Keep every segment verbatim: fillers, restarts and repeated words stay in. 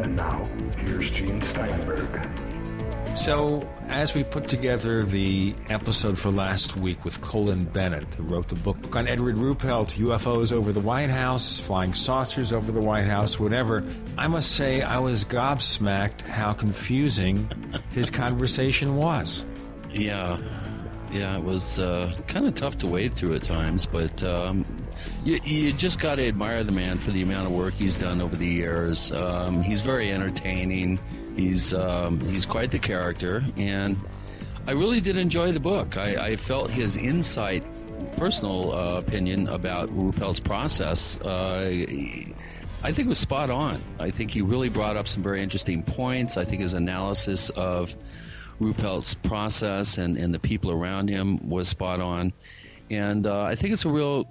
And now, here's Gene Steinberg. So, as we put together the episode for last week with Colin Bennett, who wrote the book on Edward Ruppelt, U F Os over the White House, flying saucers over the White House, whatever, I must say I was gobsmacked how confusing his conversation was. Yeah, yeah, it was uh, kind of tough to wade through at times, but um, you, you just got to admire the man for the amount of work he's done over the years. Um, he's very entertaining. He's um, he's quite the character, and I really did enjoy the book. I, I felt his insight, personal uh, opinion about Ruppelt's process, uh, I think was spot on. I think he really brought up some very interesting points. I think his analysis of Ruppelt's process and, and the people around him was spot on. And uh, I think it's a real,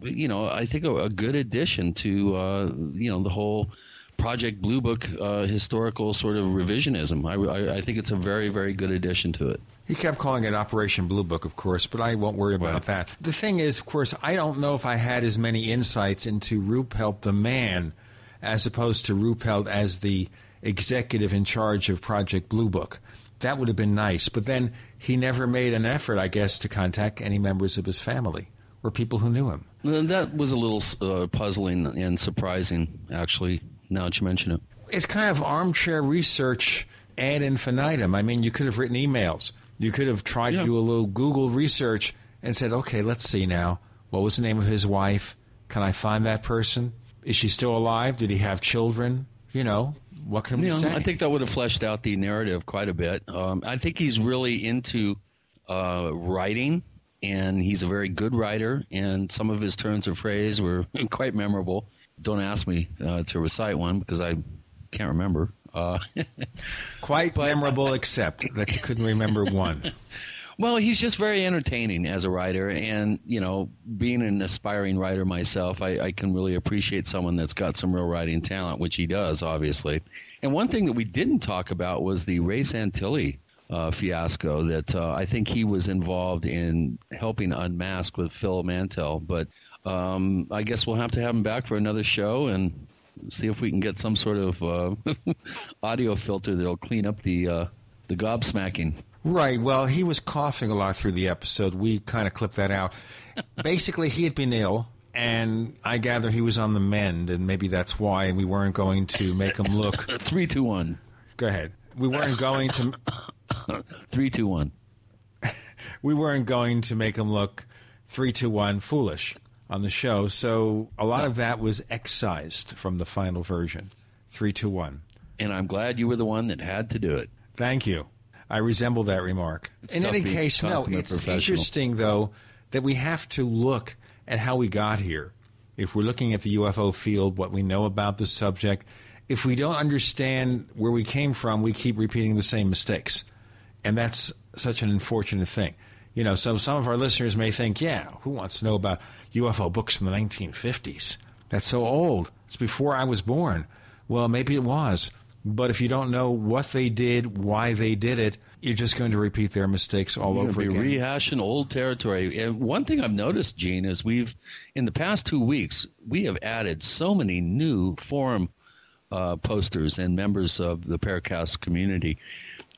you know, I think a, a good addition to, uh, you know, the whole Project Blue Book uh, historical sort of revisionism. I, I, I think it's a very, very good addition to it. He kept calling it Operation Blue Book, of course, but I won't worry about right. that. The thing is, of course, I don't know if I had as many insights into Ruppelt the man as opposed to Ruppelt as the executive in charge of Project Blue Book. That would have been nice, but then he never made an effort, I guess, to contact any members of his family or people who knew him. That was a little uh, puzzling and surprising, actually. Now that you mention it, it's kind of armchair research ad infinitum. I mean, you could have written emails. You could have tried yeah. to do a little Google research and said, okay, let's see now. What was the name of his wife? Can I find that person? Is she still alive? Did he have children? You know, what can we yeah, say? I think that would have fleshed out the narrative quite a bit. Um, I think he's really into uh, writing, and he's a very good writer, and some of his turns of phrase were quite memorable. Don't ask me uh, to recite one because I can't remember. Uh, Quite but, memorable, except that you couldn't remember one. Well, he's just very entertaining as a writer. And, you know, being an aspiring writer myself, I, I can really appreciate someone that's got some real writing talent, which he does, obviously. And one thing that we didn't talk about was the Ray Santilli uh, fiasco that uh, I think he was involved in helping unmask with Phil Mantel. But Um, I guess we'll have to have him back for another show and see if we can get some sort of uh, audio filter that'll clean up the uh, the gobsmacking. Right. Well, he was coughing a lot through the episode. We kind of clipped that out. Basically, he had been ill, and I gather he was on the mend, and maybe that's why we weren't going to make him look. Three, two, one. Go ahead. We weren't going to. Three, two, one. We weren't going to make him look three, two, one foolish on the show, so a lot of that was excised from the final version, three two one. And I'm glad you were the one that had to do it. Thank you. I resemble that remark. It's in any case, no, it's interesting, though, that we have to look at how we got here. If we're looking at the U F O field, what we know about the subject, if we don't understand where we came from, we keep repeating the same mistakes. And that's such an unfortunate thing. You know, so some of our listeners may think, yeah, who wants to know about U F O books from the nineteen fifties? That's so old. It's before I was born. Well, maybe it was. But if you don't know what they did, why they did it, you're just going to repeat their mistakes all you're over again. You're rehashing old territory. And one thing I've noticed, Gene, is we've, in the past two weeks, we have added so many new forum uh, posters and members of the Paracast community.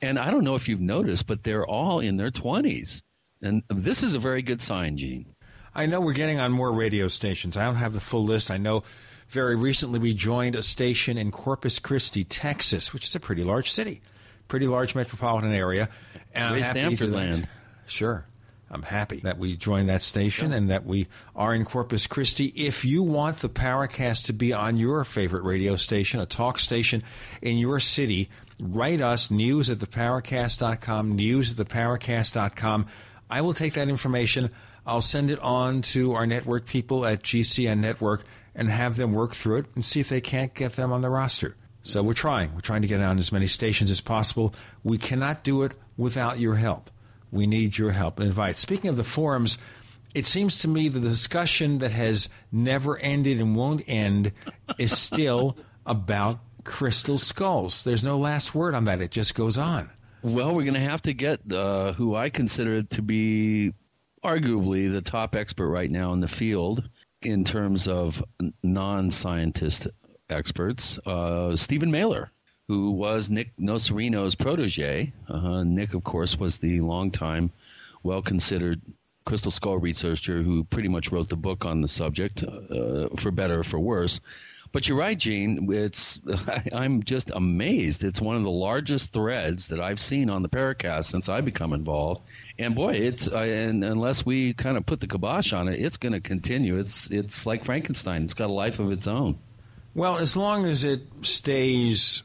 And I don't know if you've noticed, but they're all in their twenties. And this is a very good sign, Gene. I know we're getting on more radio stations. I don't have the full list. I know very recently we joined a station in Corpus Christi, Texas, which is a pretty large city, pretty large metropolitan area. And Ray Stanford land. Sure. I'm happy that we joined that station yeah. and that we are in Corpus Christi. If you want the Paracast to be on your favorite radio station, a talk station in your city, write us news at the paracast dot com, news at the paracast dot com. I will take that information. I'll send it on to our network people at G C N Network and have them work through it and see if they can't get them on the roster. So we're trying. We're trying to get on as many stations as possible. We cannot do it without your help. We need your help and advice. Speaking of the forums, it seems to me the discussion that has never ended and won't end is still about crystal skulls. There's no last word on that. It just goes on. Well, we're going to have to get uh, who I consider to be arguably the top expert right now in the field in terms of non-scientist experts, uh, Stephen Mailer, who was Nick Nocerino's protege. Uh, Nick, of course, was the longtime, well-considered crystal skull researcher who pretty much wrote the book on the subject, uh, for better or for worse. But you're right, Gene. It's I, I'm just amazed. It's one of the largest threads that I've seen on the Paracast since I've become involved. And boy, it's uh, and unless we kind of put the kibosh on it, it's going to continue. It's it's like Frankenstein. It's got a life of its own. Well, as long as it stays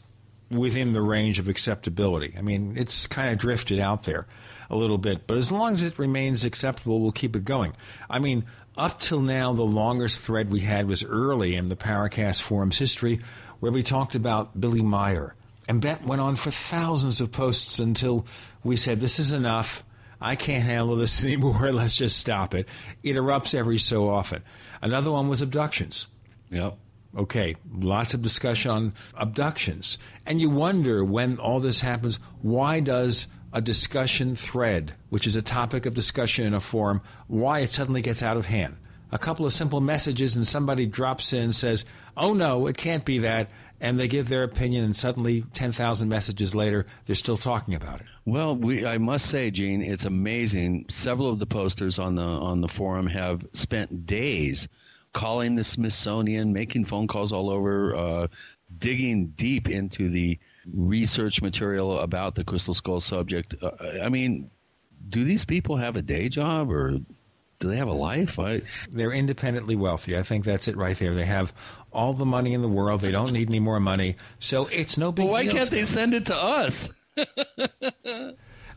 within the range of acceptability. I mean, it's kind of drifted out there a little bit, but as long as it remains acceptable, we'll keep it going. I mean, up till now, the longest thread we had was early in the Paracast Forum's history, where we talked about Billy Meyer. And that went on for thousands of posts until we said, this is enough. I can't handle this anymore. Let's just stop it. It erupts every so often. Another one was abductions. Yep. Okay, lots of discussion on abductions. And you wonder, when all this happens, why does a discussion thread, which is a topic of discussion in a forum, why it suddenly gets out of hand? A couple of simple messages and somebody drops in and says, oh, no, it can't be that. And they give their opinion, and suddenly ten thousand messages later, they're still talking about it. Well, we, I must say, Gene, it's amazing. Several of the posters on the on the forum have spent days calling the Smithsonian, making phone calls all over, uh, digging deep into the research material about the crystal skull subject. Uh, I mean, do these people have a day job, or do they have a life? I... They're independently wealthy. I think that's it right there. They have all the money in the world. They don't need any more money. So it's no big well, why deal. Why can't they send it to us?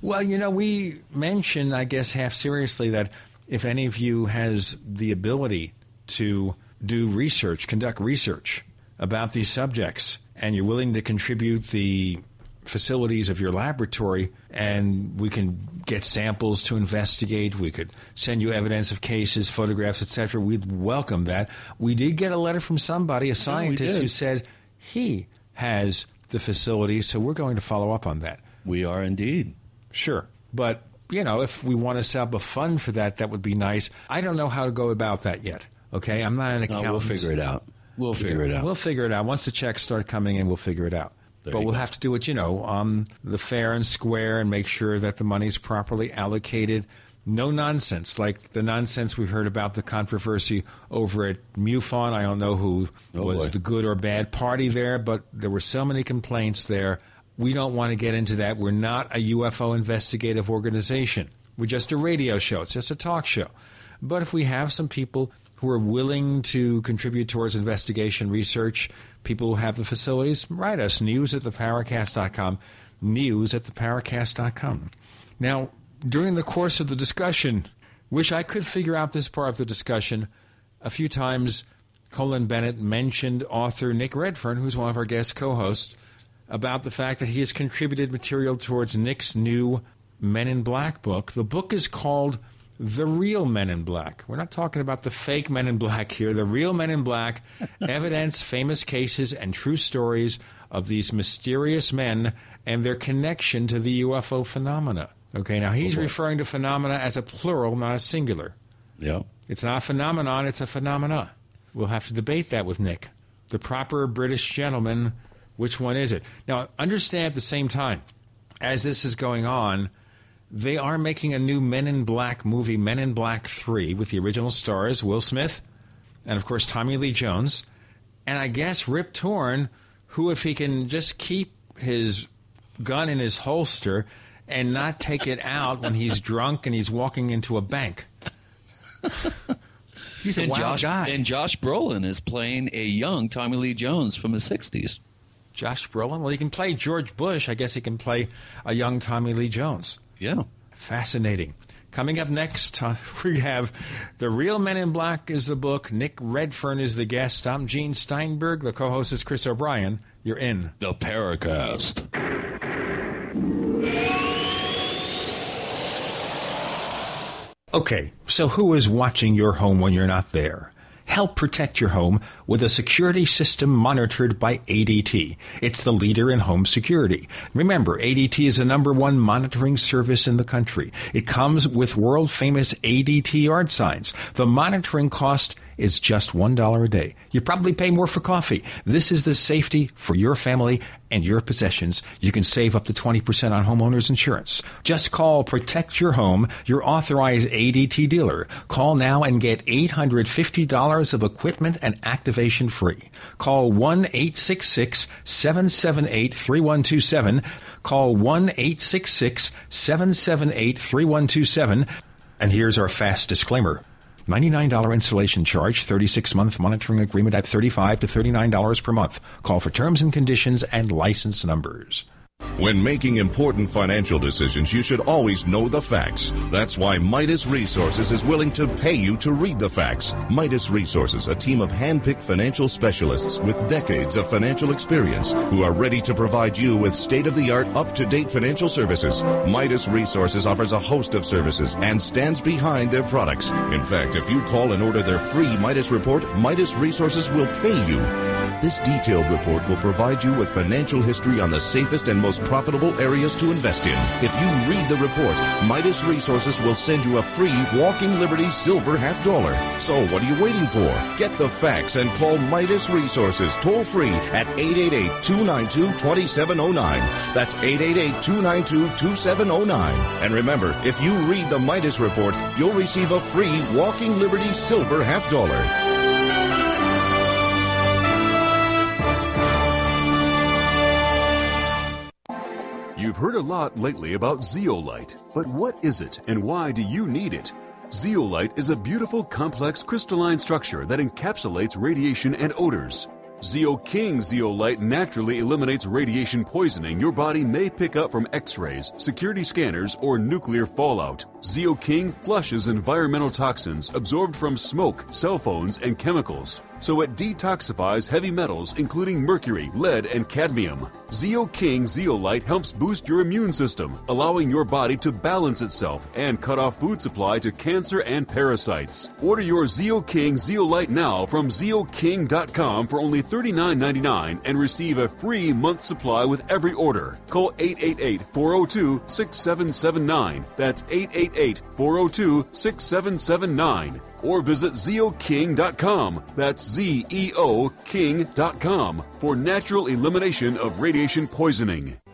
Well, you know, we mentioned, I guess, half seriously that if any of you has the ability to do research, conduct research about these subjects, and you're willing to contribute the facilities of your laboratory, and we can get samples to investigate. We could send you evidence of cases, photographs, et cetera. We'd welcome that. We did get a letter from somebody, a scientist, yeah, who said he has the facility, so we're going to follow up on that. We are indeed. Sure. But, you know, if we want to set up a fund for that, that would be nice. I don't know how to go about that yet. Okay? I'm not an accountant. No, we'll figure it out. We'll figure it out. We'll figure it out. Once the checks start coming in, we'll figure it out. There but we'll go. have to do it, you know, um, the fair and square, and make sure that the money's properly allocated. No nonsense, like the nonsense we heard about the controversy over at MUFON. I don't know who oh was boy. the good or bad party there, but there were so many complaints there. We don't want to get into that. We're not a U F O investigative organization. We're just a radio show. It's just a talk show. But if we have some people who are willing to contribute towards investigation research, people who have the facilities, write us, news at the paracast dot com, news at the paracast dot com. Now, during the course of the discussion, wish I could figure out this part of the discussion, a few times Colin Bennett mentioned author Nick Redfern, who's one of our guest co-hosts, about the fact that he has contributed material towards Nick's new Men in Black book. The book is called The Real Men in Black. We're not talking about the fake Men in Black here. The Real Men in Black, evidence, famous cases, and true stories of these mysterious men and their connection to the U F O phenomena. Okay, now he's okay. referring to phenomena as a plural, not a singular. Yeah. It's not a phenomenon, it's a phenomena. We'll have to debate that with Nick. The proper British gentleman, which one is it? Now, understand at the same time, as this is going on, they are making a new Men in Black movie, Men in Black three, with the original stars, Will Smith, and, of course, Tommy Lee Jones, and I guess Rip Torn, who, if he can just keep his gun in his holster and not take it out when he's drunk and he's walking into a bank. He's a and wild Josh, guy. And Josh Brolin is playing a young Tommy Lee Jones from the sixties. Josh Brolin? Well, he can play George Bush. I guess he can play a young Tommy Lee Jones. Yeah. Fascinating. Coming up next, uh, we have The Real Men in Black is the book. Nick Redfern is the guest. I'm Gene Steinberg. The co-host is Chris O'Brien. You're in The Paracast. Okay, so who is watching your home when you're not there? Help protect your home with a security system monitored by A D T. It's the leader in home security. Remember, A D T is the number one monitoring service in the country. It comes with world-famous A D T yard signs. The monitoring cost is just one dollar a day. You probably pay more for coffee. This is the safety for your family and your possessions. You can save up to twenty percent on homeowners insurance. Just call Protect Your Home, your authorized A D T dealer. Call now and get eight hundred fifty dollars of equipment and activation free. Call one eight six six, seven seven eight, three one two seven. Call one eight six six, seven seven eight, three one two seven. And here's our fast disclaimer. ninety-nine dollars installation charge, thirty-six month monitoring agreement at thirty-five dollars to thirty-nine dollars per month. Call for terms and conditions and license numbers. When making important financial decisions, you should always know the facts. That's why Midas Resources is willing to pay you to read the facts. Midas Resources, a team of hand-picked financial specialists with decades of financial experience who are ready to provide you with state-of-the-art, up-to-date financial services. Midas Resources offers a host of services and stands behind their products. In fact, if you call and order their free Midas Report, Midas Resources will pay you. This detailed report will provide you with financial history on the safest and most profitable areas to invest in. If you read the report, Midas Resources will send you a free Walking Liberty silver half dollar. So what are you waiting for? Get the facts and call Midas Resources toll free at eight eight eight, two nine two, two seven zero nine. That's eight eight eight, two nine two, two seven zero nine. And remember, if you read the Midas Report, you'll receive a free Walking Liberty silver half dollar. You've heard a lot lately about zeolite, but what is it and why do you need it? Zeolite is a beautiful, complex crystalline structure that encapsulates radiation and odors. Zeo King Zeolite naturally eliminates radiation poisoning your body may pick up from x-rays, security scanners, or nuclear fallout. Zeo King flushes environmental toxins absorbed from smoke, cell phones, and chemicals. So it detoxifies heavy metals including mercury, lead, and cadmium. Zeo King Zeolite helps boost your immune system, allowing your body to balance itself and cut off food supply to cancer and parasites. Order your Zeo King Zeolite now from zeo king dot com for only thirty-nine ninety-nine and receive a free month supply with every order. Call eight eight eight, four zero two, six seven seven nine. That's eight eight eight, four zero two, six seven seven nine. Or visit zeo king dot com. That's Z E O King dot com for natural elimination of radiation poisoning.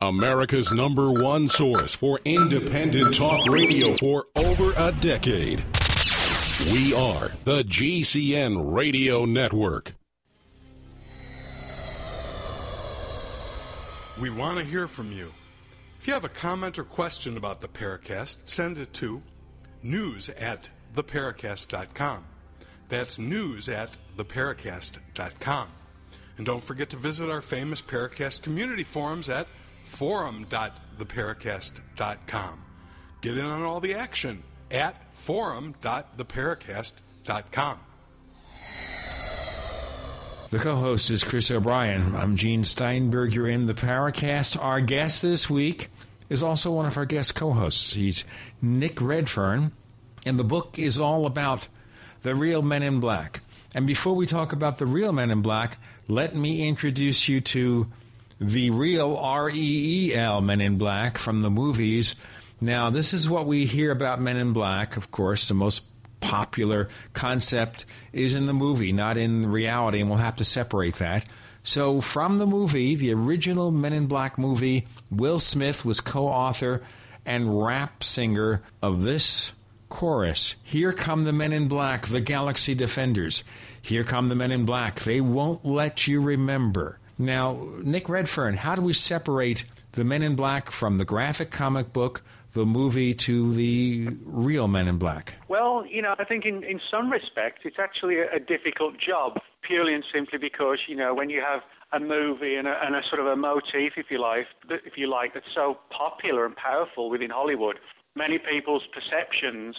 America's number one source for independent talk radio for over a decade. We are the G C N Radio Network. We want to hear from you. If you have a comment or question about the Paracast, send it to news at the paracast dot com. That's news at the paracast dot com. And don't forget to visit our famous Paracast community forums at forum dot the paracast dot com. Get in on all the action at forum dot the paracast dot com. The co-host is Chris O'Brien. I'm Gene Steinberg. You're in the Paracast. Our guest this week is also one of our guest co-hosts. He's Nick Redfern, and the book is all about the real Men in Black. And before we talk about the real Men in Black, let me introduce you to the real R E E L Men in Black from the movies. Now, this is what we hear about Men in Black. Of course, the most popular concept is in the movie, not in reality, and we'll have to separate that. So from the movie, the original Men in Black movie, Will Smith was co-author and rap singer of this chorus. Here come the men in black, the Galaxy Defenders. Here come the men in black. They won't let you remember. Now, Nick Redfern, how do we separate the men in black from the graphic comic book, the movie, to the real men in black? Well, you know, I think in, in some respects it's actually a, a difficult job, purely and simply because, you know, when you have a movie and a, and a sort of a motif, if you like, that, if you like, that's so popular and powerful within Hollywood, many people's perceptions,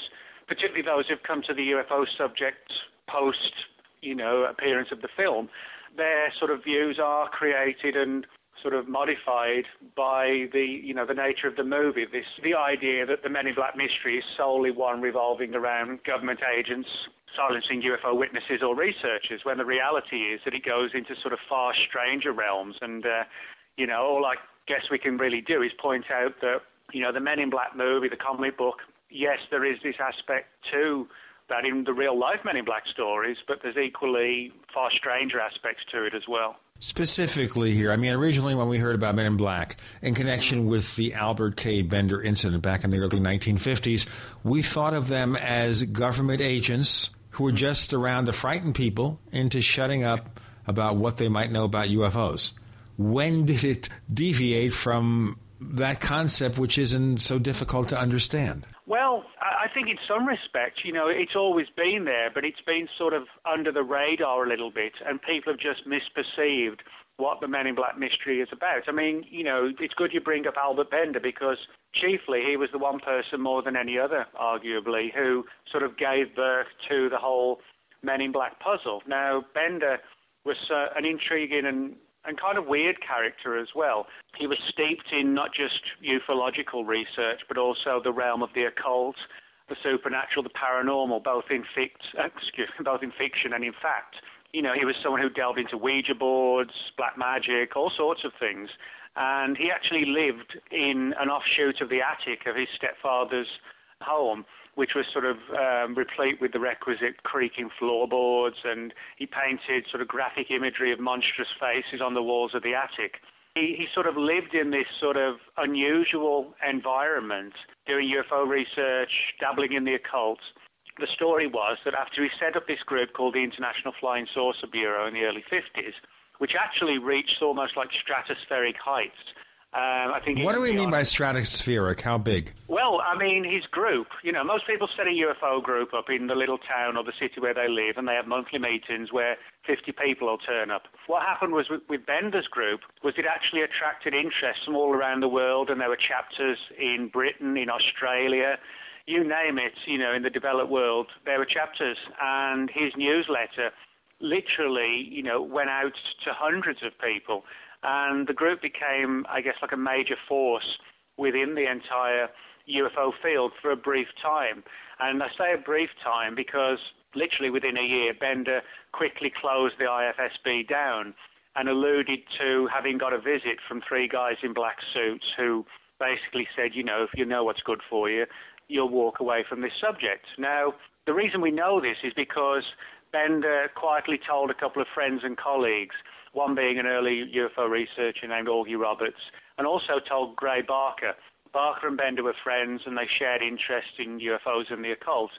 particularly those who've come to the U F O subject post, you know, appearance of the film, their sort of views are created and sort of modified by the, you know, the nature of the movie. This, the idea that the Men in Black mystery is solely one revolving around government agents silencing U F O witnesses or researchers, when the reality is that it goes into sort of far stranger realms. And, uh, you know, all I guess we can really do is point out that, you know, the Men in Black movie, the comic book, yes, there is this aspect too, that in the real-life Men in Black stories, but there's equally far stranger aspects to it as well. Specifically here, I mean, originally when we heard about Men in Black in connection with the Albert K. Bender incident back in the early nineteen fifties, we thought of them as government agents who were just around to frighten people into shutting up about what they might know about U F Os. When did it deviate from that concept, which isn't so difficult to understand? Well, I think in some respects, you know, it's always been there, but it's been sort of under the radar a little bit, and people have just misperceived what the Men in Black mystery is about. I mean, you know, it's good you bring up Albert Bender, because chiefly he was the one person more than any other, arguably, who sort of gave birth to the whole Men in Black puzzle. Now, Bender was uh, an intriguing and and kind of weird character as well. He was steeped in not just ufological research, but also the realm of the occult, the supernatural, the paranormal, both in, fict, excuse, both in fiction and in fact. You know, he was someone who delved into Ouija boards, black magic, all sorts of things. And he actually lived in an offshoot of the attic of his stepfather's home, which was sort of um, replete with the requisite creaking floorboards, and he painted sort of graphic imagery of monstrous faces on the walls of the attic. He, he sort of lived in this sort of unusual environment, doing U F O research, dabbling in the occult. The story was that after he set up this group called the International Flying Saucer Bureau in the early fifties, which actually reached almost like stratospheric heights. Um, I think what do we mean by stratospheric? How big? Well, I mean, his group. You know, most people set a U F O group up in the little town or the city where they live, and they have monthly meetings where fifty people will turn up. What happened was with, with Bender's group was it actually attracted interest from all around the world, and there were chapters in Britain, in Australia, you name it, you know, in the developed world, there were chapters. And his newsletter literally, you know, went out to hundreds of people. And the group became, I guess, like a major force within the entire U F O field for a brief time. And I say a brief time because literally within a year, Bender quickly closed the I F S B down and alluded to having got a visit from three guys in black suits who basically said, you know, if you know what's good for you, you'll walk away from this subject. Now, the reason we know this is because Bender quietly told a couple of friends and colleagues, one being an early U F O researcher named Augie Roberts, and also told Gray Barker. Barker and Bender were friends, and they shared interest in U F Os and the occult.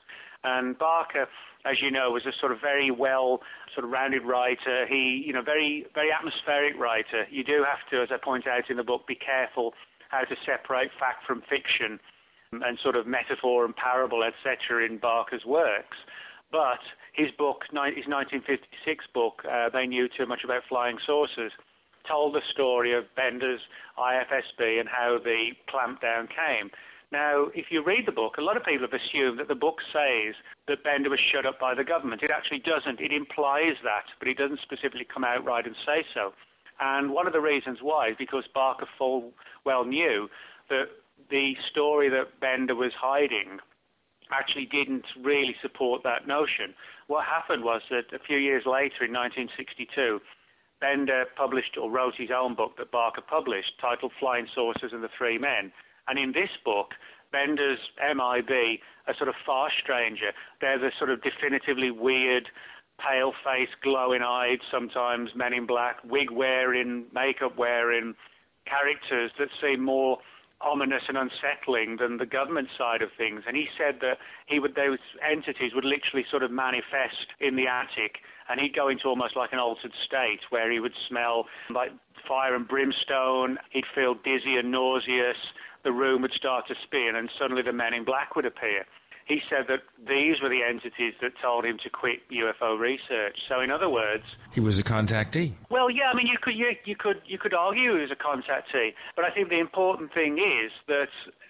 And Barker, as you know, was a sort of very well sort of rounded writer. He, you know, very, very atmospheric writer. You do have to, as I point out in the book, be careful how to separate fact from fiction and sort of metaphor and parable, et cetera, in Barker's works. But his book, his nineteen fifty-six book, uh, They Knew Too Much About Flying Saucers, told the story of Bender's I F S B and how the clampdown came. Now, if you read the book, a lot of people have assumed that the book says that Bender was shut up by the government. It actually doesn't. It implies that, but it doesn't specifically come out right and say so. And one of the reasons why is because Barker full well knew that the story that Bender was hiding actually didn't really support that notion. What happened was that a few years later, in nineteen sixty-two, Bender published or wrote his own book that Barker published, titled Flying Saucers and the Three Men. And in this book, Bender's M I B, a sort of far stranger, they're the sort of definitively weird, pale-faced, glowing-eyed, sometimes men in black, wig-wearing, makeup-wearing characters that seem more ominous and unsettling than the government side of things. And he said that he would, those entities would literally sort of manifest in the attic, and he'd go into almost like an altered state where he would smell like fire and brimstone, he'd feel dizzy and nauseous, the room would start to spin, and suddenly the Men in Black would appear. He said that these were the entities that told him to quit U F O research. So, in other words, he was a contactee. Well, yeah, I mean, you could you, you could you could argue he was a contactee, but I think the important thing is that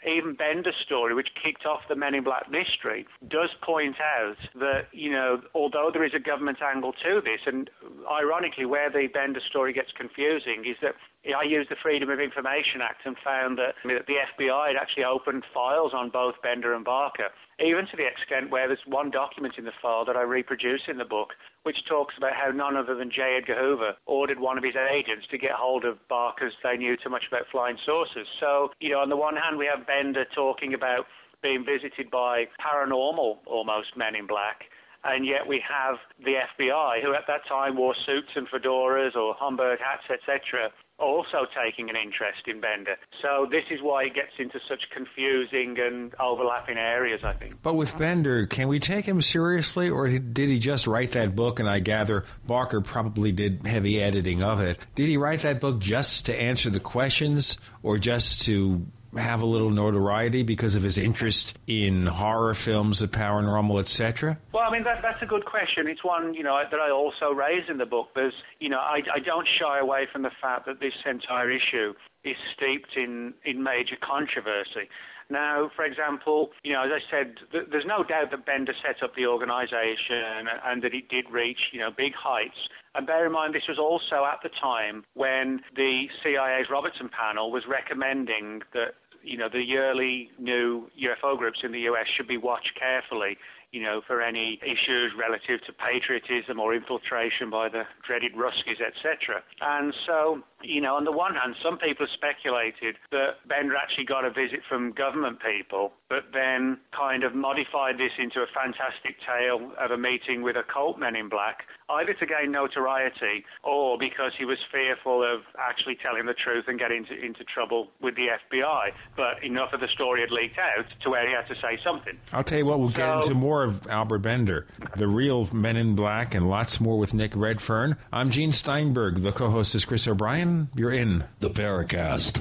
even Bender's story, which kicked off the Men in Black mystery, does point out that, you know, although there is a government angle to this, and ironically, where the Bender story gets confusing is that I used the Freedom of Information Act and found that the F B I had actually opened files on both Bender and Barker, even to the extent where there's one document in the file that I reproduce in the book, which talks about how none other than J. Edgar Hoover ordered one of his agents to get hold of Barker's, they knew too much about flying saucers. So, you know, on the one hand, we have Bender talking about being visited by paranormal, almost, Men in Black, and yet we have the F B I, who at that time wore suits and fedoras or Homburg hats, et cetera, also taking an interest in Bender. So this is why it gets into such confusing and overlapping areas, I think. But with Bender, can we take him seriously, or did he just write that book, and I gather Barker probably did heavy editing of it? Did he write that book just to answer the questions, or just to have a little notoriety because of his interest in horror films, the paranormal, et cetera? Well, I mean, that, that's a good question. It's one, you know, that I also raise in the book. There's, you know, I, I don't shy away from the fact that this entire issue is steeped in, in major controversy. Now, for example, you know, as I said, th- there's no doubt that Bender set up the organization and, and that it did reach, you know, big heights. And bear in mind, this was also at the time when the C I A's Robertson Panel was recommending that, you know, the yearly new U F O groups in the U S should be watched carefully, you know, for any issues relative to patriotism or infiltration by the dreaded Ruskies, et cetera. And so, you know, on the one hand, some people speculated that Bender actually got a visit from government people, but then kind of modified this into a fantastic tale of a meeting with occult Men in Black, either to gain notoriety or because he was fearful of actually telling the truth and getting into, into trouble with the F B I. But enough of the story had leaked out to where he had to say something. I'll tell you what, we'll so, get into more of Albert Bender, the real Men in Black, and lots more with Nick Redfern. I'm Gene Steinberg. The co-host is Chris O'Brien. You're in the Paracast.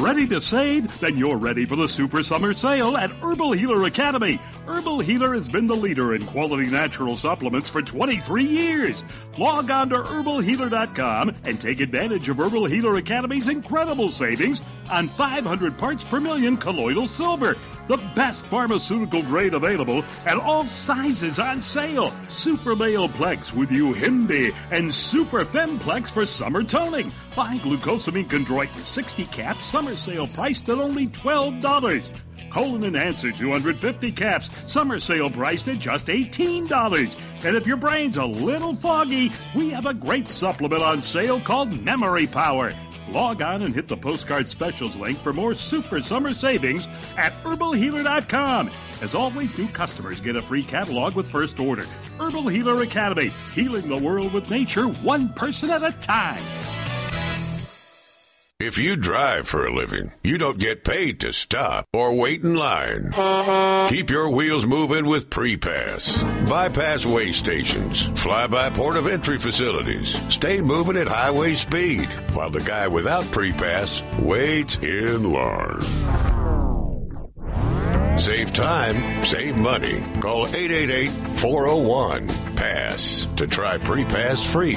Ready to save? Then you're ready for the Super Summer Sale at Herbal Healer Academy. Herbal Healer has been the leader in quality natural supplements for twenty-three years. Log on to herbal healer dot com and take advantage of Herbal Healer Academy's incredible savings on five hundred parts per million colloidal silver, the best pharmaceutical grade available, and all sizes on sale. Super Male Plex with Uhimbi and Super Femplex for summer toning. Buy glucosamine chondroitin sixty caps, summer sale priced at only twelve dollars. Colon Enhancer two hundred fifty caps, summer sale priced at just eighteen dollars. And if your brain's a little foggy, we have a great supplement on sale called Memory Power. Log on and hit the postcard specials link for more super summer savings at herbal healer dot com. As always, new customers get a free catalog with first order. Herbal Healer Academy, healing the world with nature one person at a time. If you drive for a living, you don't get paid to stop or wait in line. Keep your wheels moving with Pre-Pass. Bypass way stations, fly-by port of entry facilities. Stay moving at highway speed while the guy without Pre-Pass waits in line. Save time, save money. Call eight eight eight, four oh one, PASS to try Pre-Pass free.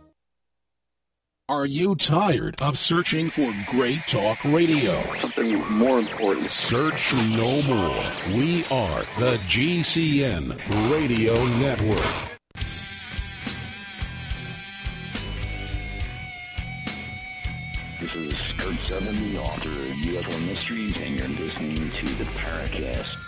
Are you tired of searching for great talk radio? Something more important. Search no more. We are the G C N Radio Network. This is Kurt Seven, the author of U F O Mysteries, and you're listening to the Paracast.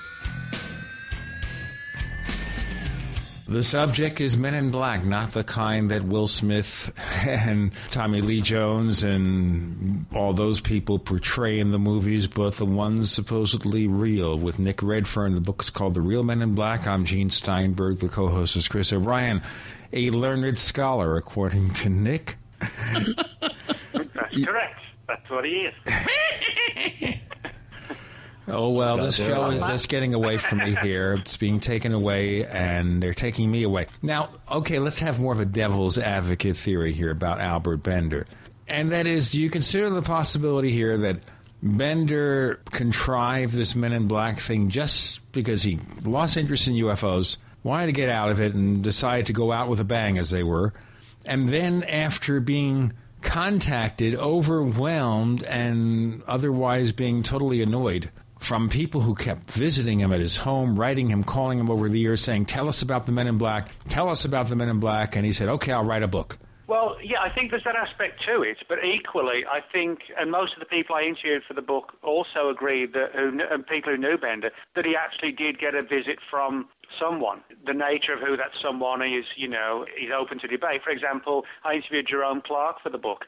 The subject is Men in Black, not the kind that Will Smith and Tommy Lee Jones and all those people portray in the movies, but the ones supposedly real. With Nick Redfern, the book is called The Real Men in Black. I'm Gene Steinberg. The co-host is Chris O'Brien, a learned scholar, according to Nick. That's correct. That's what he is. Oh, well, this show is just getting away from me here. It's being taken away, and they're taking me away. Now, okay, let's have more of a devil's advocate theory here about Albert Bender. And that is, do you consider the possibility here that Bender contrived this Men in Black thing just because he lost interest in U F Os, wanted to get out of it, and decided to go out with a bang, as they were, and then after being contacted, overwhelmed, and otherwise being totally annoyed from people who kept visiting him at his home, writing him, calling him over the years, saying, tell us about the Men in Black, tell us about the Men in Black, and he said, okay, I'll write a book. Well, yeah, I think there's that aspect to it, but equally, I think, and most of the people I interviewed for the book also agreed, that, who, and people who knew Bender, that he actually did get a visit from someone. The nature of who that someone is, you know, is open to debate. For example, I interviewed Jerome Clark for the book,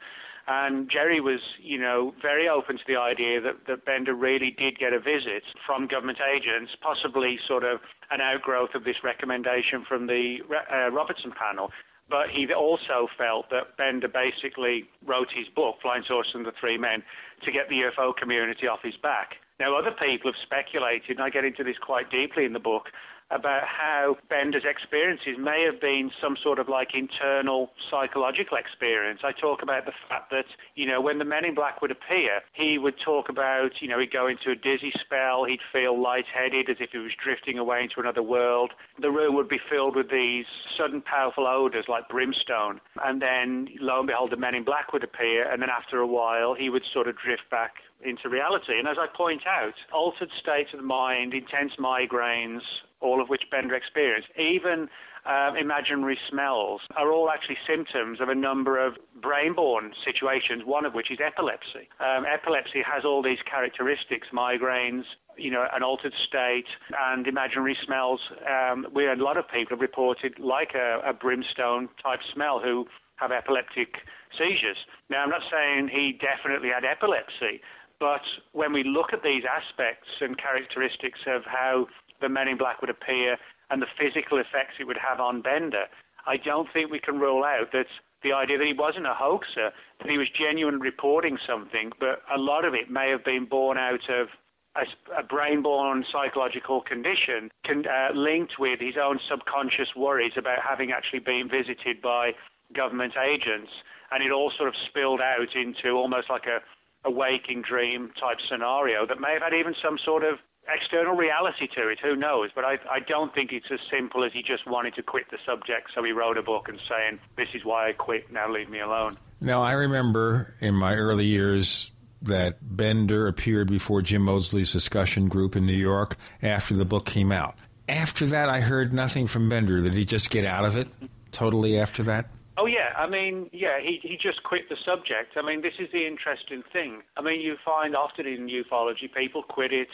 and Jerry was, you know, very open to the idea that, that Bender really did get a visit from government agents, possibly sort of an outgrowth of this recommendation from the uh, Robertson Panel. But he also felt that Bender basically wrote his book, Flying Saucers and the Three Men, to get the U F O community off his back. Now, other people have speculated, and I get into this quite deeply in the book, about how Bender's experiences may have been some sort of like internal psychological experience. I talk about the fact that, you know, when the Men in Black would appear, he would talk about, you know, he'd go into a dizzy spell, he'd feel lightheaded as if he was drifting away into another world. The room would be filled with these sudden powerful odors like brimstone. And then, lo and behold, the Men in Black would appear, and then after a while, he would sort of drift back into reality. And as I point out, altered states of the mind, intense migraines, all of which Bender experienced, even uh, imaginary smells, are all actually symptoms of a number of brain-borne situations, one of which is epilepsy. Um, epilepsy has all these characteristics, migraines, you know, an altered state, and imaginary smells. Um, we, a lot of people have reported like a, a brimstone-type smell who have epileptic seizures. Now, I'm not saying he definitely had epilepsy, but when we look at these aspects and characteristics of how the Men in Black would appear and the physical effects it would have on Bender, I don't think we can rule out that the idea that he wasn't a hoaxer, that he was genuinely reporting something, but a lot of it may have been born out of a, a brain-born psychological condition con, uh, linked with his own subconscious worries about having actually been visited by government agents, and it all sort of spilled out into almost like a, a waking dream type scenario that may have had even some sort of external reality to it, who knows? But I, I don't think it's as simple as he just wanted to quit the subject, so he wrote a book and saying, this is why I quit, now leave me alone. Now, I remember in my early years that Bender appeared before Jim Moseley's discussion group in New York after the book came out. After that, I heard nothing from Bender. Did he just get out of it totally after that? Oh, yeah. I mean, yeah, he, he just quit the subject. I mean, this is the interesting thing. I mean, you find often in ufology, people quit it,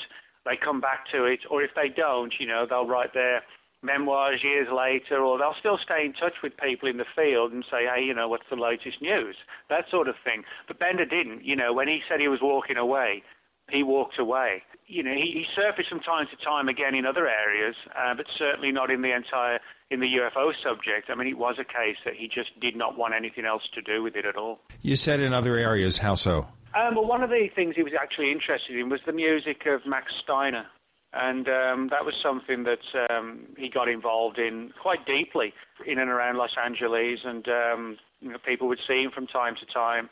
they come back to it, or if they don't, you know, they'll write their memoirs years later, or they'll still stay in touch with people in the field and say, hey, you know, what's the latest news? That sort of thing. But Bender didn't. You know, when he said he was walking away, he walked away. You know, he, he surfaced from time to time again in other areas, uh, but certainly not in the entire, in the U F O subject. I mean, it was a case that he just did not want anything else to do with it at all. You said in other areas, how so? Um, well, one of the things he was actually interested in was the music of Max Steiner, and um, that was something that um, he got involved in quite deeply in and around Los Angeles, and um, you know, people would see him from time to time.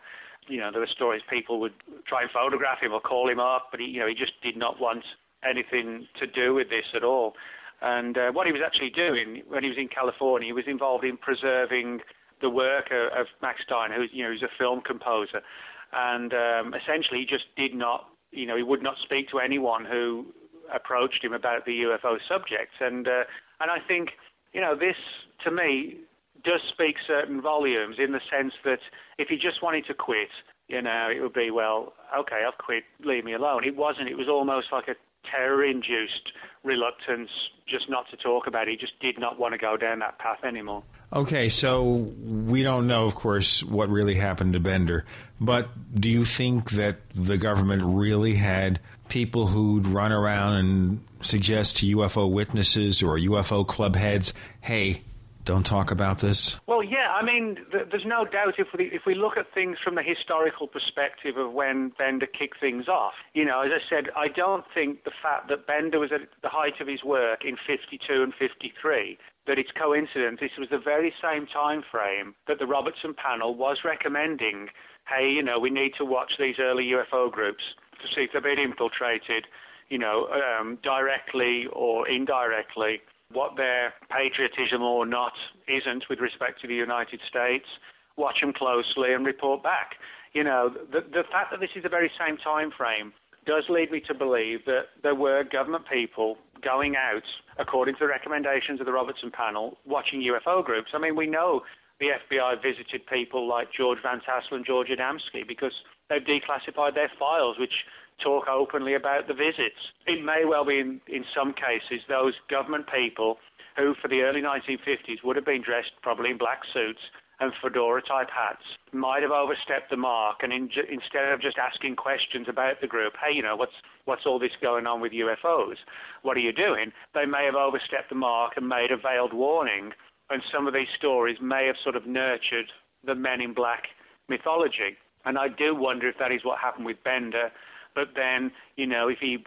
You know, there were stories people would try and photograph him or call him up, but he, you know, he just did not want anything to do with this at all. And uh, what he was actually doing when he was in California, he was involved in preserving the work of, of Max Steiner, who's, you know, who's a film composer. And um, essentially, he just did not, you know, he would not speak to anyone who approached him about the U F O subject. And uh, and I think, you know, this, to me, does speak certain volumes in the sense that if he just wanted to quit, you know, it would be, well, okay, I've quit, leave me alone. It wasn't. It was almost like a terror-induced reluctance just not to talk about it. He just did not want to go down that path anymore. Okay, so we don't know, of course, what really happened to Bender, but do you think that the government really had people who'd run around and suggest to U F O witnesses or U F O club heads, hey, don't talk about this? Well, yeah, I mean, th there's no doubt if we, if we look at things from the historical perspective of when Bender kicked things off. You know, as I said, I don't think the fact that Bender was at the height of his work in fifty-two and fifty-three, that it's coincidence. This was the very same time frame that the Robertson Panel was recommending, hey, you know, we need to watch these early U F O groups to see if they've been infiltrated, you know, um, directly or indirectly, what their patriotism or not isn't with respect to the United States, watch them closely and report back. You know, the, the fact that this is the very same time frame does lead me to believe that there were government people going out, according to the recommendations of the Robertson Panel, watching U F O groups. I mean, we know the F B I visited people like George Van Tassel and George Adamski because they've declassified their files, which talk openly about the visits. It may well be, in, in some cases, those government people who, for the early nineteen fifties, would have been dressed probably in black suits and fedora-type hats, might have overstepped the mark, and in, instead of just asking questions about the group, hey, you know, what's, what's all this going on with U F Os? What are you doing? They may have overstepped the mark and made a veiled warning, and some of these stories may have sort of nurtured the Men in Black mythology. And I do wonder if that is what happened with Bender, but then, you know, if he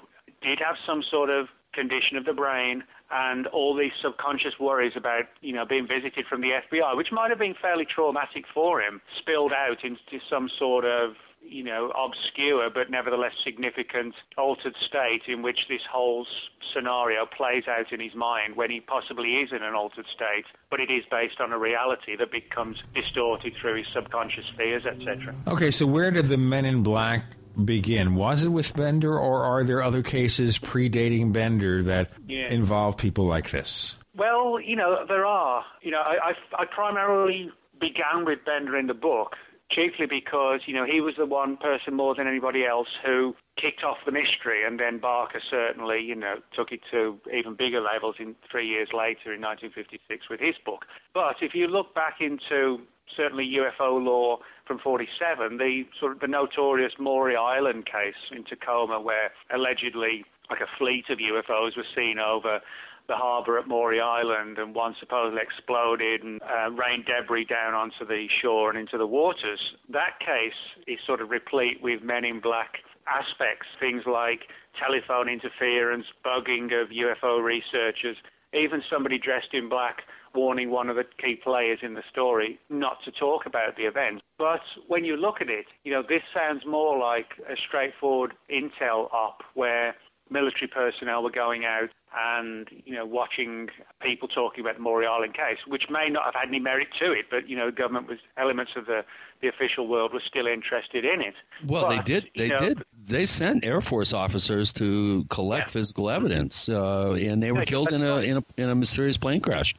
did have some sort of condition of the brain and all these subconscious worries about, you know, being visited from the F B I, which might have been fairly traumatic for him, spilled out into some sort of, you know, obscure but nevertheless significant altered state in which this whole scenario plays out in his mind when he possibly is in an altered state, but it is based on a reality that becomes distorted through his subconscious fears, et cetera. Okay, so where did the Men in Black begin? Was it with Bender, or are there other cases predating Bender that yeah. involve people like this? Well, you know, there are. You know, I, I, I primarily began with Bender in the book, chiefly because, you know, he was the one person more than anybody else who kicked off the mystery, and then Barker certainly, you know, took it to even bigger levels in three years later in nineteen fifty-six with his book. But if you look back into certainly U F O law from forty-seven, the sort of the notorious Maury Island case in Tacoma, where allegedly like a fleet of U F Os were seen over the harbour at Maury Island, and one supposedly exploded and uh, rained debris down onto the shore and into the waters. That case is sort of replete with Men in Black aspects, things like telephone interference, bugging of U F O researchers, even somebody dressed in black warning one of the key players in the story not to talk about the event. But when you look at it, you know, this sounds more like a straightforward intel op where military personnel were going out and, you know, watching people talking about the Maury Island case, which may not have had any merit to it, but, you know, government was, elements of the, the official world were still interested in it. Well, but, they did. They you know, did. They sent Air Force officers to collect yeah. physical evidence, uh, and they were yeah, killed in a, in a in a mysterious plane crash.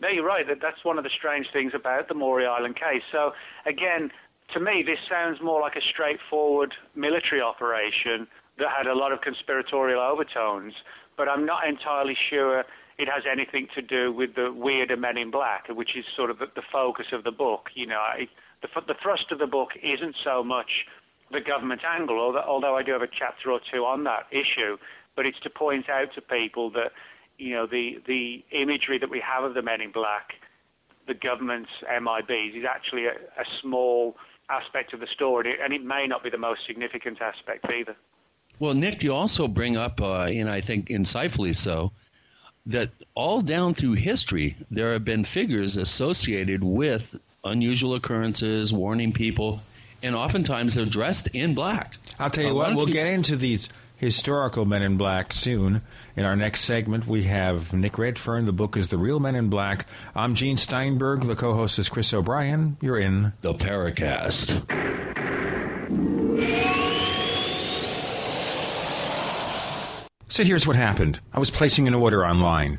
No, you're right. That That's one of the strange things about the Maury Island case. So, again, to me, this sounds more like a straightforward military operation that had a lot of conspiratorial overtones, but I'm not entirely sure it has anything to do with the weirder Men in Black, which is sort of the, the focus of the book. You know, I, the, the thrust of the book isn't so much the government angle, although, although I do have a chapter or two on that issue, but it's to point out to people that, you know, the, the imagery that we have of the Men in Black, the government's M I Bs, is actually a, a small aspect of the story, and it may not be the most significant aspect either. Well, Nick, you also bring up, uh, and I think insightfully so, that all down through history, there have been figures associated with unusual occurrences, warning people, and oftentimes they're dressed in black. I'll tell you uh, what, we'll you... get into these historical Men in Black soon. In our next segment, we have Nick Redfern. The book is The Real Men in Black. I'm Gene Steinberg. The co-host is Chris O'Brien. You're in The Paracast. So here's what happened. I was placing an order online.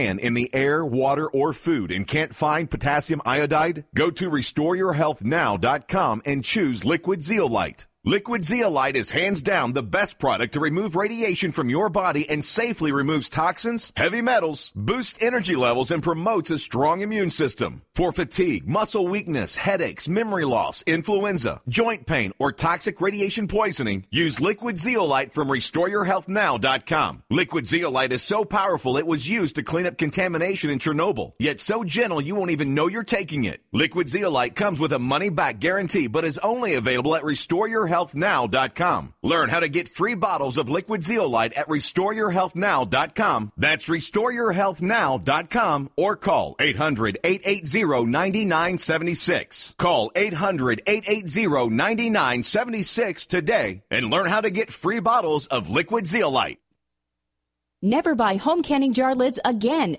in the air, water, or food and can't find potassium iodide? Go to restore your health now dot com and choose Liquid Zeolite. Liquid Zeolite is hands down the best product to remove radiation from your body and safely removes toxins, heavy metals, boosts energy levels, and promotes a strong immune system. For fatigue, muscle weakness, headaches, memory loss, influenza, joint pain, or toxic radiation poisoning, use Liquid Zeolite from restore your health now dot com. Liquid Zeolite is so powerful it was used to clean up contamination in Chernobyl, yet so gentle you won't even know you're taking it. Liquid Zeolite comes with a money-back guarantee but is only available at restore your health now dot com. Learn how to get free bottles of Liquid Zeolite at restore your health now dot com. That's restore your health now dot com or call eight hundred eight eight zero nine nine seven six. Call eight hundred eight eight zero nine nine seven six today and learn how to get free bottles of Liquid Zeolite. Never buy home canning jar lids again.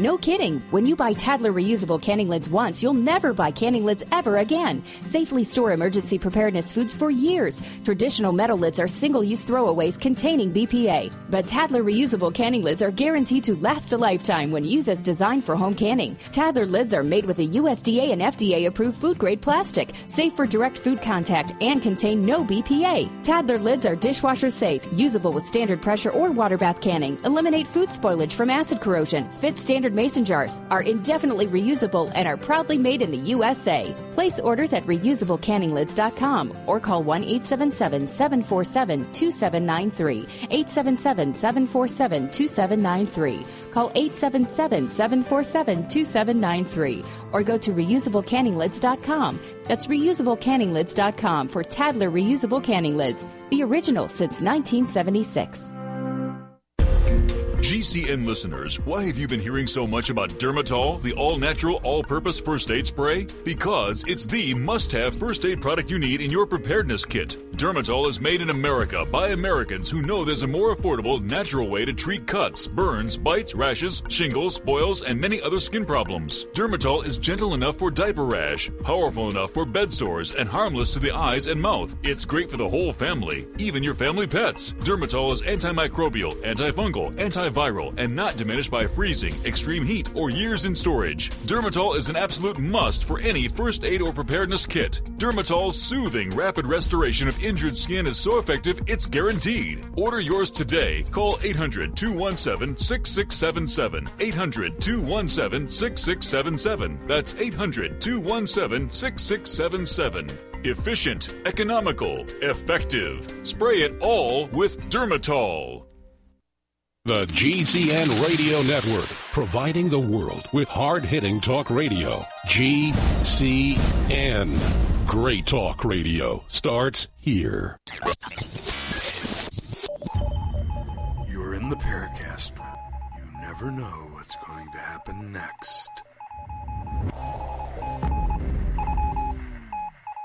No kidding. When you buy Tadler reusable canning lids once, you'll never buy canning lids ever again. Safely store emergency preparedness foods for years. Traditional metal lids are single-use throwaways containing B P A. But Tadler reusable canning lids are guaranteed to last a lifetime when used as designed for home canning. Tadler lids are made with a U S D A and F D A-approved food-grade plastic, safe for direct food contact, and contain no B P A. Tadler lids are dishwasher-safe, usable with standard pressure or water bath canning, eliminate food spoilage from acid corrosion, fit standard standard mason jars, are indefinitely reusable, and are proudly made in the U S A. Place orders at reusable canning lids dot com or call one eight seven seven, seven four seven, two seven nine three, eight seven seven, seven four seven, two seven nine three. Call eight seven seven, seven four seven, two seven nine three or go to reusable canning lids dot com. That's reusable canning lids dot com for Tadler Reusable Canning Lids, the original since nineteen seventy-six. G C N listeners, why have you been hearing so much about Dermatol, the all-natural, all-purpose first aid spray? Because it's the must-have first aid product you need in your preparedness kit. Dermatol is made in America by Americans who know there's a more affordable, natural way to treat cuts, burns, bites, rashes, shingles, boils, and many other skin problems. Dermatol is gentle enough for diaper rash, powerful enough for bed sores, and harmless to the eyes and mouth. It's great for the whole family, even your family pets. Dermatol is antimicrobial, antifungal, antiviral, and not diminished by freezing, extreme heat, or years in storage. Dermatol is an absolute must for any first aid or preparedness kit. Dermatol's soothing, rapid restoration of injured skin is so effective, it's guaranteed. Order yours today. Call eight hundred, two one seven, six six seven seven. eight hundred, two one seven, six six seven seven. That's eight hundred, two one seven, six six seven seven. Efficient, economical, effective. Spray it all with Dermatol. The G C N Radio Network, providing the world with hard-hitting talk radio. G C N. Great Talk Radio starts here. You're in the Paracast. You never know what's going to happen next.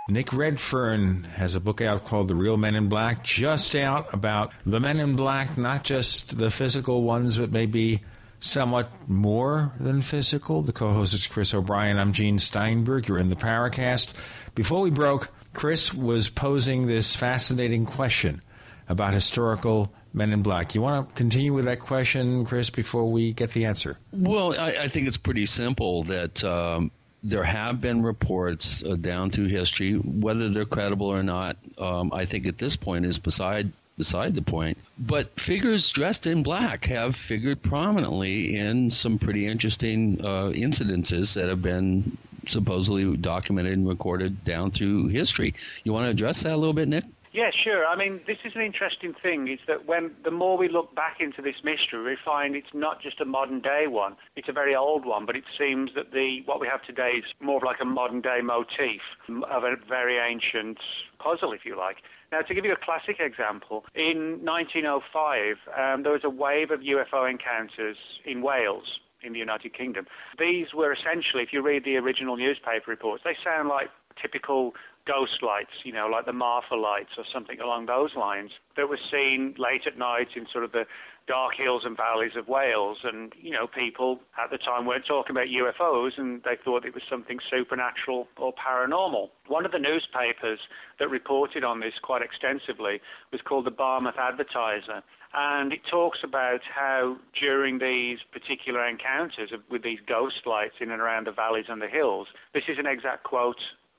Nick Redfern has a book out called The Real Men in Black, just out about the men in black, not just the physical ones, but maybe somewhat more than physical. The co-host is Chris O'Brien. I'm Gene Steinberg. You're in the Paracast. Before we broke, Chris was posing this fascinating question about historical men in black. You want to continue with that question, Chris, before we get the answer? Well, I, I think it's pretty simple that um, there have been reports uh, down through history, whether they're credible or not. Um, I think at this point is beside beside the point. But figures dressed in black have figured prominently in some pretty interesting uh, incidences that have been supposedly documented and recorded down through history. You want to address that a little bit, Nick? Yeah, sure. I mean, this is an interesting thing, is that when the more we look back into this mystery, we find it's not just a modern-day one. It's a very old one, but it seems that the what we have today is more of like a modern-day motif of a very ancient puzzle, if you like. Now, to give you a classic example, in nineteen oh five, um, there was a wave of U F O encounters in Wales, in the United Kingdom. These were essentially, if you read the original newspaper reports, they sound like typical ghost lights, you know, like the Marfa lights or something along those lines that were seen late at night in sort of the dark hills and valleys of Wales. And, you know, people at the time weren't talking about U F Os, and they thought it was something supernatural or paranormal. One of the newspapers that reported on this quite extensively was called the Barmouth Advertiser. And it talks about how during these particular encounters with these ghost lights in and around the valleys and the hills, this is an exact quote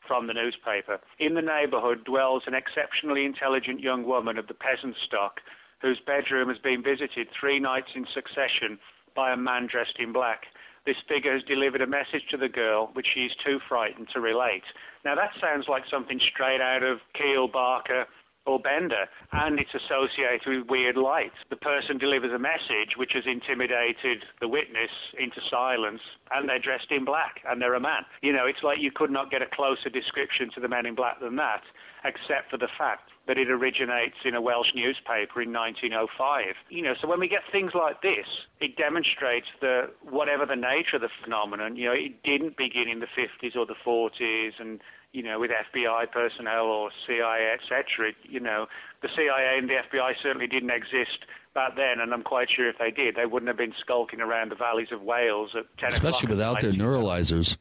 from the newspaper. "In the neighborhood dwells an exceptionally intelligent young woman of the peasant stock whose bedroom has been visited three nights in succession by a man dressed in black. This figure has delivered a message to the girl which she is too frightened to relate." Now that sounds like something straight out of Keel, Barker, or Bender, and it's associated with weird lights. The person delivers a message which has intimidated the witness into silence, and they're dressed in black, and they're a man. You know, it's like you could not get a closer description to the men in black than that, except for the fact that it originates in a Welsh newspaper in nineteen oh five. You know, so when we get things like this, it demonstrates that whatever the nature of the phenomenon, you know, it didn't begin in the fifties or the forties and, you know, with F B I personnel or C I A, et cetera. You know, the C I A and the F B I certainly didn't exist back then, and I'm quite sure if they did, they wouldn't have been skulking around the valleys of Wales at ten o'clock. Especially without their neuralizers.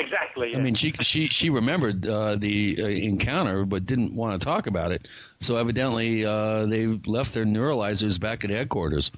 Exactly. Yeah. I mean, she she she remembered uh, the uh, encounter, but didn't want to talk about it. So evidently, uh, they left their neuralizers back at headquarters.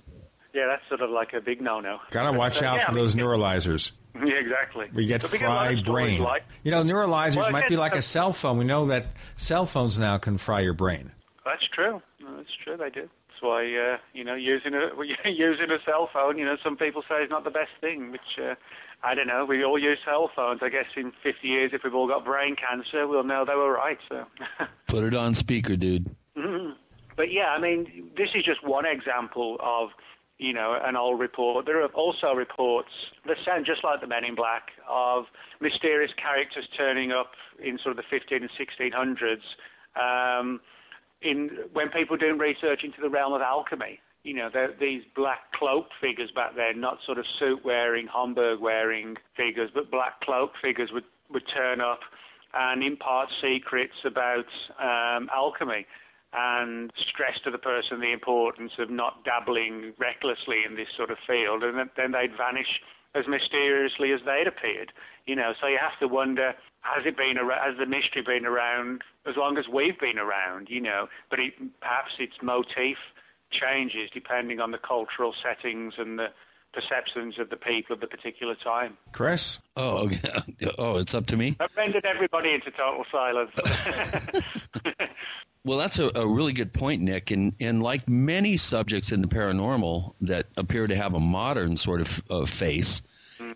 Yeah, that's sort of like a big no-no. Gotta watch so, out yeah, for I mean, those neuralizers. Yeah, exactly. We get so fried brain. Like, you know, neuralizers well, might guess, be like uh, a cell phone. We know that cell phones now can fry your brain. That's true. That's true. They do. That's why uh, you know using a using a cell phone. You know, some people say is not the best thing, which uh, I don't know. We all use cell phones. I guess in fifty years, if we've all got brain cancer, we'll know they were right. So put it on speaker, dude. Mm-hmm. But yeah, I mean, this is just one example of you know an old report. There are also reports that sound just like the Men in Black of mysterious characters turning up in sort of the fifteen and sixteen hundreds. Um, In, when people doing research into the realm of alchemy, you know, these black cloak figures back then, not sort of suit-wearing, Homburg-wearing figures, but black cloak figures would, would turn up and impart secrets about um, alchemy and stress to the person the importance of not dabbling recklessly in this sort of field, and then they'd vanish as mysteriously as they'd appeared. You know, so you have to wonder, has it been has the mystery been around as long as we've been around, you know, but it, perhaps its motif changes depending on the cultural settings and the perceptions of the people of the particular time. Chris? Oh, oh, it's up to me? I've rendered everybody into total silence. Well, that's a, a really good point, Nick. And, and like many subjects in the paranormal that appear to have a modern sort of uh, face,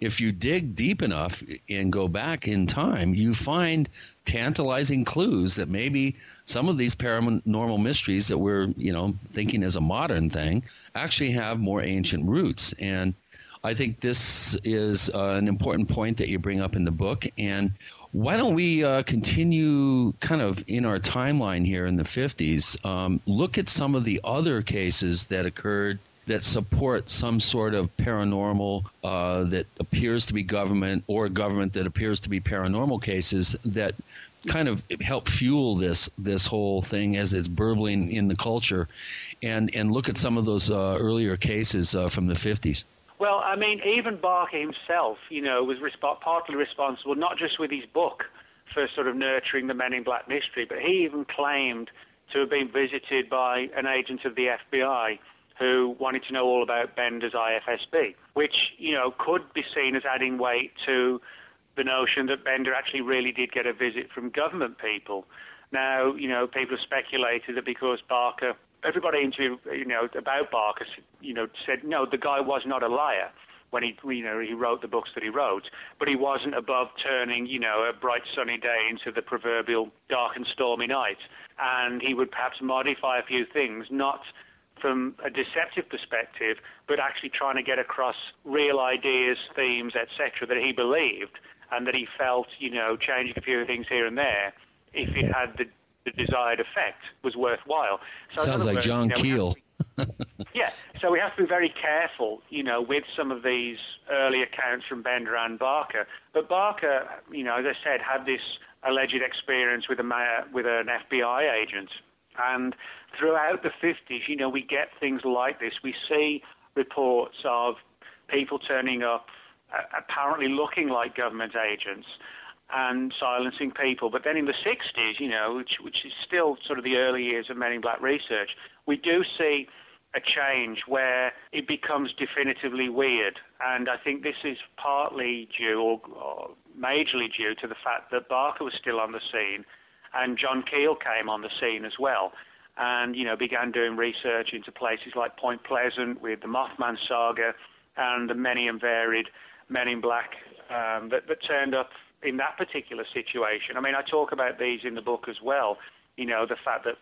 if you dig deep enough and go back in time, you find tantalizing clues that maybe some of these paranormal mysteries that we're, you know, thinking as a modern thing actually have more ancient roots. And I think this is uh, an important point that you bring up in the book. And why don't we uh, continue kind of in our timeline here in the fifties, um, look at some of the other cases that occurred that support some sort of paranormal uh, that appears to be government or government that appears to be paranormal cases that kind of help fuel this this whole thing as it's burbling in the culture, and, and look at some of those uh, earlier cases uh, from the fifties. Well, I mean, even Barker himself, you know, was resp- partly responsible, not just with his book, for sort of nurturing the Men in Black mystery, but he even claimed to have been visited by an agent of the F B I who wanted to know all about Bender's I F S B, which, you know, could be seen as adding weight to the notion that Bender actually really did get a visit from government people. Now, you know, people have speculated that because Barker, everybody interviewed, you know, about Barker, you know, said, no, the guy was not a liar when he, you know, he wrote the books that he wrote, but he wasn't above turning, you know, a bright sunny day into the proverbial dark and stormy night. And he would perhaps modify a few things, not from a deceptive perspective, but actually trying to get across real ideas, themes, et cetera, that he believed and that he felt, you know, changing a few things here and there, if it had the, the desired effect, was worthwhile. So sounds like words, John you know, Keel. Be, yeah, so we have to be very careful, you know, with some of these early accounts from Bender and Barker. But Barker, you know, as I said, had this alleged experience with a with an F B I agent. And throughout the fifties, you know, we get things like this. We see reports of people turning up, uh, apparently looking like government agents and silencing people. But then in the sixties, you know, which, which is still sort of the early years of Men in Black research, we do see a change where it becomes definitively weird. And I think this is partly due or, or majorly due to the fact that Barker was still on the scene. And John Keel came on the scene as well and, you know, began doing research into places like Point Pleasant with the Mothman saga and the many and varied Men in Black um, that, that turned up in that particular situation. I mean, I talk about these in the book as well, you know, the fact that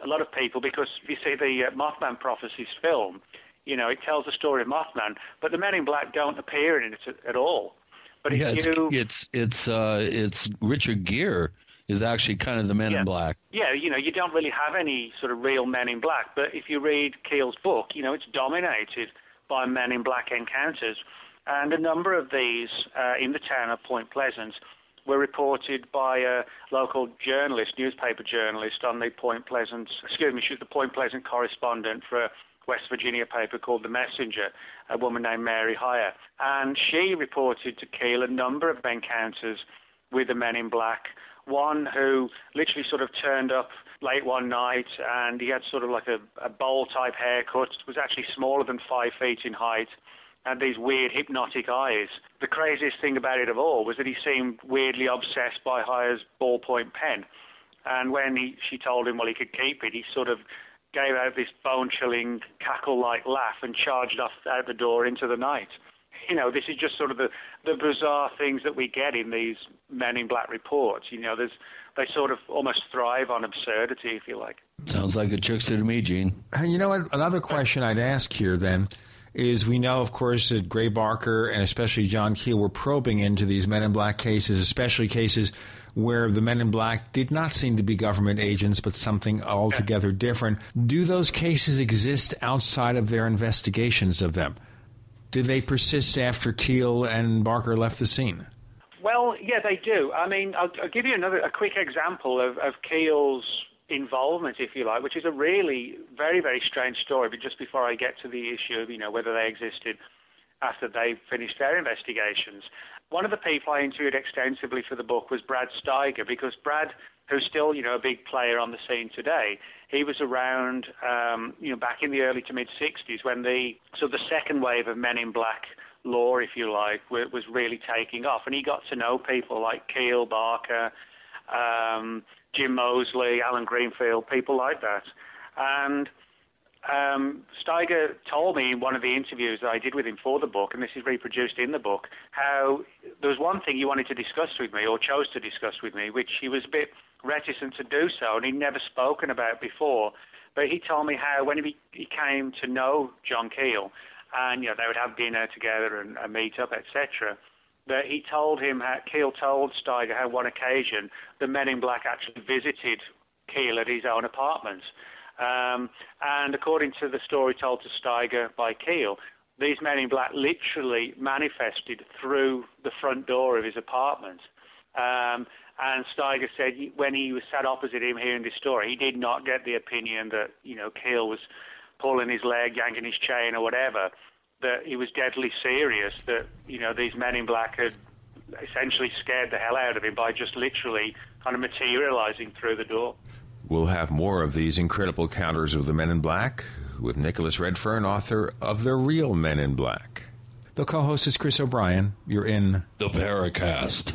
a lot of people, because you see the uh, Mothman Prophecies film, you know, it tells the story of Mothman, but the Men in Black don't appear in it at all. But yeah, if you, it's, it's, it's, uh, it's Richard Gere is actually kind of the Men yeah. in Black. Yeah, you know, you don't really have any sort of real Men in Black, but if you read Keel's book, you know, it's dominated by Men in Black encounters. And a number of these uh, in the town of Point Pleasant were reported by a local journalist, newspaper journalist, on the Point Pleasant, excuse me, she was the Point Pleasant correspondent for a West Virginia paper called The Messenger, a woman named Maury Island. And she reported to Keel a number of encounters with the Men in Black, one who literally sort of turned up late one night and he had sort of like a, a bowl-type haircut, was actually smaller than five feet in height, and these weird hypnotic eyes. The craziest thing about it of all was that he seemed weirdly obsessed by Heyer's ballpoint pen. And when he, she told him, well, he could keep it, he sort of gave out this bone-chilling, cackle-like laugh and charged off out the door into the night. You know, this is just sort of the, the bizarre things that we get in these Men in Black reports. You know, there's they sort of almost thrive on absurdity, if you like. Sounds like a trickster to me, Gene. And you know what? Another question I'd ask here, then, is we know, of course, that Gray Barker and especially John Keel were probing into these Men in Black cases, especially cases where the Men in Black did not seem to be government agents, but something altogether different. Do those cases exist outside of their investigations of them? Do they persist after Keel and Barker left the scene? Well, yeah, they do. I mean, I'll, I'll give you another a quick example of, of Keel's involvement, if you like, which is a really very, very strange story. But just before I get to the issue of, you know, whether they existed after they finished their investigations, one of the people I interviewed extensively for the book was Brad Steiger, because Brad, who's still, you know, a big player on the scene today, he was around, um, you know, back in the early to mid-sixties when the sort of the second wave of Men in Black law, if you like, w- was really taking off. And he got to know people like Keel, Barker, um, Jim Moseley, Alan Greenfield, people like that. And um, Steiger told me in one of the interviews that I did with him for the book, and this is reproduced in the book, how there was one thing he wanted to discuss with me, or chose to discuss with me, which he was a bit reticent to do so, and he'd never spoken about before. But he told me how when he, he came to know John Keel, and you know they would have dinner together and a meet up, et cetera. That he told him how Keel told Steiger how one occasion the Men in Black actually visited Keel at his own apartment, um, and according to the story told to Steiger by Keel, these Men in Black literally manifested through the front door of his apartment. Um, and Steiger said when he was sat opposite him hearing this story, he did not get the opinion that, you know, Keel was pulling his leg, yanking his chain or whatever, that he was deadly serious, that, you know, these Men in Black had essentially scared the hell out of him by just literally kind of materializing through the door. We'll have more of these incredible encounters of the Men in Black with Nicholas Redfern, author of The Real Men in Black. The co-host is Chris O'Brien. You're in The Paracast.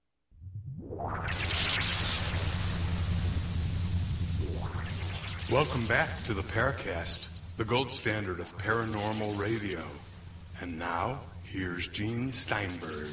Welcome back to the Paracast, the gold standard of paranormal radio. And now, here's Gene Steinberg.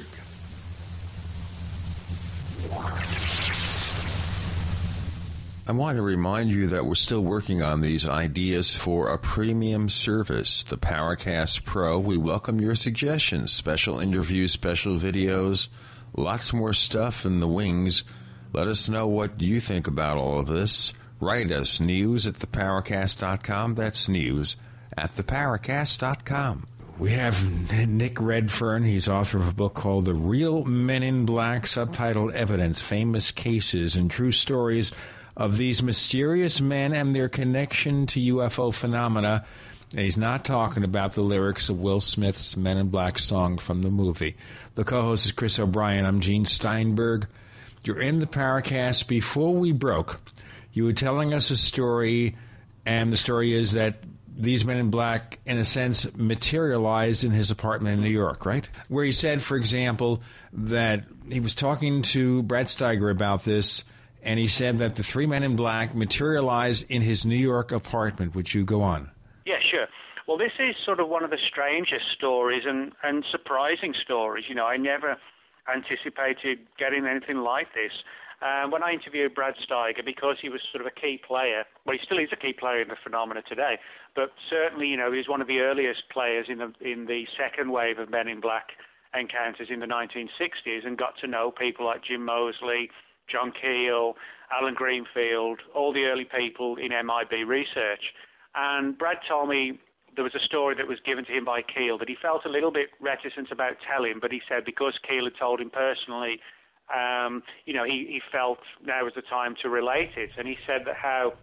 I want to remind you that we're still working on these ideas for a premium service, the Paracast Pro. We welcome your suggestions, special interviews, special videos, lots more stuff in the wings. Let us know what you think about all of this. Write us, news at the paracast dot com. That's news at the paracast dot com. We have Nick Redfern. He's author of a book called The Real Men in Black, subtitled Evidence, Famous Cases and True Stories of These Mysterious Men and Their Connection to U F O Phenomena. And he's not talking about the lyrics of Will Smith's Men in Black song from the movie. The co-host is Chris O'Brien. I'm Gene Steinberg. You're in the Paracast. Before we broke, you were telling us a story, and the story is that these Men in Black, in a sense, materialized in his apartment in New York, right? Where he said, for example, that he was talking to Brad Steiger about this, and he said that the three Men in Black materialized in his New York apartment. Would you go on? Yeah, sure. Well, this is sort of one of the strangest stories and, and surprising stories. You know, I never anticipated getting anything like this. Um, when I interviewed Brad Steiger, because he was sort of a key player, well, he still is a key player in the phenomena today, but certainly, you know, he was one of the earliest players in the in the second wave of Men in Black encounters in the nineteen sixties, and got to know people like Jim Moseley, John Keel, Alan Greenfield, all the early people in M I B research. And Brad told me there was a story that was given to him by Keel that he felt a little bit reticent about telling, but he said because Keel had told him personally, um, you know, he, he felt now was the time to relate it. And he said that how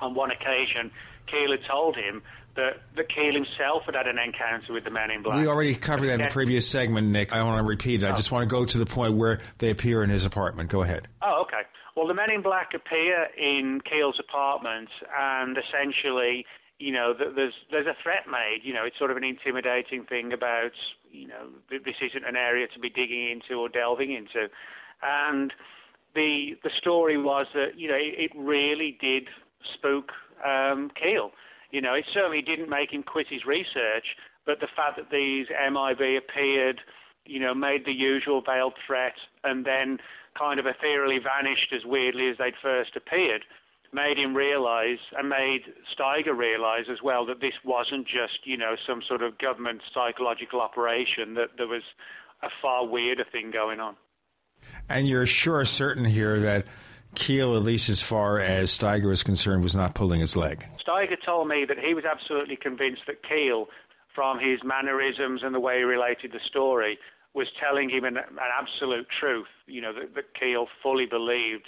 on one occasion Keel had told him that, that Keel himself had had an encounter with the Men in Black. We already covered that in the previous segment, Nick. I don't want to repeat it. I just want to go to the point where they appear in his apartment. Go ahead. Oh, okay. Well, the Men in Black appear in Keel's apartment, and essentially, you know, there's there's a threat made. You know, it's sort of an intimidating thing about, you know, this isn't an area to be digging into or delving into. And the the story was that, you know, it really did spook um, Keel. You know, it certainly didn't make him quit his research, but the fact that these M I B appeared, you know, made the usual veiled threat and then kind of ethereally vanished as weirdly as they'd first appeared, made him realise, and made Steiger realise as well, that this wasn't just, you know, some sort of government psychological operation, that there was a far weirder thing going on. And you're sure certain here that Keel, at least as far as Steiger is concerned, was not pulling his leg? Steiger told me that he was absolutely convinced that Keel, from his mannerisms and the way he related the story, was telling him an, an absolute truth, you know, that, that Keel fully believed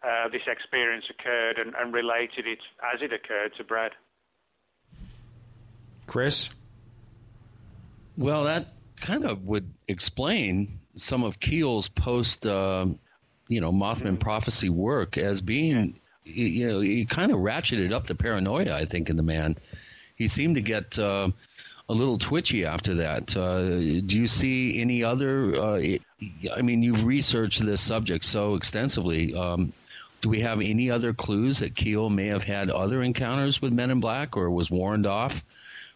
Uh, this experience occurred and, and related it as it occurred to Brad. Chris? Well, that kind of would explain some of Keel's post, uh, you know, Mothman prophecy work as being, you know, he kind of ratcheted up the paranoia, I think, in the man. He seemed to get uh, a little twitchy after that. Uh, do you see any other, uh, I mean, you've researched this subject so extensively, um, do we have any other clues that Keel may have had other encounters with Men in Black, or was warned off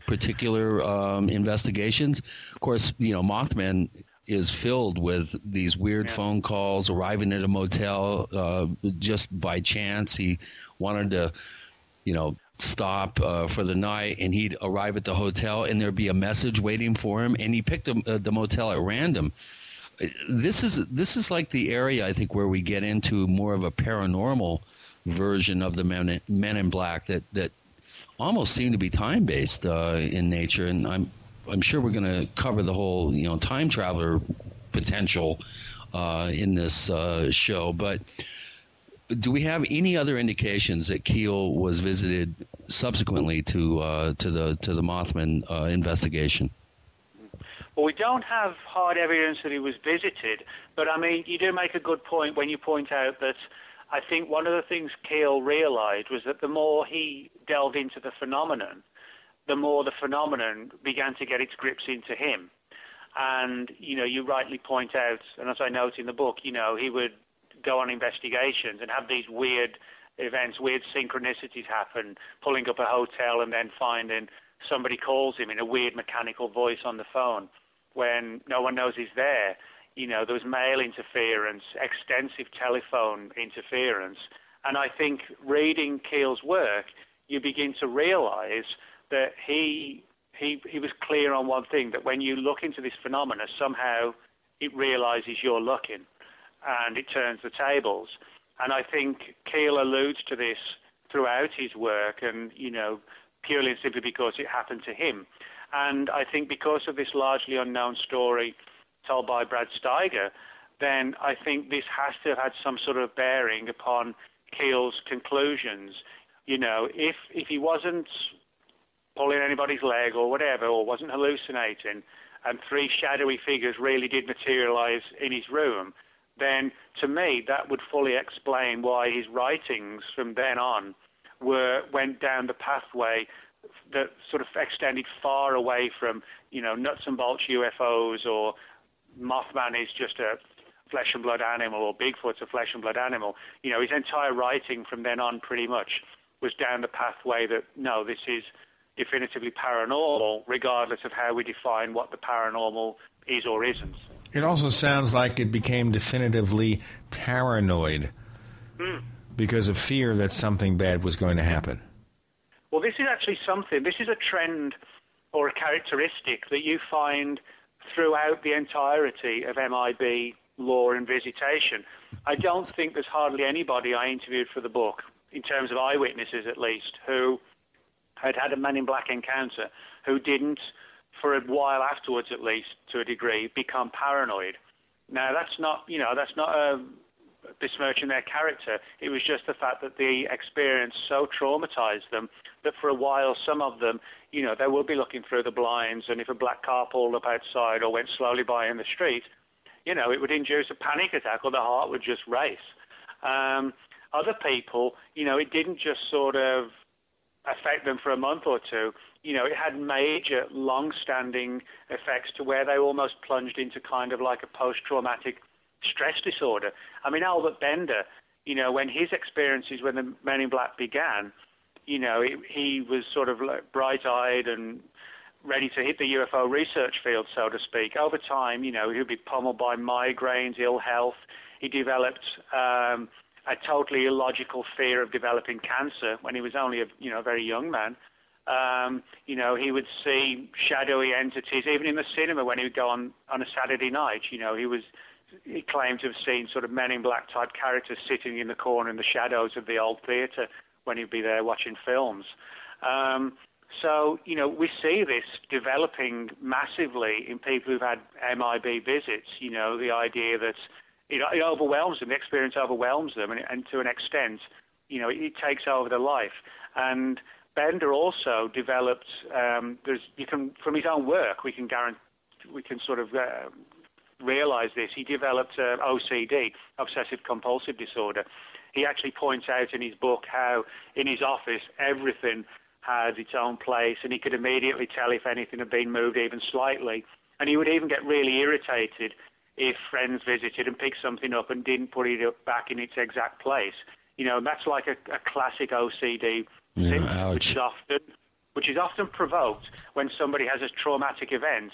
particular um, investigations? Of course, you know, Mothman is filled with these weird yeah. phone calls, arriving at a motel uh, just by chance. He wanted to, you know, stop uh, for the night, and he'd arrive at the hotel, and there'd be a message waiting for him, and he picked a, uh, the motel at random. This is this is like the area, I think, where we get into more of a paranormal version of the Men, men in Black that, that almost seem to be time based uh, in nature. And I'm I'm sure we're going to cover the whole, you know, time traveler potential uh, in this uh, show. But do we have any other indications that Keel was visited subsequently to uh, to the to the Mothman uh, investigation? Well, we don't have hard evidence that he was visited, but, I mean, you do make a good point when you point out that I think one of the things Keel realized was that the more he delved into the phenomenon, the more the phenomenon began to get its grips into him. And, you know, you rightly point out, and as I note in the book, you know, he would go on investigations and have these weird events, weird synchronicities happen, pulling up a hotel and then finding somebody calls him in a weird mechanical voice on the phone when no one knows he's there. You know, there was mail interference, extensive telephone interference. And I think reading Keel's work, you begin to realize that he he he was clear on one thing, that when you look into this phenomena, somehow it realizes you're looking and it turns the tables. And I think Keel alludes to this throughout his work and, you know, purely and simply because it happened to him. And I think because of this largely unknown story told by Brad Steiger, then I think this has to have had some sort of bearing upon Keel's conclusions. You know, if if he wasn't pulling anybody's leg or whatever, or wasn't hallucinating, and three shadowy figures really did materialize in his room, then to me that would fully explain why his writings from then on were went down the pathway that sort of extended far away from, you know, nuts and bolts U F Os or Mothman is just a flesh and blood animal or Bigfoot's a flesh and blood animal. You know, his entire writing from then on pretty much was down the pathway that, no, this is definitively paranormal, regardless of how we define what the paranormal is or isn't. It also sounds like it became definitively paranoid mm. because of fear that something bad was going to happen. Well, this is actually something, this is a trend or a characteristic that you find throughout the entirety of M I B law and visitation. I don't think there's hardly anybody I interviewed for the book, in terms of eyewitnesses at least, who had had a Man in Black encounter, who didn't, for a while afterwards at least, to a degree, become paranoid. Now, that's not, you know, that's not a besmirch in their character. It was just the fact that the experience so traumatized them that for a while some of them, you know, they will be looking through the blinds, and if a black car pulled up outside or went slowly by in the street, you know, it would induce a panic attack or the heart would just race. Um, other people, you know, it didn't just sort of affect them for a month or two. You know, it had major long-standing effects to where they almost plunged into kind of like a post-traumatic stress disorder. I mean, Albert Bender, you know, when his experiences when the Men in Black began, you know, it, he was sort of like bright-eyed and ready to hit the U F O research field, so to speak. Over time, you know, he'd be pummeled by migraines, ill health. He developed um, a totally illogical fear of developing cancer when he was only a, you know, very young man. Um, you know, he would see shadowy entities, even in the cinema when he would go on, on a Saturday night. You know, he was... He claimed to have seen sort of Men in Black type characters sitting in the corner in the shadows of the old theatre when he'd be there watching films. Um, so, you know, we see this developing massively in people who've had M I B visits, you know, the idea that it, it overwhelms them, the experience overwhelms them, and, and to an extent, you know, it, it takes over their life. And Bender also developed, um, there's, you can, from his own work, we can guarantee, we can sort of... Uh, realize this, he developed uh, O C D, obsessive compulsive disorder. He actually points out in his book how in his office everything had its own place, and he could immediately tell if anything had been moved even slightly, and he would even get really irritated if friends visited and picked something up and didn't put it up back in its exact place. You know, and that's like a, a classic O C D yeah, symptom, which is often which is often provoked when somebody has a traumatic event,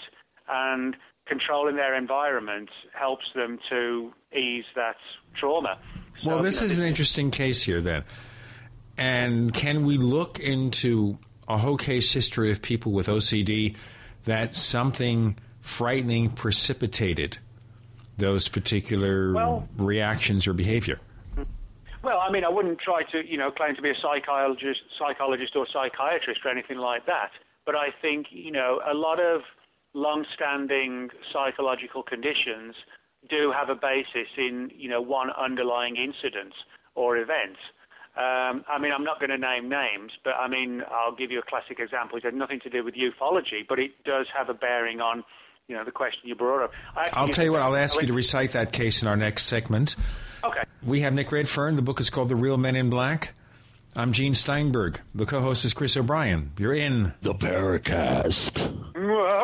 and controlling their environment helps them to ease that trauma. So, well, this you know, is an interesting case here, then. And can we look into a whole case history of people with O C D that something frightening precipitated those particular well, reactions or behavior? Well, I mean, I wouldn't try to, you know, claim to be a psychologist, psychologist or psychiatrist or anything like that. But I think, you know, a lot of long-standing psychological conditions do have a basis in, you know, one underlying incident or event. Um, I mean, I'm not going to name names, but I mean, I'll give you a classic example. It had nothing to do with ufology, but it does have a bearing on, you know, the question you brought up. I, I'll tell you what, I'll ask you to recite that case in our next segment. Okay. We have Nick Redfern. The book is called The Real Men in Black. I'm Gene Steinberg. The co-host is Chris O'Brien. You're in the Paracast. Whoa!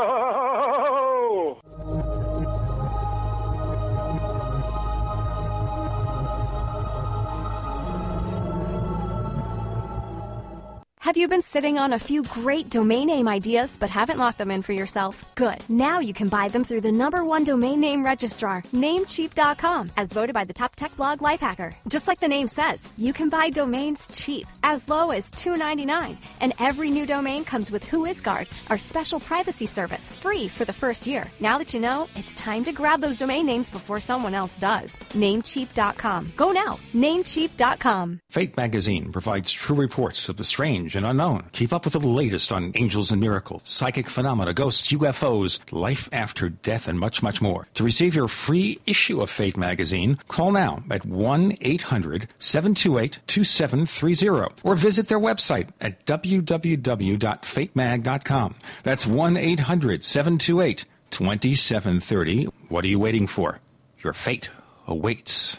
Have you been sitting on a few great domain name ideas but haven't locked them in for yourself? Good. Now you can buy them through the number one domain name registrar, Namecheap dot com, as voted by the top tech blog Lifehacker. Just like the name says, you can buy domains cheap, as low as two dollars and ninety-nine cents. And every new domain comes with WhoisGuard, our special privacy service, free for the first year. Now that you know, it's time to grab those domain names before someone else does. Namecheap dot com. Go now. Namecheap dot com. Fate Magazine provides true reports of the strange and unknown. Keep up with the latest on angels and miracles, psychic phenomena, ghosts, U F Os, life after death, and much, much more. To receive your free issue of Fate Magazine, call now at one eight hundred seven two eight two seven three zero or visit their website at w w w dot fate mag dot com. That's one eight hundred seven two eight two seven three zero. What are you waiting for? Your fate awaits.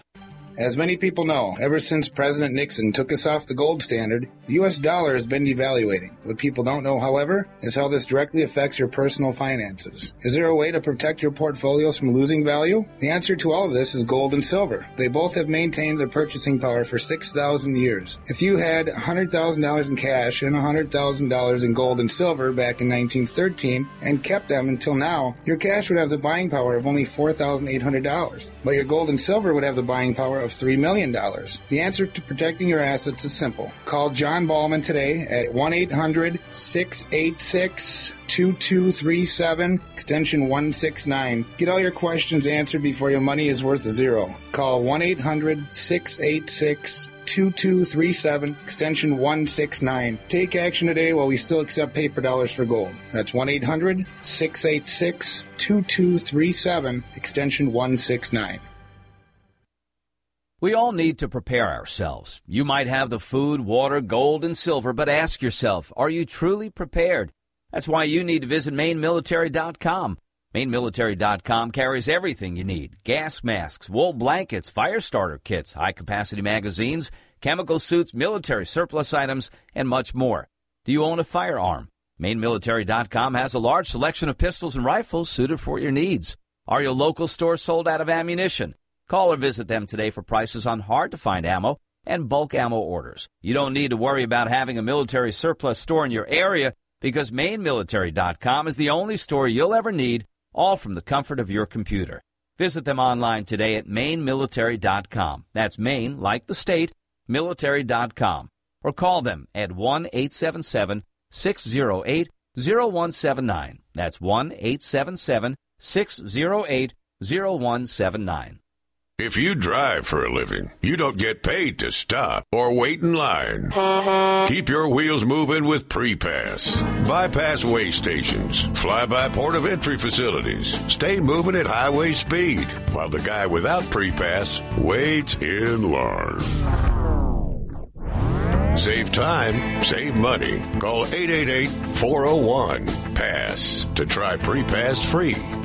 As many people know, ever since President Nixon took us off the gold standard, the U S dollar has been devaluating. What people don't know, however, is how this directly affects your personal finances. Is there a way to protect your portfolios from losing value? The answer to all of this is gold and silver. They both have maintained their purchasing power for six thousand years. If you had one hundred thousand dollars in cash and one hundred thousand dollars in gold and silver back in nineteen thirteen and kept them until now, your cash would have the buying power of only four thousand eight hundred dollars, but your gold and silver would have the buying power of three million dollars. The answer to protecting your assets is simple. Call John Ballman today at one eight hundred six eight six two two three seven, extension one sixty-nine. Get all your questions answered before your money is worth a zero. Call one eight hundred six eight six two two three seven, extension one sixty-nine. Take action today while we still accept paper dollars for gold. That's one eight hundred six eight six two two three seven, extension one sixty-nine. We all need to prepare ourselves. You might have the food, water, gold, and silver, but ask yourself, are you truly prepared? That's why you need to visit Maine Military dot com. Maine Military dot com carries everything you need. Gas masks, wool blankets, fire starter kits, high-capacity magazines, chemical suits, military surplus items, and much more. Do you own a firearm? Maine Military dot com has a large selection of pistols and rifles suited for your needs. Are your local stores sold out of ammunition? Call or visit them today for prices on hard-to-find ammo and bulk ammo orders. You don't need to worry about having a military surplus store in your area because Maine Military dot com is the only store you'll ever need, all from the comfort of your computer. Visit them online today at Maine Military dot com. That's Maine, like the state, military dot com. Or call them at one eight seven seven six zero eight zero one seven nine. That's one eight seven seven six zero eight zero one seven nine. If you drive for a living, you don't get paid to stop or wait in line. Keep your wheels moving with pre-pass. Bypass weigh stations, fly-by port of entry facilities. Stay moving at highway speed while the guy without pre-pass waits in line. Save time, save money. Call eight eight eight four zero one PASS to try pre-pass free.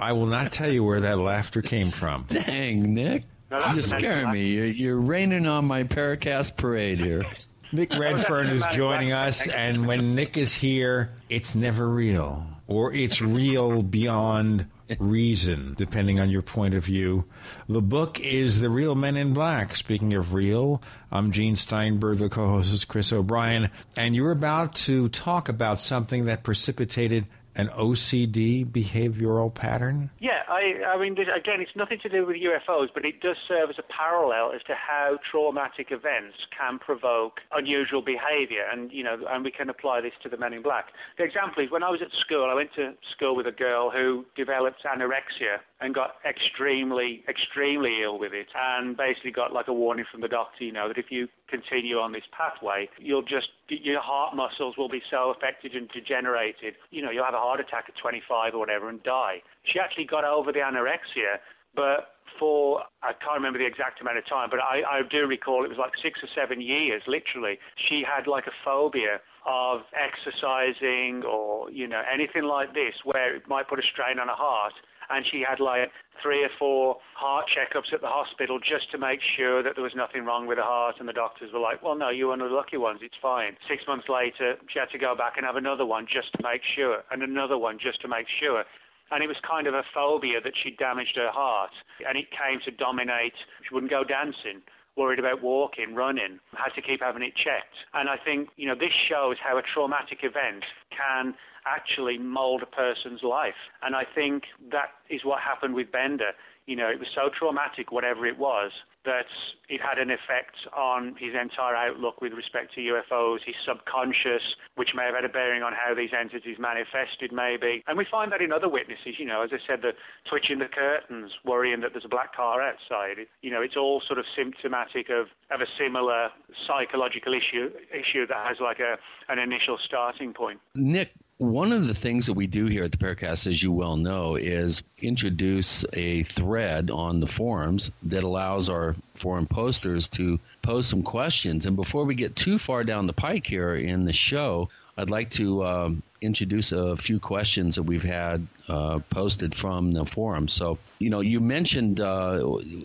I will not tell you where that laughter came from. Dang, Nick. You're scaring me. You're, you're raining on my Paracast parade here. Nick Redfern is joining us, and when Nick is here, it's never real. Or it's real beyond reason, depending on your point of view. The book is The Real Men in Black. Speaking of real, I'm Gene Steinberg. The co-host is Chris O'Brien. And you're about to talk about something that precipitated an O C D behavioral pattern? Yeah, I, I mean, again, it's nothing to do with U F Os, but it does serve as a parallel as to how traumatic events can provoke unusual behavior, and, you know, and we can apply this to the Men in Black. The example is when I was at school, I went to school with a girl who developed anorexia and got extremely, extremely ill with it, and basically got like a warning from the doctor, you know, that if you continue on this pathway, you'll just, your heart muscles will be so affected and degenerated, you know, you'll have a heart attack at twenty-five or whatever and die. She actually got over the anorexia, but for, I can't remember the exact amount of time, but I, I do recall it was like six or seven years, literally. She had like a phobia of exercising or, you know, anything like this where it might put a strain on her heart. and she had like three or four heart checkups at the hospital just to make sure that there was nothing wrong with her heart, and the doctors were like, well, no, you're one of the lucky ones, it's fine. Six months later, she had to go back and have another one just to make sure, and another one just to make sure. And it was kind of a phobia that she damaged her heart, and it came to dominate. She wouldn't go dancing, worried about walking, running, had to keep having it checked. And I think, you know, this shows how a traumatic event can actually mold a person's life. And I think that is what happened with Bender. You know, it was so traumatic, whatever it was, that it had an effect on his entire outlook with respect to U F Os, his subconscious, which may have had a bearing on how these entities manifested, maybe. And we find that in other witnesses, you know, as I said, the twitching the curtains, worrying that there's a black car outside. It, you know, it's all sort of symptomatic of, of a similar psychological issue, issue that has like a an initial starting point. Nick, one of the things that we do here at the Paracast, as you well know, is introduce a thread on the forums that allows our forum posters to pose some questions. And before we get too far down the pike here in the show, I'd like to um, introduce a few questions that we've had uh, posted from the forum. So, you know, you mentioned uh,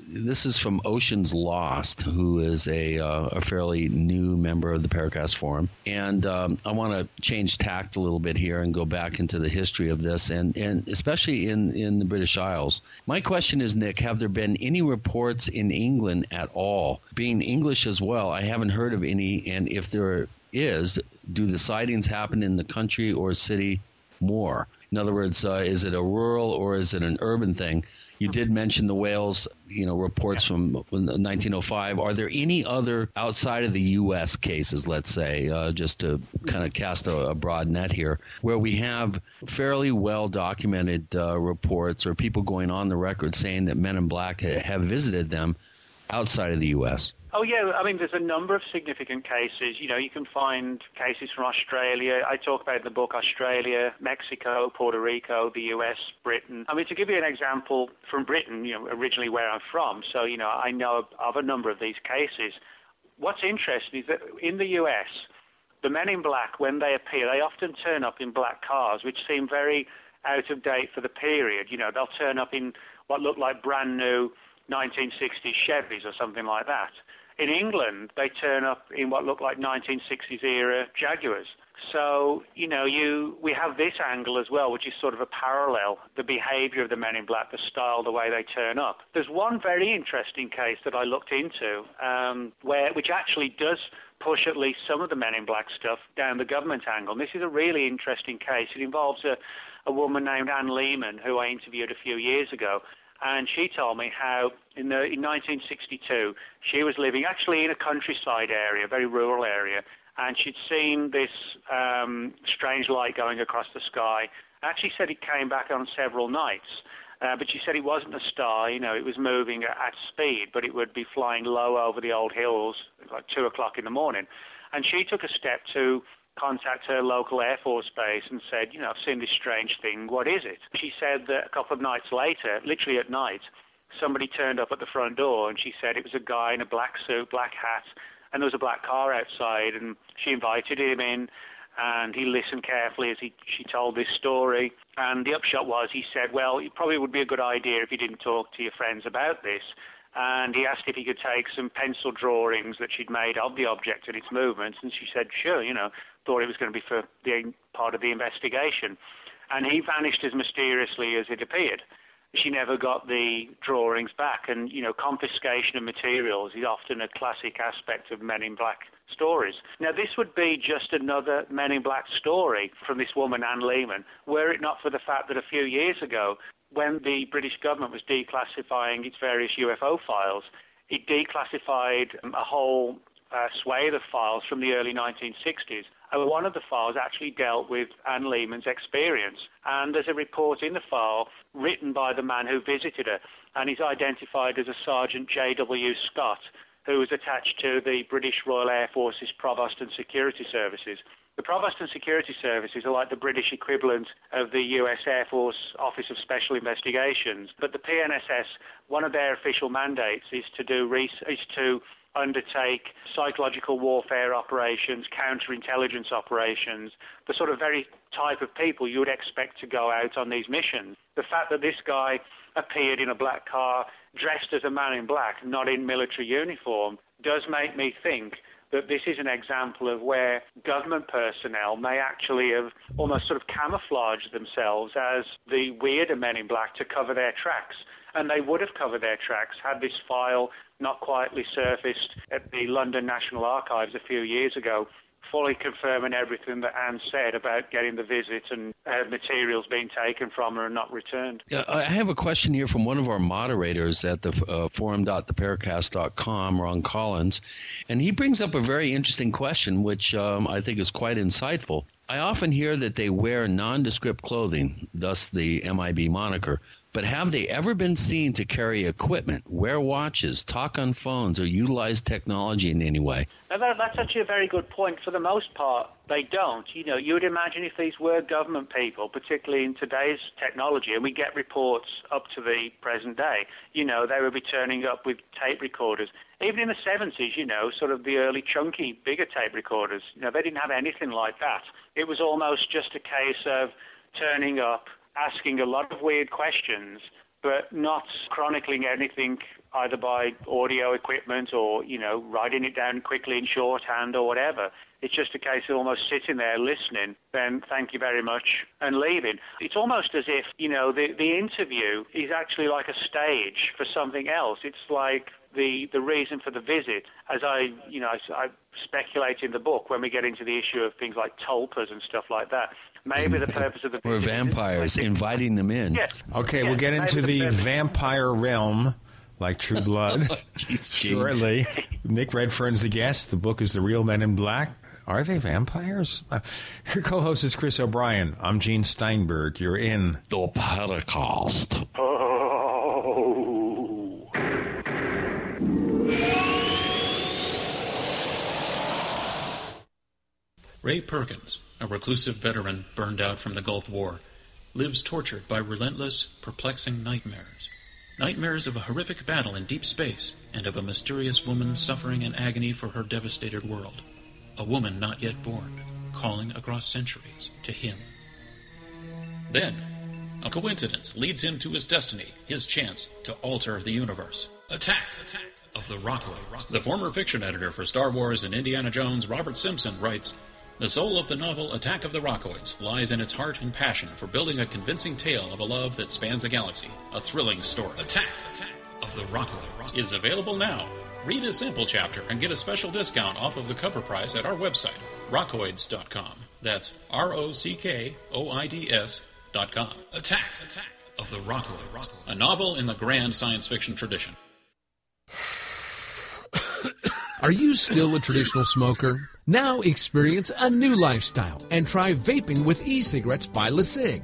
this is from Oceans Lost, who is a, uh, a fairly new member of the Paracast forum. And um, I want to change tact a little bit here and go back into the history of this, and, and especially in, in the British Isles. My question is, Nick, have there been any reports in England at all? Being English as well, I haven't heard of any, and if there are is, do the sightings happen in the country or city more? In other words, uh, is it a rural or is it an urban thing? You did mention the Wales, you know, reports from nineteen oh five. Are there any other outside of the U S cases, let's say, uh, just to kind of cast a, a broad net here, where we have fairly well-documented uh, reports or people going on the record saying that Men in Black ha- have visited them outside of the U S? Oh, yeah. I mean, there's a number of significant cases. You know, you can find cases from Australia. I talk about in the book Australia, Mexico, Puerto Rico, the U S, Britain. I mean, to give you an example from Britain, you know, originally where I'm from, so, you know, I know of a number of these cases. What's interesting is that in the U S, the Men in Black, when they appear, they often turn up in black cars, which seem very out of date for the period. You know, they'll turn up in what look like brand new nineteen sixties Chevys or something like that. In England, they turn up in what look like nineteen sixties era Jaguars. So, you know, you we have this angle as well, which is sort of a parallel, the behavior of the Men in Black, the style, the way they turn up. There's one very interesting case that I looked into, um, where which actually does push at least some of the Men in Black stuff down the government angle. And this is a really interesting case. It involves a, a woman named Anne Lehmann, who I interviewed a few years ago. And she told me how in, the, in nineteen sixty-two, she was living actually in a countryside area, very rural area, and she'd seen this um, strange light going across the sky. Actually said it came back on several nights, uh, but she said it wasn't a star, you know, it was moving at, at speed, but it would be flying low over the old hills like two o'clock in the morning. And she took a step to contact her local Air Force base and said, you know, I've seen this strange thing, what is it? She said that a couple of nights later, literally at night, somebody turned up at the front door, and she said it was a guy in a black suit, black hat, and there was a black car outside, and she invited him in, and he listened carefully as he, she told this story. And the upshot was, he said, well, it probably would be a good idea if you didn't talk to your friends about this. And he asked if he could take some pencil drawings that she'd made of the object and its movements, and she said, sure, you know, thought it was going to be for the part of the investigation. And he vanished as mysteriously as it appeared. She never got the drawings back, and, you know, confiscation of materials is often a classic aspect of Men in Black stories. Now, this would be just another Men in Black story from this woman, Anne Lehmann, were it not for the fact that a few years ago, when the British government was declassifying its various U F O files, it declassified a whole uh, swathe of files from the early nineteen sixties. And one of the files actually dealt with Anne Lehmann's experience. And there's a report in the file written by the man who visited her, and he's identified as a Sergeant J W Scott, who was attached to the British Royal Air Force's Provost and Security Services. The Provost and Security Services are like the British equivalent of the U S Air Force Office of Special Investigations. But the P N S S, one of their official mandates is to do res- is to undertake psychological warfare operations, counterintelligence operations, the sort of very type of people you would expect to go out on these missions. The fact that this guy appeared in a black car dressed as a man in black, not in military uniform, does make me think that this is an example of where government personnel may actually have almost sort of camouflaged themselves as the weirder men in black to cover their tracks. And they would have covered their tracks had this file not quietly surfaced at the London National Archives a few years ago, fully confirming everything that Anne said about getting the visit and uh, materials being taken from her and not returned. Yeah, I have a question here from one of our moderators at the uh, forum dot the paracast dot com, Ron Collins, and he brings up a very interesting question, which um, I think is quite insightful. I often hear that they wear nondescript clothing, thus the M I B moniker, but have they ever been seen to carry equipment, wear watches, talk on phones, or utilize technology in any way? Now that, that's actually a very good point. For the most part, they don't. You know, you would imagine if these were government people, particularly in today's technology, and we get reports up to the present day, you know, they would be turning up with tape recorders. Even in the seventies, you know, sort of the early chunky, bigger tape recorders, you know, they didn't have anything like that. It was almost just a case of turning up, asking a lot of weird questions, but not chronicling anything either by audio equipment or, you know, writing it down quickly in shorthand or whatever. It's just a case of almost sitting there listening, then thank you very much, and leaving. It's almost as if, you know, the, the interview is actually like a stage for something else. It's like the, the reason for the visit, as I, you know, I, I speculate in the book when we get into the issue of things like tulpas and stuff like that. Maybe the purpose of the visit. Or vampires, inviting them in. Yes. Okay, yes, we'll get into the, the vampire realm. Like True Blood, oh, geez, shortly. Nick Redfern's the guest. The book is The Real Men in Black. Are they vampires? Uh, your co-host is Chris O'Brien. I'm Gene Steinberg. You're in The Paracast. Oh. Ray Perkins, a reclusive veteran burned out from the Gulf War, lives tortured by relentless, perplexing nightmares. Nightmares of a horrific battle in deep space and of a mysterious woman suffering in agony for her devastated world. A woman not yet born, calling across centuries to him. Then, a coincidence leads him to his destiny, his chance to alter the universe. Attack, Attack of the Rockoids. The former fiction editor for Star Wars and Indiana Jones, Robert Simpson, writes, "The soul of the novel Attack of the Rockoids lies in its heart and passion for building a convincing tale of a love that spans the galaxy, a thrilling story. Attack, Attack of the Rockoids is available now. Read a sample chapter and get a special discount off of the cover price at our website, rockoids dot com. That's R O C K O I D S dot com. Attack, Attack of the Rockoids, a novel in the grand science fiction tradition." Are you still a traditional smoker? Now experience a new lifestyle and try vaping with e-cigarettes by LeSig.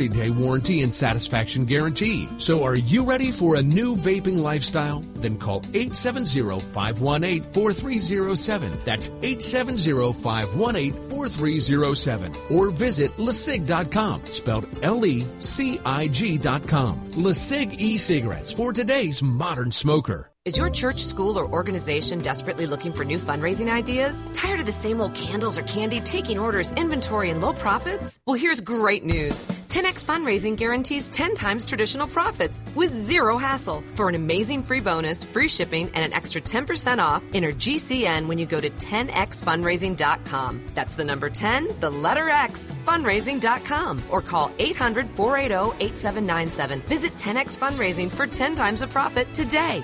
warranty and satisfaction guarantee. So are you ready for a new vaping lifestyle? Then call eight seven zero, five one eight, four three zero seven. That's eight seven zero, five one eight, four three zero seven. Or visit LeSig dot com, spelled L E C I G dot com. LeSig e-cigarettes for today's modern smoker. Is your church, school, or organization desperately looking for new fundraising ideas? Tired of the same old candles or candy, taking orders, inventory, and low profits? Well, here's great news. ten X Fundraising guarantees ten times traditional profits with zero hassle. For an amazing free bonus, free shipping, and an extra ten percent off, enter G C N when you go to ten x fundraising dot com. That's the number ten, the letter X, fundraising dot com. Or call eight hundred, four eight zero, eight seven nine seven. Visit ten X Fundraising for ten times a profit today.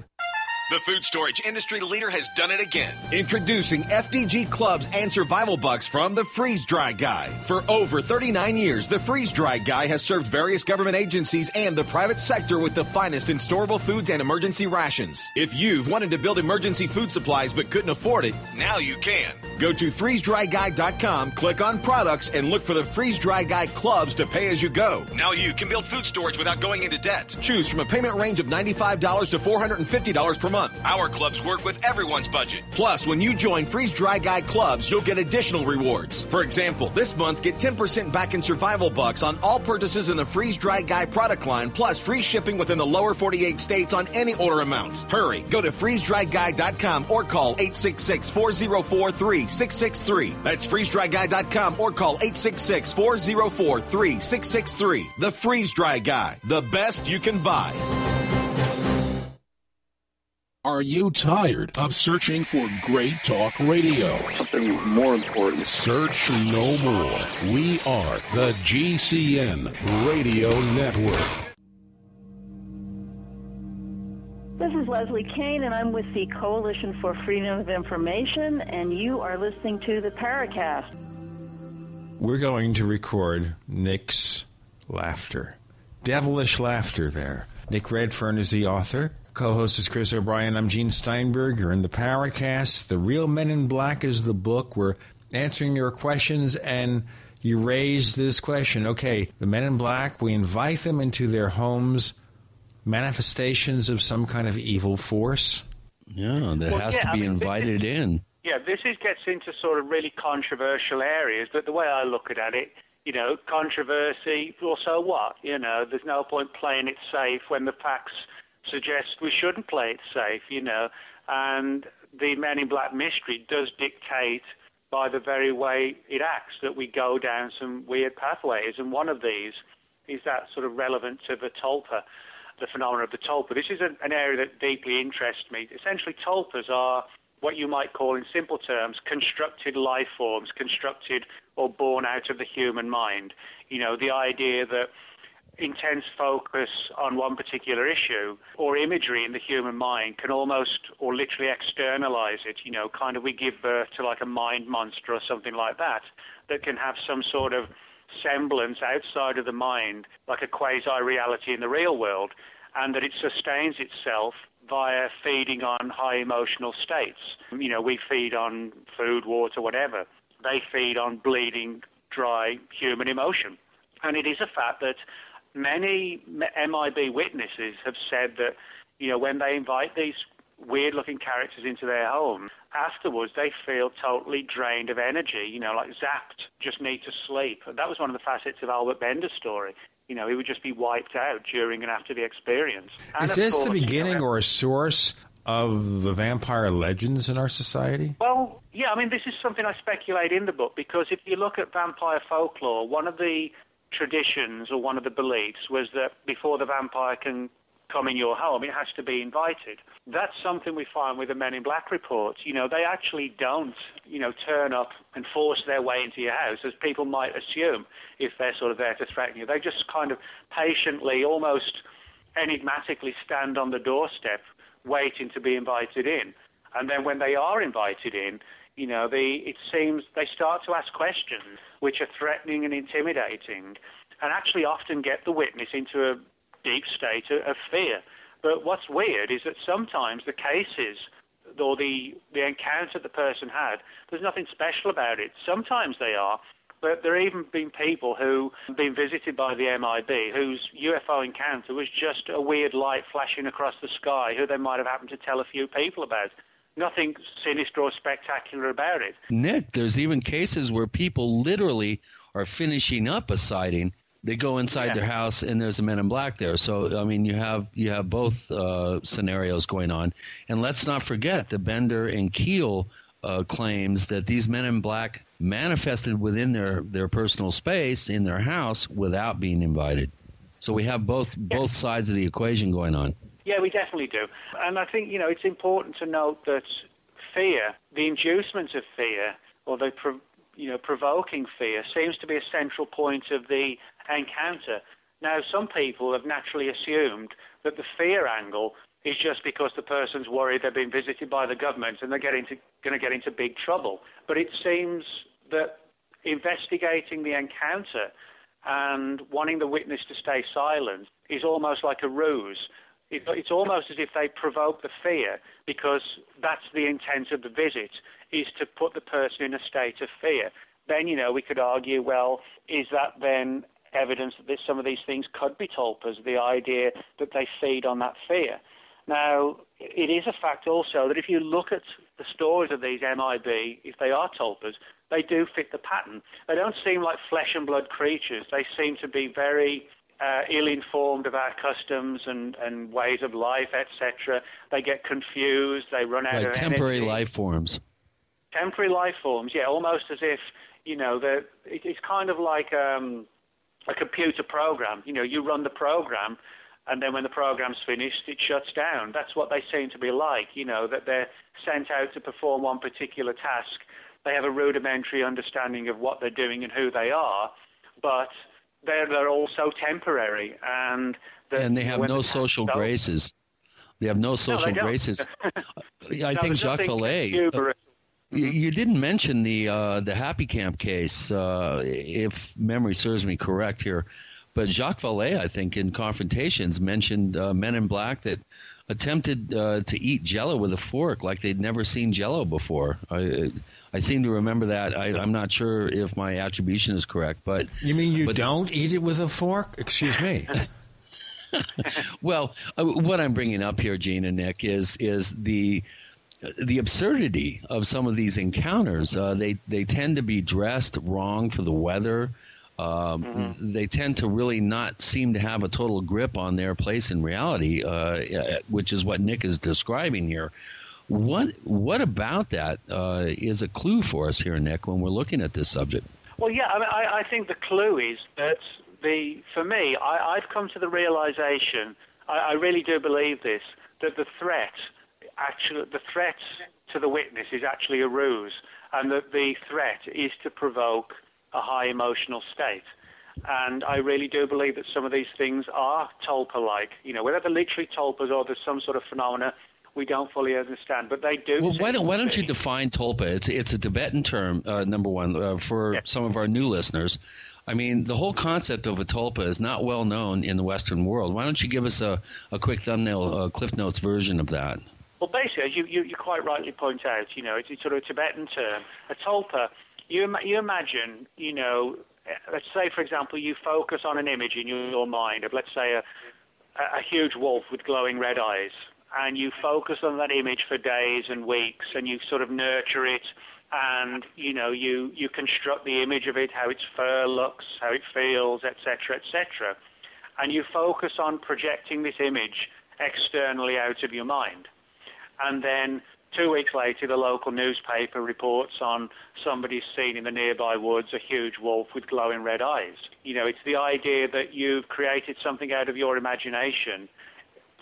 The food storage industry leader has done it again. Introducing F D G clubs and survival bucks from the Freeze Dry Guy. For over thirty-nine years, the Freeze Dry Guy has served various government agencies and the private sector with the finest in storable foods and emergency rations. If you've wanted to build emergency food supplies but couldn't afford it, now you can. Go to freeze dry guy dot com, click on products, and look for the Freeze Dry Guy clubs to pay as you go. Now you can build food storage without going into debt. Choose from a payment range of ninety-five dollars to four hundred fifty dollars per month. Our clubs work with everyone's budget. Plus, when you join Freeze Dry Guy clubs, you'll get additional rewards. For example, this month, get ten percent back in survival bucks on all purchases in the Freeze Dry Guy product line, plus free shipping within the lower forty-eight states on any order amount. Hurry, go to freeze dry guy dot com or call eight six six, four zero four, three six six three. That's freeze dry guy dot com or call eight six six, four zero four, three six six three. The Freeze Dry Guy, the best you can buy. Are you tired of searching for great talk radio? Something more important. Search no more. We are the G C N Radio Network. This is Leslie Kane, and I'm with the Coalition for Freedom of Information, and you are listening to the Paracast. We're going to record Nick's laughter. Devilish laughter there. Nick Redfern is the author. Co-host is Chris O'Brien. I'm Gene Steinberger in the Paracast. The Real Men in Black is the book. We're answering your questions, and you raised this question. Okay, the Men in Black, we invite them into their homes, manifestations of some kind of evil force. Yeah, that well, has yeah, to be I mean, invited is, in. Yeah, this is gets into sort of really controversial areas, but the way I look at it, you know, controversy, well, so what? You know, there's no point playing it safe when the facts suggest we shouldn't play it safe, you know. And the Men in Black mystery does dictate by the very way it acts that we go down some weird pathways. And one of these is that sort of relevance of the tulpa, the phenomena of the tulpa. This is a, an area that deeply interests me. Essentially, tulpas are what you might call, in simple terms, constructed life forms, constructed or born out of the human mind. You know, the idea that intense focus on one particular issue or imagery in the human mind can almost or literally externalize it, you know, kind of we give birth to like a mind monster or something like that, that can have some sort of semblance outside of the mind, like a quasi-reality in the real world, and that it sustains itself via feeding on high emotional states. You know, we feed on food, water, whatever. They feed on bleeding, dry human emotion. And it is a fact that many M I B witnesses have said that, you know, when they invite these weird-looking characters into their home, afterwards they feel totally drained of energy, you know, like zapped, just need to sleep. That was one of the facets of Albert Bender's story. You know, he would just be wiped out during and after the experience. And is this course, the beginning you know, or a source of the vampire legends in our society? Well, yeah, I mean, this is something I speculate in the book, because if you look at vampire folklore, one of the traditions or one of the beliefs was that before the vampire can come in your home, it has to be invited. That's something we find with the Men in Black reports. You know, they actually don't, you know, turn up and force their way into your house, as people might assume if they're sort of there to threaten you. They just kind of patiently, almost enigmatically stand on the doorstep waiting to be invited in. And then when they are invited in, you know, they, it seems they start to ask questions which are threatening and intimidating, and actually often get the witness into a deep state of, of fear. But what's weird is that sometimes the cases or the, the encounter the person had, there's nothing special about it. Sometimes they are, but there have even been people who have been visited by the M I B whose U F O encounter was just a weird light flashing across the sky who they might have happened to tell a few people about. Nothing sinister or spectacular about it. Nick, there's even cases where people literally are finishing up a sighting They go inside yeah. their house, and there's a Men in Black there. So, I mean, you have you have both uh, scenarios going on. And let's not forget that Bender and Keel uh, claims that these Men in Black manifested within their, their personal space in their house without being invited. So we have both yeah. both sides of the equation going on. Yeah, we definitely do. And I think, you know, it's important to note that fear, the inducement of fear, or the pro- you know, provoking fear seems to be a central point of the encounter. Now, some people have naturally assumed that the fear angle is just because the person's worried they've been visited by the government and they're going to get into big trouble. But it seems that investigating the encounter and wanting the witness to stay silent is almost like a ruse. It, it's almost as if they provoke the fear because that's the intent of the visit, is to put the person in a state of fear. Then, you know, we could argue, well, is that then evidence that some of these things could be tulpas, the idea that they feed on that fear? Now, it is a fact also that if you look at the stories of these M I B, if they are tulpas, they do fit the pattern. They don't seem like flesh and blood creatures. They seem to be very uh, ill-informed about customs and, and ways of life, et cetera. They get confused. They run out like of temporary energy. life forms. Temporary life forms, yeah, almost as if, you know, it, it's kind of like um, a computer program. You know, you run the program, and then when the program's finished, it shuts down. That's what they seem to be like, you know, that they're sent out to perform one particular task. They have a rudimentary understanding of what they're doing and who they are, but they're, they're also temporary. And, the, and they have no the social starts, graces. They have no social no, graces. I no, think Jacques Vallée... You didn't mention the uh, the Happy Camp case, uh, if memory serves me correct here, but Jacques Vallée, I think, in Confrontations, mentioned uh, Men in Black that attempted uh, to eat Jell-O with a fork, like they'd never seen Jell-O before. I I seem to remember that. I, I'm not sure if my attribution is correct, but you mean you but, don't eat it with a fork? Excuse me. Well, uh, what I'm bringing up here, Gene and Nick, is is the. The absurdity of some of these encounters. Uh, they, they tend to be dressed wrong for the weather. Uh, mm-hmm. They tend to really not seem to have a total grip on their place in reality, uh, which is what Nick is describing here. What, what about that uh, is a clue for us here, Nick, when we're looking at this subject? Well, yeah, I mean, I, I think the clue is that, the for me, I, I've come to the realization, I, I really do believe this, that the threat... Actually, the threat to the witness is actually a ruse, and that the threat is to provoke a high emotional state. And I really do believe that some of these things are tulpa-like. You know, whether they're literally tulpas or there's some sort of phenomena we don't fully understand, but they do. Well, why don't why don't you define tulpa? It's it's a Tibetan term, uh, number one, uh, for yes. some of our new listeners. I mean, the whole concept of a tulpa is not well known in the Western world. Why don't you give us a, a quick thumbnail, uh, Cliff Notes version of that? Well, basically, as you, you, you quite rightly point out, you know, it's, it's sort of a Tibetan term. A tulpa, you, you imagine, you know, let's say, for example, you focus on an image in your, your mind of, let's say, a, a huge wolf with glowing red eyes, and you focus on that image for days and weeks, and you sort of nurture it, and, you know, you, you construct the image of it, how its fur looks, how it feels, et cetera, et cetera, and you focus on projecting this image externally out of your mind. And then two weeks later, the local newspaper reports on somebody seen in the nearby woods, a huge wolf with glowing red eyes. You know, it's the idea that you've created something out of your imagination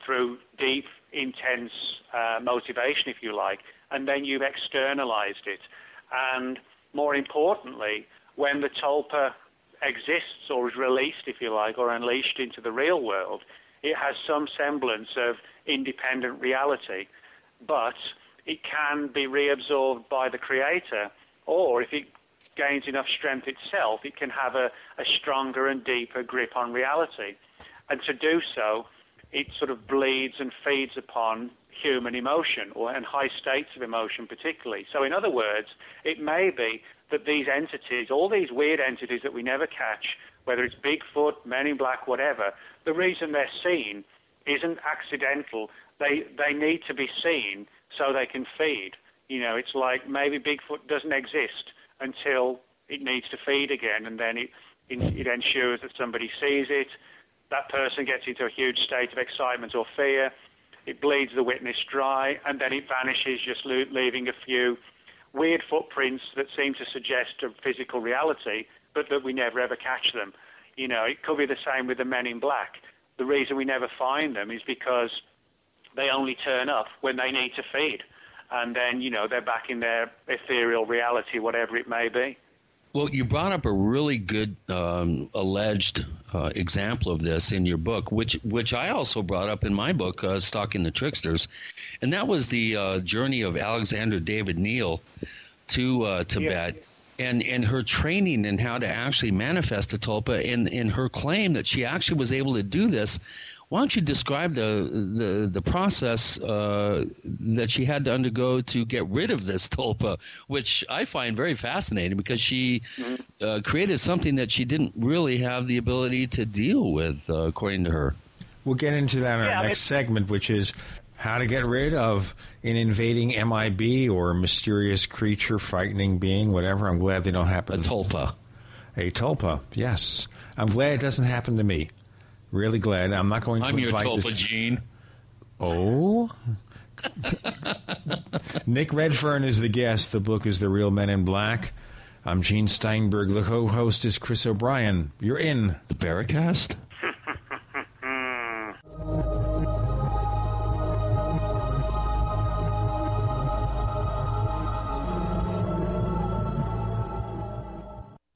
through deep, intense uh, motivation, if you like, and then you've externalized it. And more importantly, when the tulpa exists or is released, if you like, or unleashed into the real world, it has some semblance of independent reality. But it can be reabsorbed by the creator, or if it gains enough strength itself, it can have a, a stronger and deeper grip on reality. And to do so, it sort of bleeds and feeds upon human emotion, or and high states of emotion particularly. So in other words, it may be that these entities, all these weird entities that we never catch, whether it's Bigfoot, Men in Black, whatever, the reason they're seen isn't accidental. They they need to be seen so they can feed. You know, it's like maybe Bigfoot doesn't exist until it needs to feed again, and then it It ensures that somebody sees it. That person gets into a huge state of excitement or fear. It bleeds the witness dry, and then it vanishes, just leaving a few weird footprints that seem to suggest a physical reality, but that we never ever catch them. You know, it could be the same with the Men in Black. The reason we never find them is because they only turn up when they need to feed. And then, you know, they're back in their ethereal reality, whatever it may be. Well, you brought up a really good um, alleged uh, example of this in your book, which which I also brought up in my book, uh, Stalking the Tricksters, and that was the uh, journey of Alexandra David-Néel to uh, Tibet, yeah. and, and her training in how to actually manifest a tulpa, and, and her claim that she actually was able to do this. Why don't you describe the the, the process uh, that she had to undergo to get rid of this tulpa, which I find very fascinating because she uh, created something that she didn't really have the ability to deal with, uh, according to her. We'll get into that in our yeah, next segment, which is how to get rid of an invading M I B or mysterious creature, frightening being, whatever. I'm glad they don't happen. A tulpa. A tulpa, yes. I'm glad it doesn't happen to me. Really glad. I'm not going to I'm invite your tulpa, this. Gene. Oh? Nick Redfern is the guest. The book is The Real Men in Black. I'm Gene Steinberg. The co-host is Chris O'Brien. You're in the Paracast.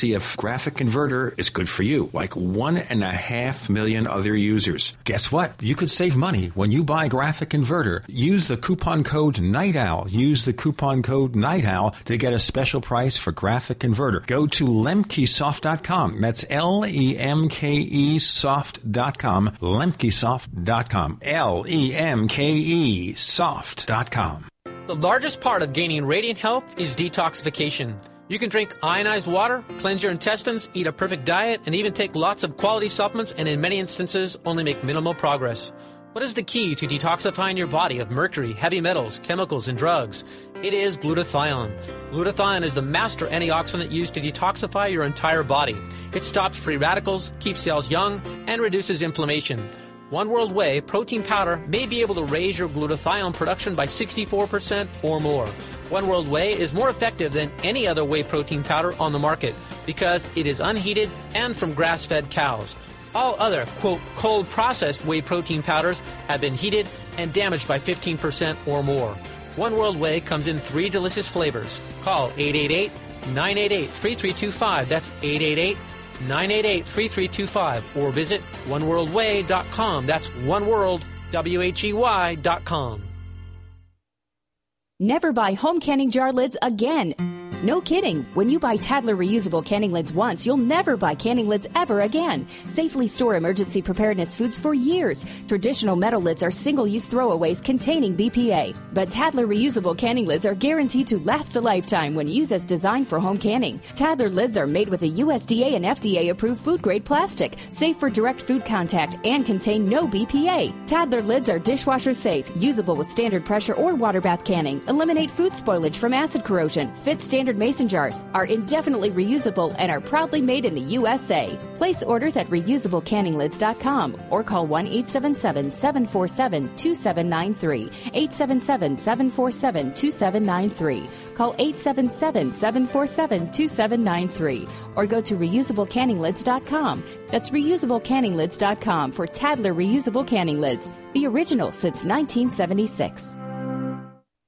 See if Graphic Converter is good for you, like one and a half million other users. Guess what? You could save money when you buy Graphic Converter. Use the coupon code NIGHTOWL. Use the coupon code NIGHTOWL to get a special price for Graphic Converter. Go to lemke soft dot com. That's L E M K E soft dot com. lemke soft dot com. L E M K E soft dot com. The largest part of gaining radiant health is detoxification. You can drink ionized water, cleanse your intestines, eat a perfect diet, and even take lots of quality supplements, and in many instances only make minimal progress. What is the key to detoxifying your body of mercury, heavy metals, chemicals, and drugs? It is glutathione. Glutathione is the master antioxidant used to detoxify your entire body. It stops free radicals, keeps cells young, and reduces inflammation. One World Whey protein powder may be able to raise your glutathione production by sixty-four percent or more. One World Whey is more effective than any other whey protein powder on the market because it is unheated and from grass-fed cows. All other, quote, cold-processed whey protein powders have been heated and damaged by fifteen percent or more. One World Whey comes in three delicious flavors. Call eight eight eight, nine eight eight, three three two five. That's eight eight eight, nine eight eight, three three two five, or visit one world way dot com. That's oneworld, W H E Y, dot com. Never buy home canning jar lids again. No kidding. When you buy Tadler reusable canning lids once, you'll never buy canning lids ever again. Safely store emergency preparedness foods for years. Traditional metal lids are single-use throwaways containing B P A. But Tadler reusable canning lids are guaranteed to last a lifetime when used as designed for home canning. Tadler lids are made with a U S D A and F D A-approved food-grade plastic, safe for direct food contact, and contain no B P A. Tadler lids are dishwasher safe, usable with standard pressure or water bath canning, eliminate food spoilage from acid corrosion, fit standard mason jars, are indefinitely reusable, and are proudly made in the U S A. Place orders at reusable canning lids dot com or call one eight seven seven, seven four seven, two seven nine three, eight seven seven, seven four seven, two seven nine three. Call eight seven seven, seven four seven, two seven nine three or go to reusable canning lids dot com. That's reusable canning lids dot com for Tadler reusable canning lids, the original since nineteen seventy-six.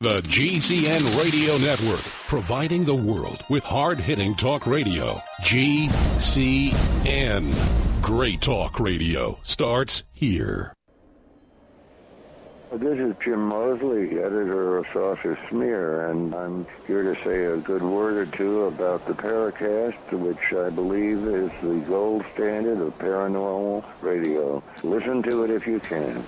The G C N Radio Network, providing the world with hard-hitting talk radio. G C N. Great talk radio starts here. This is Jim Moseley, editor of Saucer Smear, and I'm here to say a good word or two about the Paracast, which I believe is the gold standard of paranormal radio. Listen to it if you can.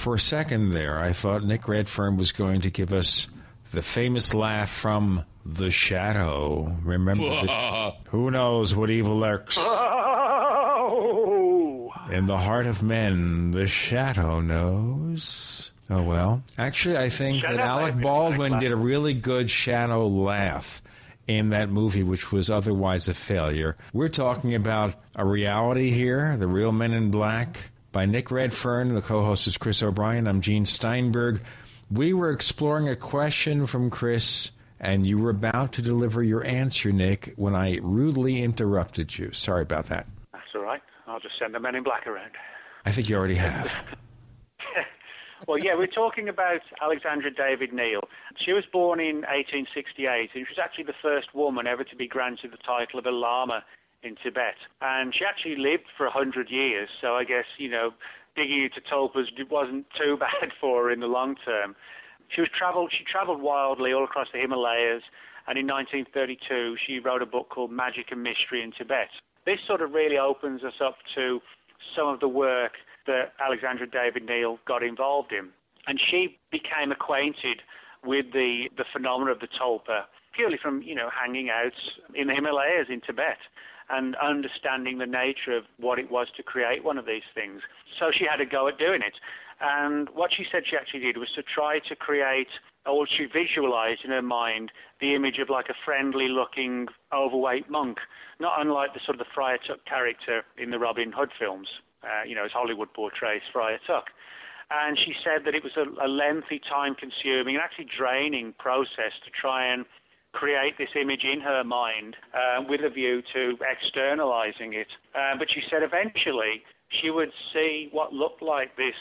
For a second there, I thought Nick Redfern was going to give us the famous laugh from The Shadow. Remember, the, who knows what evil lurks oh. in the heart of men? The Shadow knows. Oh, well. Actually, I think Shadow that Alec Baldwin did a really good Shadow laugh in that movie, which was otherwise a failure. We're talking about a reality here, the real Men in Black, by Nick Redfern. The co-host is Chris O'Brien. I'm Gene Steinberg. We were exploring a question from Chris, and you were about to deliver your answer, Nick, when I rudely interrupted you. Sorry about that. That's all right. I'll just send the Men in Black around. I think you already have. Well, yeah, we're talking about Alexandra David-Néel. She was born in eighteen sixty-eight, and she was actually the first woman ever to be granted the title of a Lama in Tibet. And she actually lived for one hundred years, so I guess, you know, digging into tulpas wasn't too bad for her in the long term. She was traveled, she traveled wildly all across the Himalayas, and in nineteen thirty-two she wrote a book called Magic and Mystery in Tibet. This sort of really opens us up to some of the work that Alexandra David-Néel got involved in. And she became acquainted with the, the phenomena of the tulpa purely from, you know, hanging out in the Himalayas in Tibet and understanding the nature of what it was to create one of these things. So she had a go at doing it. And what she said she actually did was to try to create, or she visualized in her mind, the image of like a friendly-looking, overweight monk, not unlike the sort of the Friar Tuck character in the Robin Hood films, uh, you know, as Hollywood portrays Friar Tuck. And she said that it was a, a lengthy, time-consuming, and actually draining process to try and create this image in her mind uh, with a view to externalizing it. Uh, but she said eventually she would see what looked like this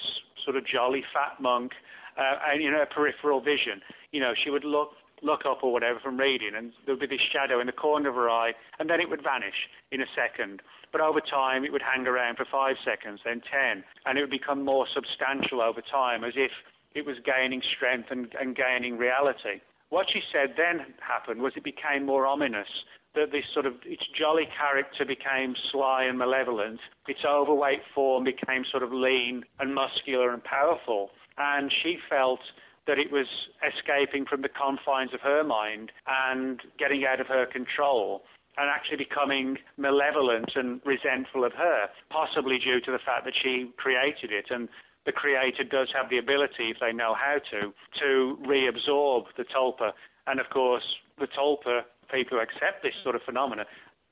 sort of jolly fat monk uh, and, you know, peripheral vision. You know, she would look look up or whatever from reading, and there would be this shadow in the corner of her eye, and then it would vanish in a second. But over time, it would hang around for five seconds, then ten, and it would become more substantial over time, as if it was gaining strength and, and gaining reality. What she said then happened was it became more ominous, that this sort of, its jolly character became sly and malevolent. Its overweight form became sort of lean and muscular and powerful. And she felt that it was escaping from the confines of her mind and getting out of her control and actually becoming malevolent and resentful of her, possibly due to the fact that she created it. And the creator does have the ability, if they know how to, to reabsorb the tulpa. And, of course, the tulpa, people who accept this sort of phenomena,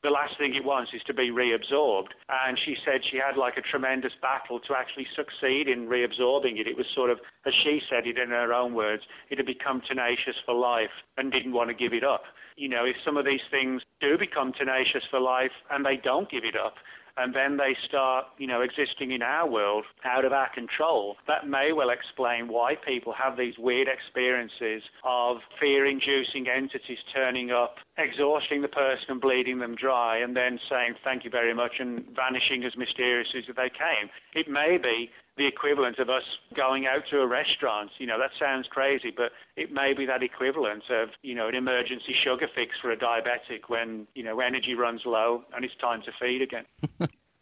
the last thing it wants is to be reabsorbed. And she said she had, like, a tremendous battle to actually succeed in reabsorbing it. It was sort of, as she said it in her own words, it had become tenacious for life and didn't want to give it up. You know, if some of these things do become tenacious for life and they don't give it up, and then they start, you know, existing in our world out of our control. That may well explain why people have these weird experiences of fear-inducing entities turning up, exhausting the person and bleeding them dry, and then saying thank you very much and vanishing as mysteriously as they came. It may be the equivalent of us going out to a restaurant. You know, that sounds crazy, but it may be that equivalent of, you know, an emergency sugar fix for a diabetic when, you know, energy runs low and it's time to feed again.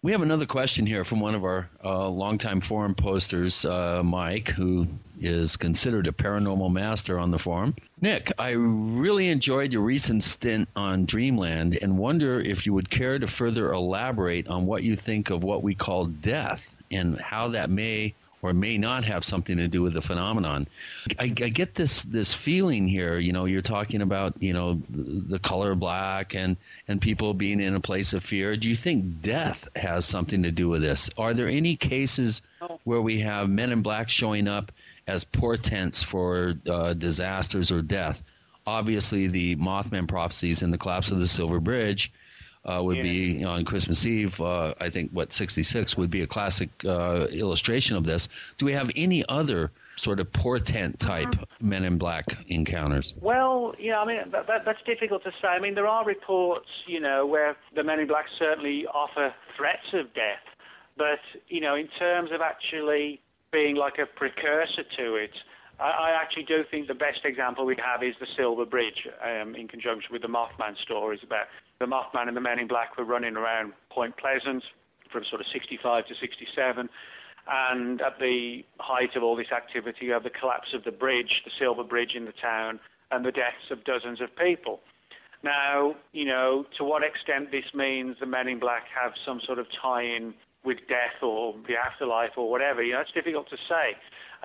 We have another question here from one of our uh, longtime forum posters, uh, Mike, who is considered a paranormal master on the forum. Nick, I really enjoyed your recent stint on Dreamland and wonder if you would care to further elaborate on what you think of what we call death and how that may or may not have something to do with the phenomenon. I, I get this this feeling here, you know, you're talking about, you know, the, the color black and, and people being in a place of fear. Do you think death has something to do with this? Are there any cases where we have men in black showing up as portents for uh, disasters or death? Obviously, the Mothman prophecies and the collapse of the Silver Bridge Uh, would yeah. be on Christmas Eve, uh, I think, what, sixty-six would be a classic uh, illustration of this. Do we have any other sort of portent-type Men in Black encounters? Well, you know, I mean, that, that, that's difficult to say. I mean, there are reports, you know, where the Men in Black certainly offer threats of death. But, you know, in terms of actually being like a precursor to it, I actually do think the best example we have is the Silver Bridge, um, in conjunction with the Mothman stories about the Mothman and the Men in Black were running around Point Pleasant from sort of sixty-five to sixty-seven, and at the height of all this activity, you have the collapse of the bridge, the Silver Bridge in the town, and the deaths of dozens of people. Now, you know, to what extent this means the Men in Black have some sort of tie-in with death or the afterlife or whatever, you know, it's difficult to say.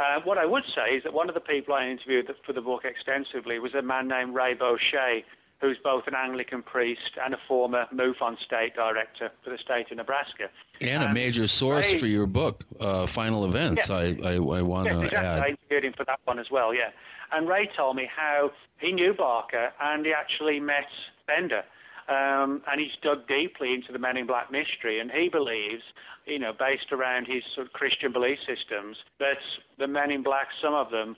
Uh, what I would say is that one of the people I interviewed for the book extensively was a man named Ray Beauchesne, who's both an Anglican priest and a former MUFON state director for the state of Nebraska. And, and a major source Ray, for your book, uh, Final Events, yeah, I, I, I want to yeah, exactly. add. I interviewed him for that one as well, yeah. And Ray told me how he knew Barker and he actually met Bender. Um, and he's dug deeply into the Men in Black mystery, and he believes, you know, based around his sort of Christian belief systems, that the Men in Black, some of them,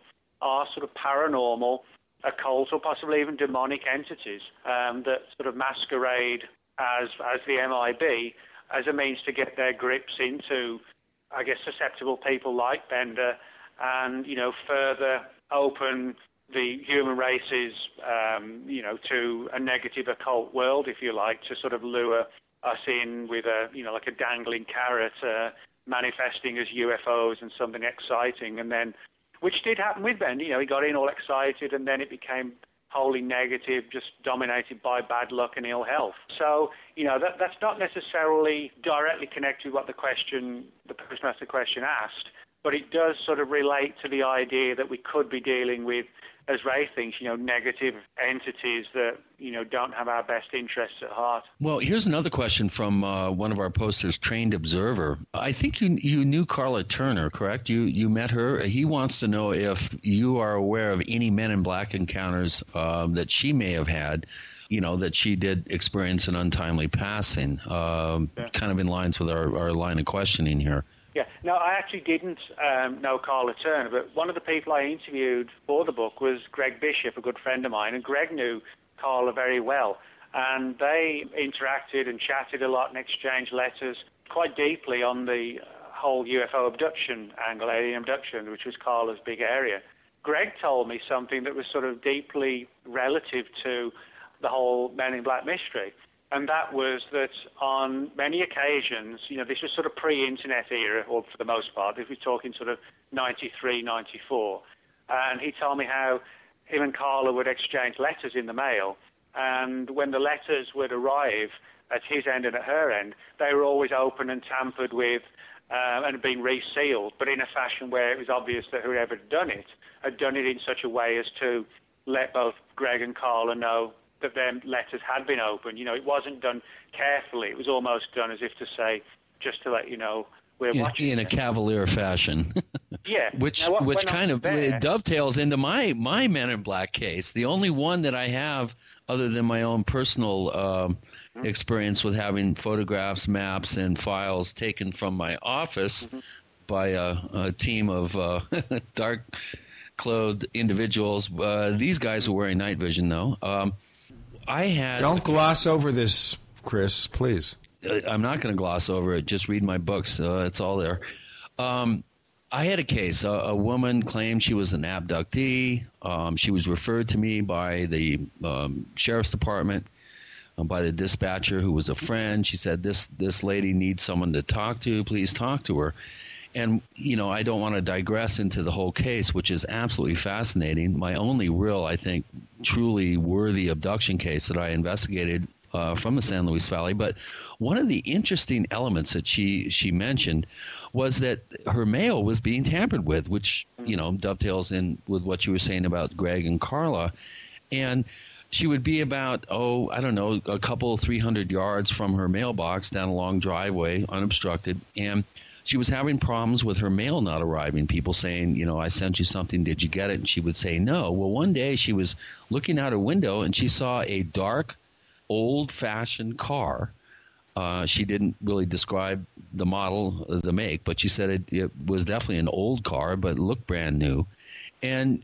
are sort of paranormal, occult, or possibly even demonic entities um, that sort of masquerade as as the M I B as a means to get their grips into, I guess, susceptible people like Bender, and, you know, further open the human race is, um, you know, to a negative occult world, if you like, to sort of lure us in with a, you know, like a dangling carrot uh, manifesting as U F Os and something exciting. And then, which did happen with Ben, you know, he got in all excited and then it became wholly negative, just dominated by bad luck and ill health. So, you know, that, that's not necessarily directly connected with what the question, the person asked the question asked, but it does sort of relate to the idea that we could be dealing with, as Ray thinks, you know, negative entities that, you know, don't have our best interests at heart. Well, here's another question from uh, one of our posters, Trained Observer. I think you you knew Carla Turner, correct? You you met her. He wants to know if you are aware of any Men in Black encounters uh, that she may have had, you know, that she did experience an untimely passing, uh, yeah. kind of in lines with our, our line of questioning here. Yeah, no, I actually didn't um, know Carla Turner, but one of the people I interviewed for the book was Greg Bishop, a good friend of mine, and Greg knew Carla very well. And they interacted and chatted a lot and exchanged letters quite deeply on the whole U F O abduction angle, alien abduction, which was Carla's big area. Greg told me something that was sort of deeply relative to the whole Men in Black mystery. And that was that on many occasions, you know, this was sort of pre-internet era, or for the most part, if we're talking sort of ninety-three, ninety-four. And he told me how him and Carla would exchange letters in the mail. And when the letters would arrive at his end and at her end, they were always open and tampered with uh, and being resealed, but in a fashion where it was obvious that whoever had done it had done it in such a way as to let both Greg and Carla know that their letters had been opened. You know, it wasn't done carefully. It was almost done as if to say, just to let you know, we're in, watching. In a cavalier fashion. Yeah. Which now, what, which kind of there, it dovetails into my, my Men in Black case, the only one that I have other than my own personal um, mm-hmm. experience with having photographs, maps, and files taken from my office mm-hmm. by a, a team of uh, dark-clothed individuals. Uh, these guys were wearing night vision, though. Um, I had Don't gloss over this, Chris, please. I'm not going to gloss over it. Just read my books. Uh, it's all there. Um, I had a case. A, a woman claimed she was an abductee. Um, she was referred to me by the um, sheriff's department, um, by the dispatcher who was a friend. She said, this this lady needs someone to talk to. Please talk to her. And, you know, I don't want to digress into the whole case, which is absolutely fascinating. My only real, I think, truly worthy abduction case that I investigated Uh, from the San Luis Valley. But one of the interesting elements that she, she mentioned was that her mail was being tampered with, which, you know, dovetails in with what you were saying about Greg and Carla. And she would be about, oh, I don't know, a couple, three hundred yards from her mailbox down a long driveway, unobstructed. And she was having problems with her mail not arriving, people saying, you know, I sent you something, did you get it? And she would say no. Well, one day she was looking out her window and she saw a dark, old-fashioned car. Uh, she didn't really describe the model, the make, but she said it, it was definitely an old car, but looked brand new. And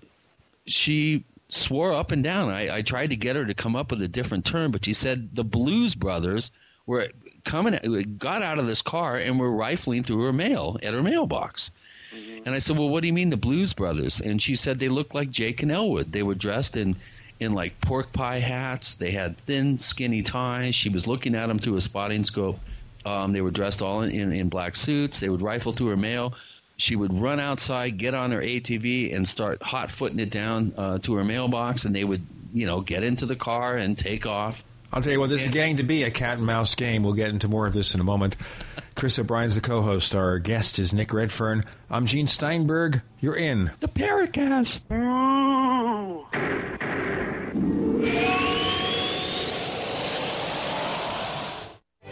she swore up and down. I, I tried to get her to come up with a different term, but she said the Blues Brothers were coming, got out of this car and were rifling through her mail at her mailbox. Mm-hmm. And I said, well, what do you mean the Blues Brothers? And she said they looked like Jake and Elwood. They were dressed in in like pork pie hats. They had thin, skinny ties. She was looking at them through a spotting scope. Um, they were dressed all in, in, in black suits. They would rifle through her mail. She would run outside, get on her A T V, and start hot-footing it down uh, to her mailbox, and they would, you know, get into the car and take off. I'll tell you what, this and- is going to be a cat-and-mouse game. We'll get into more of this in a moment. Chris O'Brien's the co-host. Our guest is Nick Redfern. I'm Gene Steinberg. You're in the Paracast.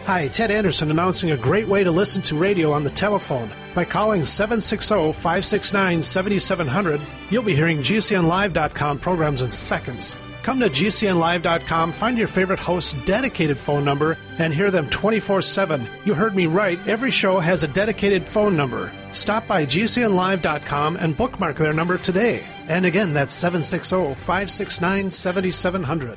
Hi, Ted Anderson announcing a great way to listen to radio on the telephone. By calling seven six zero, five six nine, seven seven zero zero, you'll be hearing G C N Live dot com programs in seconds. Come to G C N Live dot com, find your favorite host's dedicated phone number, and hear them twenty-four seven. You heard me right. Every show has a dedicated phone number. Stop by G C N Live dot com and bookmark their number today. And again, that's seven six zero, five six nine, seven seven zero zero.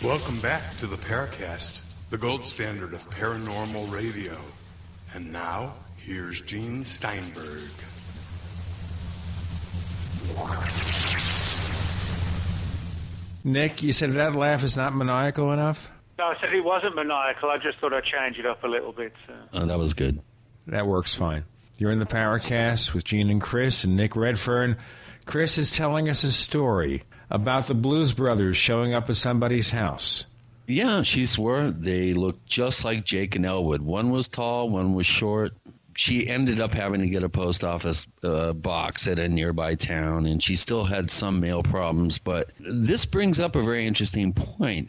Welcome back to the Paracast, the gold standard of paranormal radio. And now, here's Gene Steinberg. Nick, you said that laugh is not maniacal enough? No, I said it wasn't maniacal. I just thought I'd change it up a little bit. So. Oh, that was good. That works fine. You're in the Paracast with Gene and Chris and Nick Redfern. Chris is telling us a story about the Blues Brothers showing up at somebody's house. Yeah, she swore they looked just like Jake and Elwood. One was tall, one was short. She ended up having to get a post office uh, box at a nearby town, and she still had some mail problems. But this brings up a very interesting point.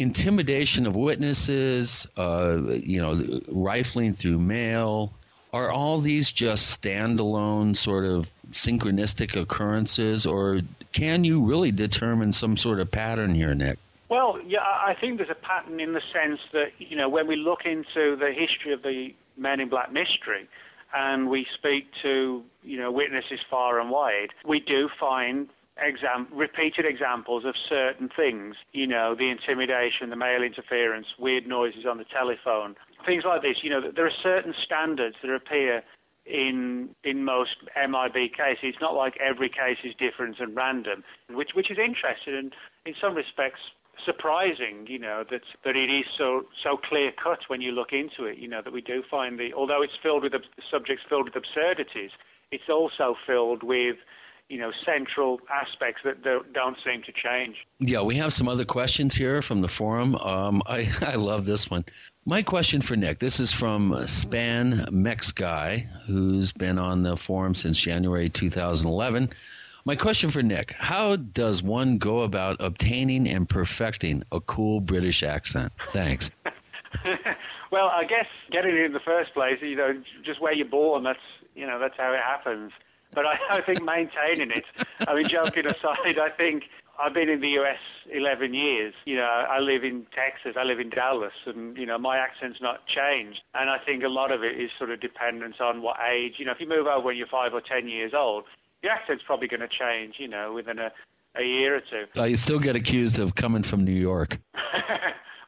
Intimidation of witnesses, uh, you know, rifling through mail. Are all these just standalone sort of synchronistic occurrences, or can you really determine some sort of pattern here, Nick? Well, yeah, I think there's a pattern in the sense that, you know, when we look into the history of the Men in Black mystery and we speak to, you know, witnesses far and wide, we do find exam- repeated examples of certain things, you know, the intimidation, the mail interference, weird noises on the telephone, things like this. You know, there are certain standards that appear in in most M I B cases. It's not like every case is different and random, which which is interesting and in some respects surprising, you know, that, that it is so so clear-cut when you look into it, you know, that we do find the, although it's filled with, subjects filled with absurdities, it's also filled with, you know, central aspects that don't seem to change. Yeah, we have some other questions here from the forum. Um, I, I love this one. My question for Nick, this is from Span Mex Guy, who's been on the forum since January two thousand eleven. My question for Nick, how does one go about obtaining and perfecting a cool British accent? Thanks. Well, I guess getting it in the first place, you know, just where you're born, that's, you know, that's how it happens. But I, I think maintaining it, I mean, joking aside, I think I've been in the U S eleven years. You know, I live in Texas, I live in Dallas, and, you know, my accent's not changed. And I think a lot of it is sort of dependent on what age. You know, if you move over when you're five or ten years old, your accent's probably going to change, you know, within a, a year or two. I still get accused of coming from New York.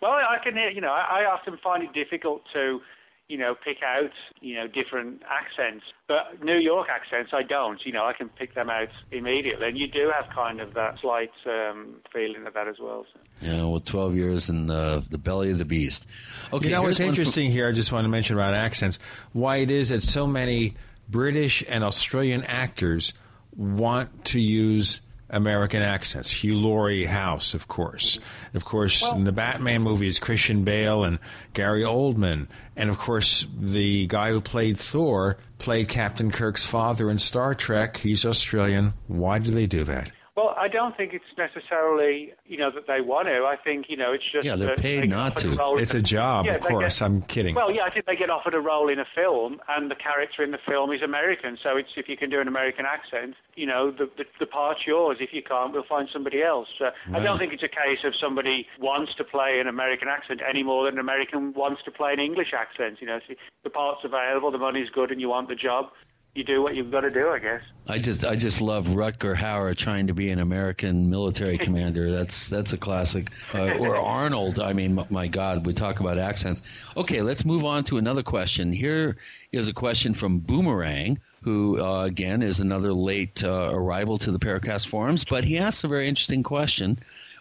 Well, I can hear, you know, I, I often find it difficult to, you know, pick out, you know, different accents. But New York accents, I don't. You know, I can pick them out immediately. And you do have kind of that slight um, feeling of that as well. So. Yeah, well, twelve years in the, the belly of the beast. Okay, you know, what's interesting here, I just want to mention about accents, why it is that so many British and Australian actors want to use American accents. Hugh Laurie, House, of course. Of course, well, in the Batman movies, Christian Bale and Gary Oldman. And, of course, the guy who played Thor played Captain Kirk's father in Star Trek. He's Australian. Why do they do that? Well, I don't think it's necessarily, you know, that they want to. I think, you know, it's just... Yeah, they're paid they not to. A it's a job, yeah, of course. Get, I'm kidding. Well, yeah, I think they get offered a role in a film, and the character in the film is American. So it's if you can do an American accent, you know, the the, the part's yours. If you can't, we'll find somebody else. So right. I don't think it's a case of somebody wants to play an American accent any more than an American wants to play an English accent. You know, so the part's available, the money's good, and you want the job. You do what you've got to do, I guess. I just, I just love Rutger Hauer trying to be an American military commander. That's, that's a classic. Uh, or Arnold. I mean, my God, we talk about accents. Okay, let's move on to another question. Here is a question from Boomerang, who uh, again is another late uh, arrival to the Paracast forums, but he asks a very interesting question,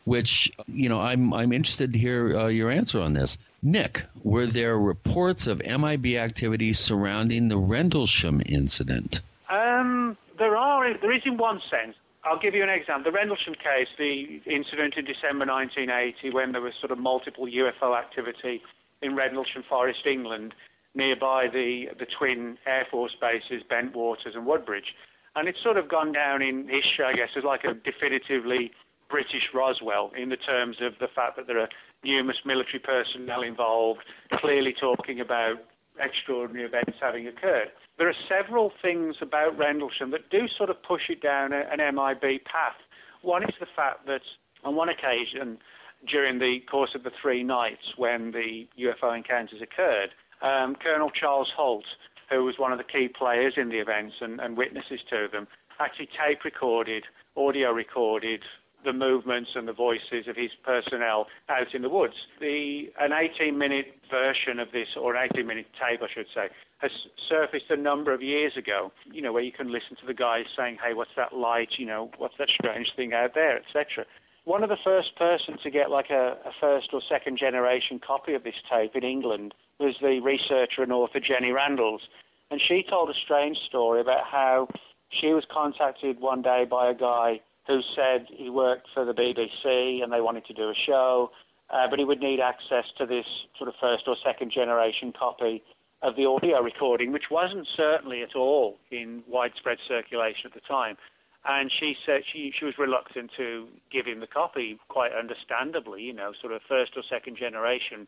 which, you know, I'm, I'm interested to hear uh, your answer on this. Nick, were there reports of M I B activity surrounding the Rendlesham incident? Um, there are. There is in one sense. I'll give you an example. The Rendlesham case, the incident in December nineteen eighty when there was sort of multiple U F O activity in Rendlesham Forest, England, nearby the, the twin Air Force bases, Bentwaters and Woodbridge. And it's sort of gone down in history, I guess, as like a definitively British Roswell in the terms of the fact that there are numerous military personnel involved, clearly talking about extraordinary events having occurred. There are several things about Rendlesham that do sort of push it down a, an M I B path. One is the fact that on one occasion during the course of the three nights when the U F O encounters occurred, um, Colonel Charles Holt, who was one of the key players in the events and, and witnesses to them, actually tape recorded, audio recorded, the movements and the voices of his personnel out in the woods. The an eighteen-minute version of this, or an eighteen-minute tape, I should say, has surfaced a number of years ago, you know, where you can listen to the guys saying, hey, what's that light, you know, what's that strange thing out there, et cetera. One of the first person to get like a, a first or second generation copy of this tape in England was the researcher and author Jenny Randalls. And she told a strange story about how she was contacted one day by a guy who said he worked for the B B C and they wanted to do a show, uh, but he would need access to this sort of first or second generation copy of the audio recording, which wasn't certainly at all in widespread circulation at the time. And she said she, she was reluctant to give him the copy, quite understandably, you know, sort of first or second generation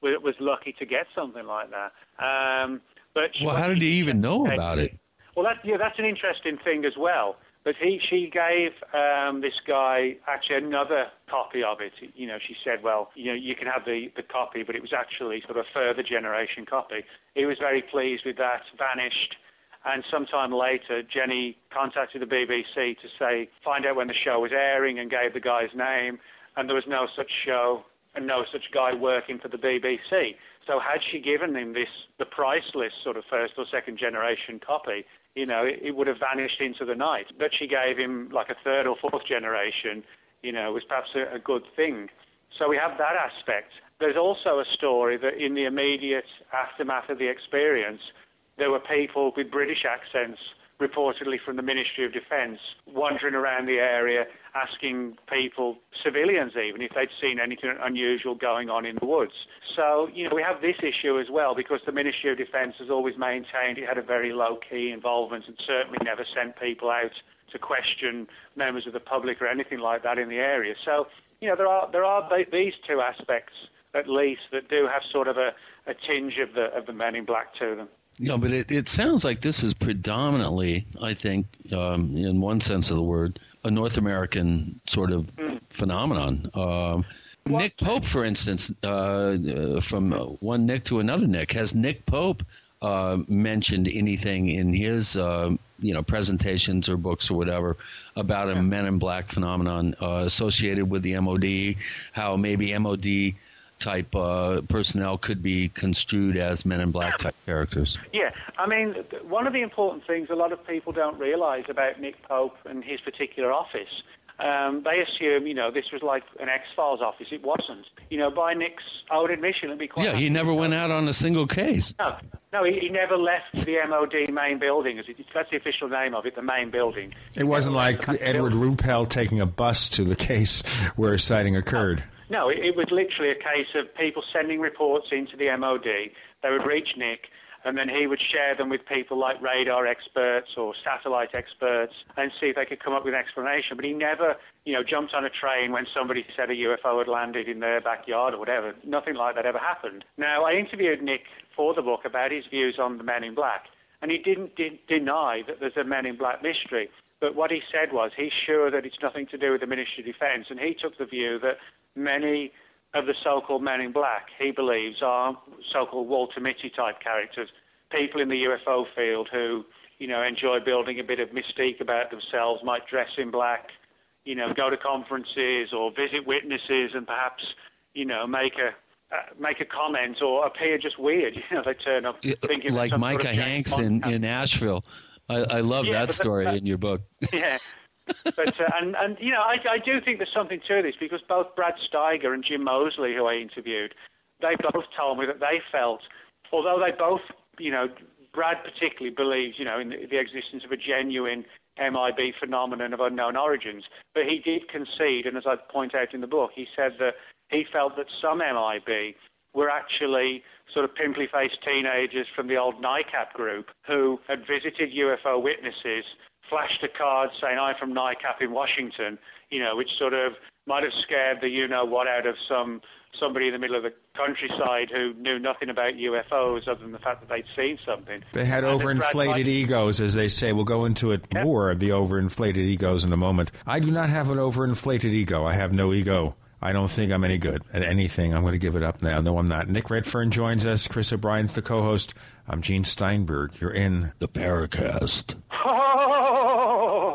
was lucky to get something like that. Um, but well, how did he even know about it? Well, that, yeah, that's an interesting thing as well. But he, she gave um, this guy actually another copy of it. You know, she said, well, you know, you can have the, the copy, but it was actually sort of a further generation copy. He was very pleased with that, vanished. And sometime later, Jenny contacted the B B C to say, find out when the show was airing and gave the guy's name. And there was no such show and no such guy working for the B B C. So had she given him this, the priceless sort of first or second generation copy, you know, it, it would have vanished into the night. But she gave him like a third or fourth generation, you know, was perhaps a, a good thing. So we have that aspect. There's also a story that in the immediate aftermath of the experience, there were people with British accents, reportedly from the Ministry of Defence, wandering around the area asking people, civilians even, if they'd seen anything unusual going on in the woods. So, you know, we have this issue as well, because the Ministry of Defence has always maintained it had a very low-key involvement and certainly never sent people out to question members of the public or anything like that in the area. So, you know, there are there are these two aspects, at least, that do have sort of a, a tinge of the of the Men in Black to them. Yeah, but it, it sounds like this is predominantly, I think, um, in one sense of the word, a North American sort of mm. phenomenon. Um, Nick Pope, for instance, uh, from one Nick to another Nick, has Nick Pope uh, mentioned anything in his uh, you know presentations or books or whatever about a yeah. Men in Black phenomenon uh, associated with the M O D, how maybe M O D type uh, personnel could be construed as Men in Black type characters? Yeah, I mean, one of the important things a lot of people don't realize about Nick Pope and his particular office, um, they assume, you know, this was like an X-Files office. It wasn't. You know, by Nick's own admission, it'd be quite... Yeah, he never went out on a single case. No, no, he, he never left the M O D main building. That's the official name of it, the main building. It wasn't like Edward Ruppelt taking a bus to the case where a sighting occurred. No. No, it, it was literally a case of people sending reports into the M O D. They would reach Nick, and then he would share them with people like radar experts or satellite experts and see if they could come up with an explanation. But he never, you know, jumped on a train when somebody said a U F O had landed in their backyard or whatever. Nothing like that ever happened. Now, I interviewed Nick for the book about his views on the Men in Black, and he didn't de- deny that there's a Men in Black mystery. But what he said was he's sure that it's nothing to do with the Ministry of Defence, and he took the view that many of the so-called Men in Black, he believes, are so-called Walter Mitty-type characters, people in the U F O field who, you know, enjoy building a bit of mystique about themselves, might dress in black, you know, go to conferences or visit witnesses and perhaps, you know, make a Uh, make a comment or appear just weird. You know, they turn up thinking... Like Micah Hanks in, in Asheville. I, I love yeah, that story that, in your book. Yeah. but uh, and, and, you know, I, I do think there's something to this because both Brad Steiger and Jim Moseley, who I interviewed, they both told me that they felt, although they both, you know, Brad particularly believes, you know, in the, the existence of a genuine M I B phenomenon of unknown origins, but he did concede, and as I point out in the book, he said that he felt that some M I B were actually sort of pimply-faced teenagers from the old NICAP group who had visited U F O witnesses, flashed a card saying, I'm from NICAP in Washington, you know, which sort of might have scared the you-know-what out of some somebody in the middle of the countryside who knew nothing about U F Os other than the fact that they'd seen something. They had and overinflated egos, as they say. We'll go into it yeah. more of the overinflated egos in a moment. I do not have an overinflated ego. I have no ego. I don't think I'm any good at anything. I'm going to give it up now. No, I'm not. Nick Redfern joins us. Chris O'Brien's the co-host. I'm Gene Steinberg. You're in the Paracast. Oh!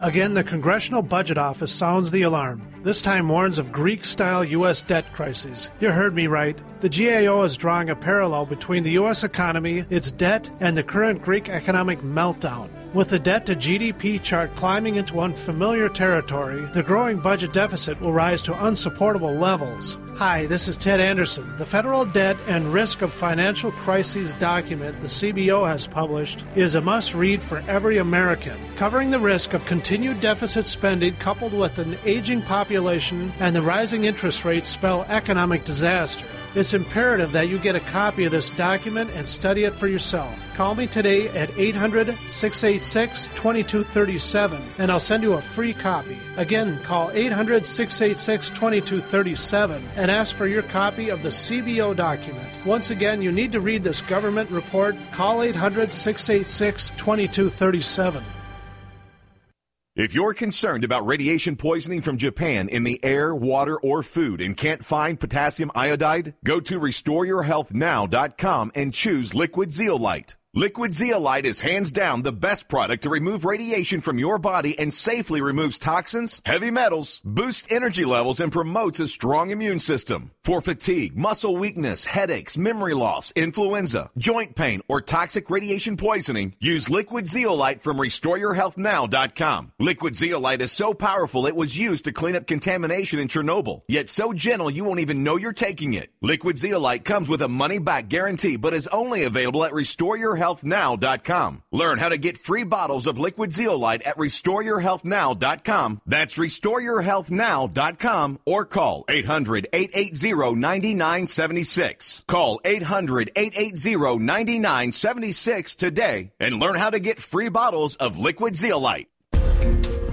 Again, the Congressional Budget Office sounds the alarm. This time warns of Greek-style U S debt crises. You heard me right. The G A O is drawing a parallel between the U S economy, its debt, and the current Greek economic meltdown. With the debt-to-G D P chart climbing into unfamiliar territory, the growing budget deficit will rise to unsupportable levels. Hi, this is Ted Anderson. The Federal Debt and Risk of Financial Crises document the C B O has published is a must-read for every American, covering the risk of continued deficit spending coupled with an aging population and the rising interest rates spell economic disaster. It's imperative that you get a copy of this document and study it for yourself. Call me today at eight hundred, six eight six, two two three seven, and I'll send you a free copy. Again, call eight hundred, six eight six, two two three seven and ask for your copy of the C B O document. Once again, you need to read this government report. Call eight hundred, six eight six, two two three seven. If you're concerned about radiation poisoning from Japan in the air, water, or food and can't find potassium iodide, go to restore your health now dot com and choose Liquid Zeolite. Liquid Zeolite is hands down the best product to remove radiation from your body and safely removes toxins, heavy metals, boosts energy levels, and promotes a strong immune system. For fatigue, muscle weakness, headaches, memory loss, influenza, joint pain, or toxic radiation poisoning, use Liquid Zeolite from restore your health now dot com. Liquid Zeolite is so powerful it was used to clean up contamination in Chernobyl, yet so gentle you won't even know you're taking it. Liquid Zeolite comes with a money-back guarantee but is only available at restore your health now dot com. Learn how to get free bottles of Liquid Zeolite at restore your health now dot com. That's restore your health now dot com or call eight hundred, eight eight zero, nine nine seven six. Call eight hundred, eight eight zero, nine nine seven six today and learn how to get free bottles of Liquid Zeolite.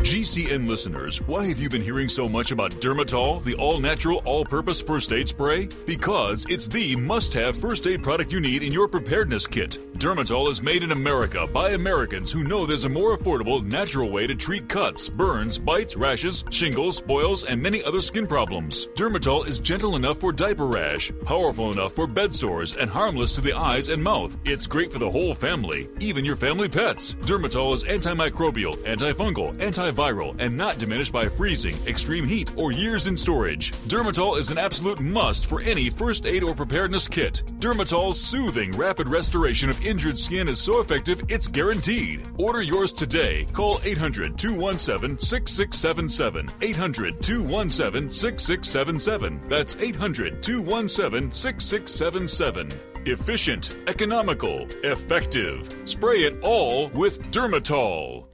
G C N listeners, why have you been hearing so much about Dermatol, the all-natural, all-purpose first aid spray? Because it's the must-have first aid product you need in your preparedness kit. Dermatol is made in America by Americans who know there's a more affordable, natural way to treat cuts, burns, bites, rashes, shingles, boils, and many other skin problems. Dermatol is gentle enough for diaper rash, powerful enough for bed sores, and harmless to the eyes and mouth. It's great for the whole family, even your family pets. Dermatol is antimicrobial, antifungal, antiviral, and not diminished by freezing, extreme heat, or years in storage. Dermatol is an absolute must for any first aid or preparedness kit. Dermatol's soothing, rapid restoration of injured skin is so effective, it's guaranteed. Order yours today. Call eight hundred, two one seven, six six seven seven. eight hundred, two one seven, six six seven seven. That's eight hundred, two one seven, six six seven seven. Efficient, economical, effective. Spray it all with Dermatol.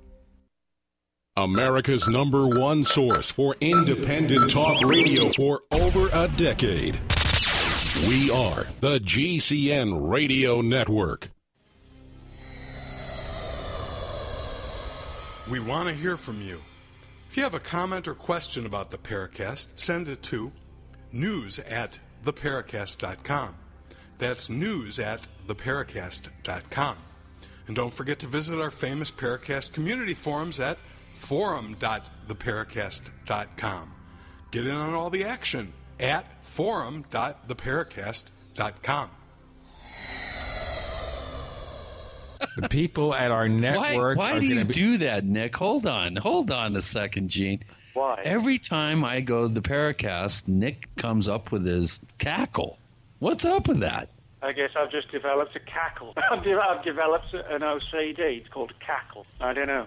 America's number one source for independent talk radio for over a decade. We are the G C N Radio Network. We want to hear from you. If you have a comment or question about the Paracast, send it to news at the paracast dot com. That's news at the paracast dot com. And don't forget to visit our famous Paracast community forums at forum dot the paracast dot com. Get in on all the action at forum dot the paracast dot com. The people at our network. Why, why do you be- do that, Nick? Hold on. Hold on a second, Gene. Why? Every time I go to the Paracast, Nick comes up with his cackle. What's up with that? I guess I've just developed a cackle. I've, de- I've developed an O C D. It's called a cackle. I don't know.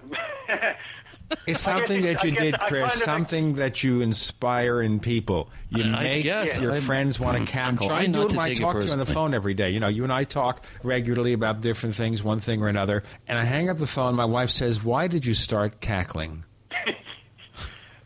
It's something that you did, Chris, something that you inspire in people. You make your friends want to cackle. I do it when I talk to you on the phone every day. You know, you and I talk regularly about different things, one thing or another. And I hang up the phone. My wife says, why did you start cackling?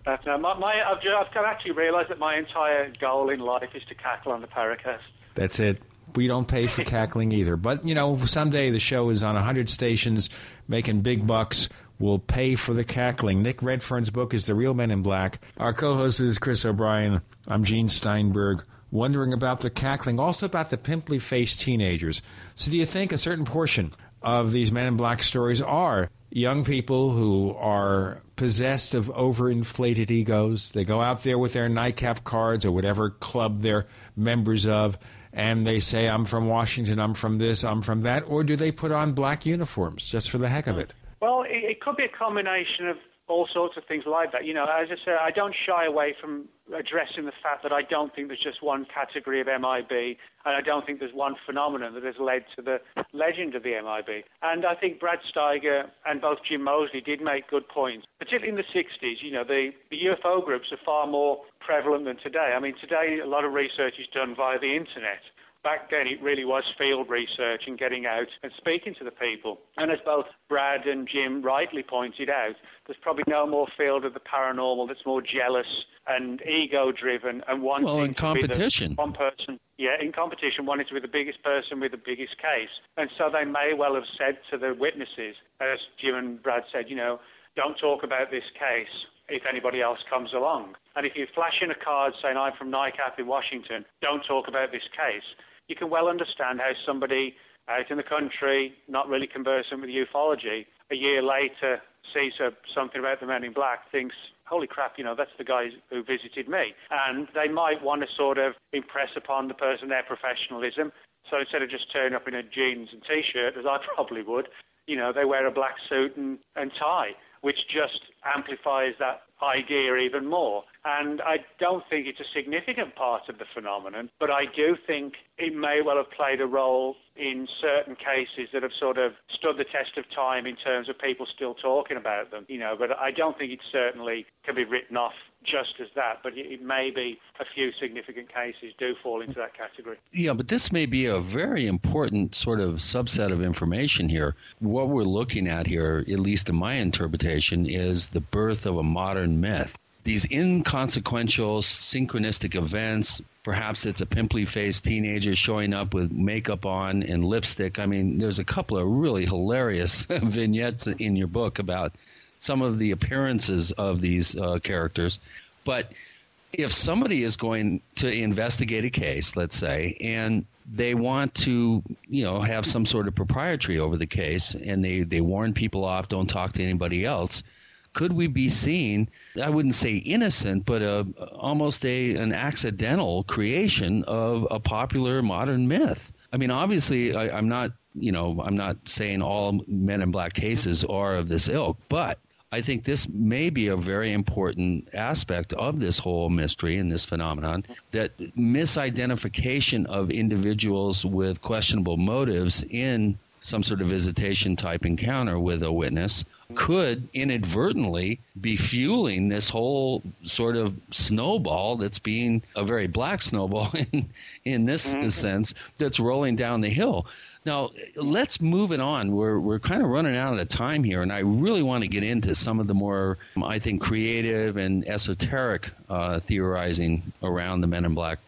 But, uh, my, my, I've, I've actually realized that my entire goal in life is to cackle on the Paracast. That's it. We don't pay for cackling either. But, you know, someday the show is on one hundred stations making big bucks. Will pay for the cackling. Nick Redfern's book is The Real Men in Black. Our co-host is Chris O'Brien. I'm Gene Steinberg, wondering about the cackling, also about the pimply-faced teenagers. So do you think a certain portion of these Men in Black stories are young people who are possessed of overinflated egos? They go out there with their NICAP cards or whatever club they're members of, and they say, I'm from Washington, I'm from this, I'm from that, or do they put on black uniforms just for the heck of it? Well, it could be a combination of all sorts of things like that. You know, as I said, I don't shy away from addressing the fact that I don't think there's just one category of M I B, and I don't think there's one phenomenon that has led to the legend of the M I B. And I think Brad Steiger and both Jim Moseley did make good points, particularly in the sixties. You know, the, the U F O groups are far more prevalent than today. I mean, today a lot of research is done via the internet. Back then, it really was field research and getting out and speaking to the people. And as both Brad and Jim rightly pointed out, there's probably no more field of the paranormal that's more jealous and ego-driven and wanting well, in to competition. Be the one person. Yeah, in competition, wanting to be the biggest person with the biggest case. And so they may well have said to the witnesses, as Jim and Brad said, you know, don't talk about this case if anybody else comes along. And if you're flashing a card saying, I'm from NICAP in Washington, don't talk about this case, you can well understand how somebody out in the country, not really conversant with ufology, a year later sees something about the Men in Black, thinks, holy crap, you know, that's the guy who visited me. And they might want to sort of impress upon the person their professionalism. So instead of just turning up in a jeans and T-shirt, as I probably would, you know, they wear a black suit and, and tie, which just amplifies that idea even more. And I don't think it's a significant part of the phenomenon, but I do think it may well have played a role in certain cases that have sort of stood the test of time in terms of people still talking about them, you know, but I don't think it certainly can be written off just as that, but it may be a few significant cases do fall into that category. Yeah, but this may be a very important sort of subset of information here. What we're looking at here, at least in my interpretation, is the birth of a modern myth. These inconsequential synchronistic events, perhaps it's a pimply-faced teenager showing up with makeup on and lipstick. I mean, there's a couple of really hilarious vignettes in your book about some of the appearances of these uh, characters. But if somebody is going to investigate a case, let's say, and they want to, you know, have some sort of proprietary over the case, and they, they warn people off, don't talk to anybody else, could we be seeing, I wouldn't say innocent, but a, almost a an accidental creation of a popular modern myth? I mean, obviously, I, I'm not, you know, I'm not saying all Men in Black cases are of this ilk, but I think this may be a very important aspect of this whole mystery and this phenomenon, that misidentification of individuals with questionable motives in some sort of visitation-type encounter with a witness could inadvertently be fueling this whole sort of snowball that's being a very black snowball in, in this mm-hmm. sense that's rolling down the hill. Now, let's move it on. We're, we're kind of running out of time here, and I really want to get into some of the more, I think, creative and esoteric uh, theorizing around the Men in Black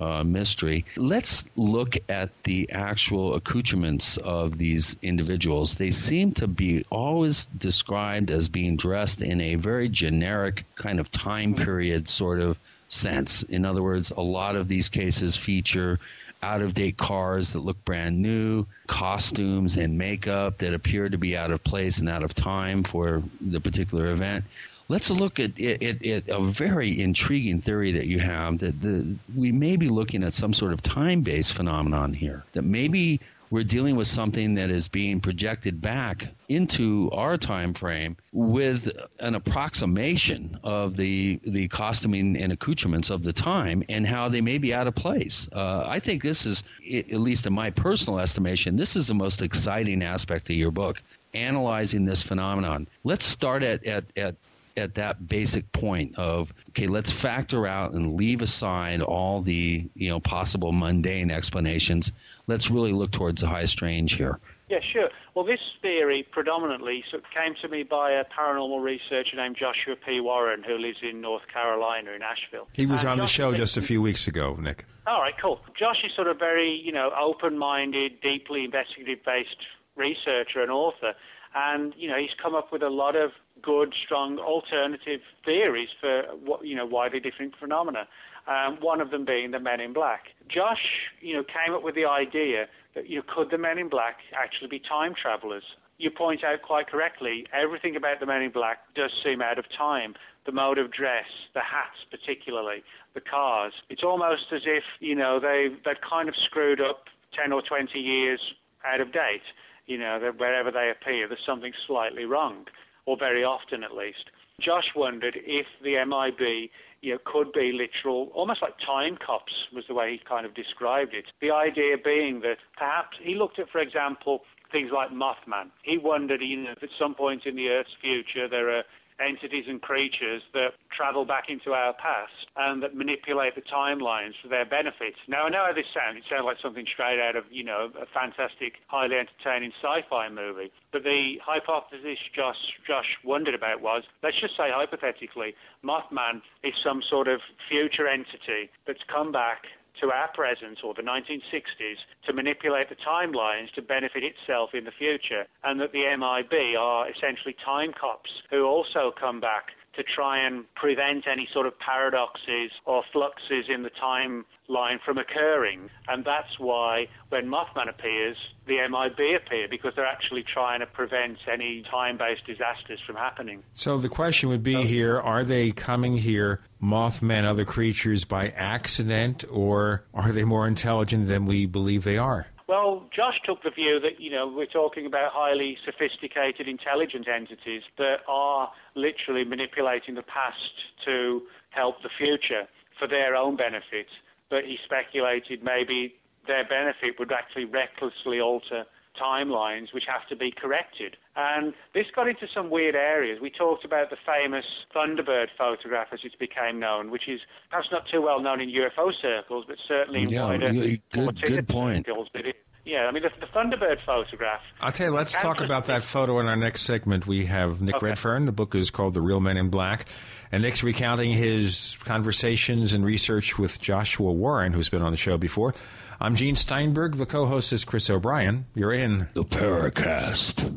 Uh, mystery. Let's look at the actual accoutrements of these individuals. They seem to be always described as being dressed in a very generic kind of time period sort of sense. In other words, a lot of these cases feature out-of-date cars that look brand new, costumes and makeup that appear to be out of place and out of time for the particular event. Let's look at, at, at a very intriguing theory that you have, that the, we may be looking at some sort of time-based phenomenon here, that maybe we're dealing with something that is being projected back into our time frame with an approximation of the, the costuming and accoutrements of the time and how they may be out of place. Uh, I think this is, at least in my personal estimation, this is the most exciting aspect of your book, analyzing this phenomenon. Let's start at at, at at that basic point of, okay, let's factor out and leave aside all the, you know, possible mundane explanations. Let's really look towards the high strange here. Yeah, sure. Well, this theory predominantly came to me by a paranormal researcher named Joshua P. Warren, who lives in North Carolina in Asheville. He was uh, on Josh the show just a few weeks ago, Nick. All right, cool. Josh is sort of very, you know, open-minded, deeply investigative-based researcher and author. And, you know, he's come up with a lot of good, strong alternative theories for, what, you know, widely different phenomena, um, one of them being the Men in Black. Josh, you know, came up with the idea that, you know, could the Men in Black actually be time travelers? You point out quite correctly, everything about the Men in Black does seem out of time. The mode of dress, the hats particularly, the cars. It's almost as if, you know, they've, they've kind of screwed up ten or twenty years out of date. You know, that wherever they appear, there's something slightly wrong, or very often at least. Josh wondered if the M I B, you know, could be literal, almost like time cops was the way he kind of described it. The idea being that perhaps he looked at, for example, things like Mothman. He wondered, you know, if at some point in the Earth's future there are entities and creatures that travel back into our past and that manipulate the timelines for their benefits. Now, I know how this sounds. It sounds like something straight out of, you know, a fantastic, highly entertaining sci-fi movie. But the hypothesis Josh, Josh wondered about was, let's just say hypothetically, Mothman is some sort of future entity that's come back to our present or the nineteen sixties to manipulate the timelines to benefit itself in the future, and that the M I B are essentially time cops who also come back to try and prevent any sort of paradoxes or fluxes in the timeline from occurring. And that's why when Mothman appears, the M I B appear, because they're actually trying to prevent any time-based disasters from happening. So the question would be here, are they coming here, Mothman, other creatures, by accident, or are they more intelligent than we believe they are? Well, Josh took the view that, you know, we're talking about highly sophisticated, intelligent entities that are literally manipulating the past to help the future for their own benefit. But he speculated maybe their benefit would actually recklessly alter timelines which have to be corrected. And this got into some weird areas. We talked about the famous Thunderbird photograph, as it became known, which is perhaps not too well known in U F O circles, but certainly in yeah, wider really good, good point. Circles. It, yeah, I mean, the, the Thunderbird photograph. I'll tell you, let's talk just, about that photo in our next segment. We have Nick okay. Redfern. The book is called The Real Men in Black. And Nick's recounting his conversations and research with Joshua Warren, who's been on the show before. I'm Gene Steinberg. The co-host is Chris O'Brien. You're in the Paracast.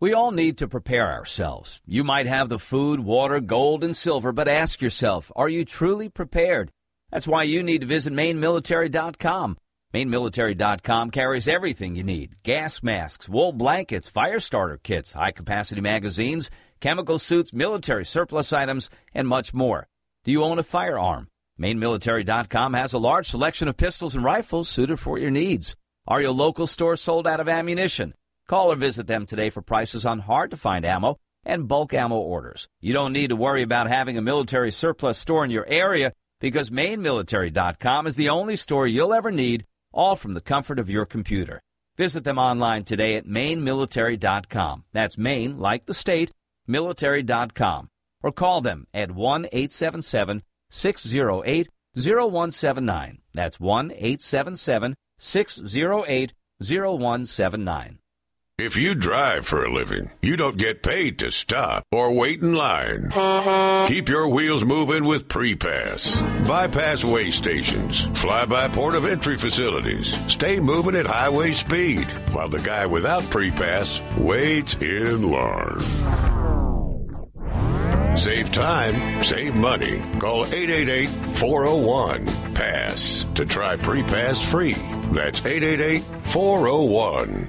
We all need to prepare ourselves. You might have the food, water, gold, and silver, but ask yourself, are you truly prepared? That's why you need to visit maine military dot com. maine military dot com carries everything you need. Gas masks, wool blankets, fire starter kits, high-capacity magazines, chemical suits, military surplus items, and much more. Do you own a firearm? maine military dot com has a large selection of pistols and rifles suited for your needs. Are your local stores sold out of ammunition? Call or visit them today for prices on hard-to-find ammo and bulk ammo orders. You don't need to worry about having a military surplus store in your area because maine military dot com is the only store you'll ever need, all from the comfort of your computer. Visit them online today at maine military dot com. That's Maine, like the state, military dot com. Or call them at one eight seven seven six zero eight zero one seven nine. That's one eight seven seven six zero eight zero one seven nine. If you drive for a living, you don't get paid to stop or wait in line. Keep your wheels moving with pre-pass. Bypass way stations, fly-by port of entry facilities. Stay moving at highway speed while the guy without pre-pass waits in line. Save time, save money. Call eight eight eight four zero one PASS to try pre-pass free. That's eight eight eight four zero one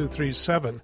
three seven.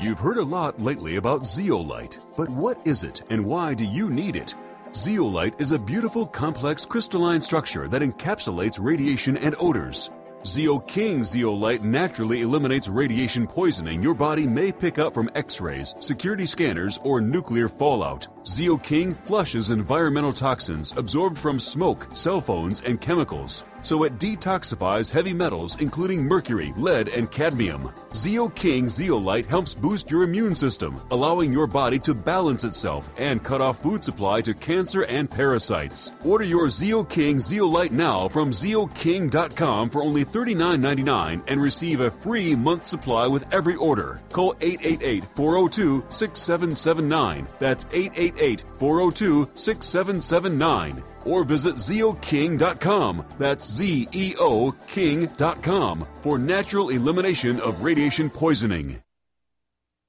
You've heard a lot lately about zeolite, but what is it and why do you need it? Zeolite is a beautiful, complex crystalline structure that encapsulates radiation and odors. ZeoKing zeolite naturally eliminates radiation poisoning your body may pick up from x-rays, security scanners, or nuclear fallout. ZeoKing flushes environmental toxins absorbed from smoke, cell phones, and chemicals, so it detoxifies heavy metals including mercury, lead, and cadmium. ZeoKing zeolite helps boost your immune system, allowing your body to balance itself and cut off food supply to cancer and parasites. Order your ZeoKing zeolite now from Zeo King dot com for only thirty-nine ninety-nine and receive a free month supply with every order. Call eight eight eight, four oh two, six seven seven nine. That's eight eight eight, four oh two, six seven seven nine. Or visit Zeo King dot com, that's Z E O King dot com, for natural elimination of radiation poisoning.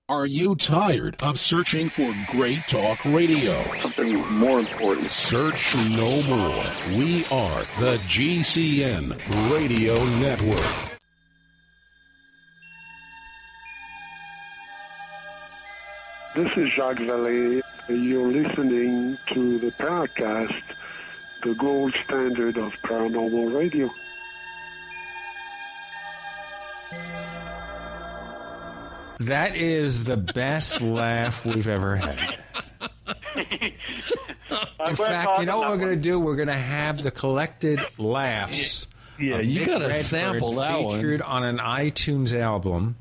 Are you tired of searching for great talk radio? Something more important. Search no more. We are the G C N Radio Network. This is Jacques Vallée. You're listening to the Paracast, the gold standard of paranormal radio. That is the best laugh we've ever had. In fact, you know what we're going to do? We're going to have the collected laughs. Yeah, you got to sample that one. Featured on an iTunes album.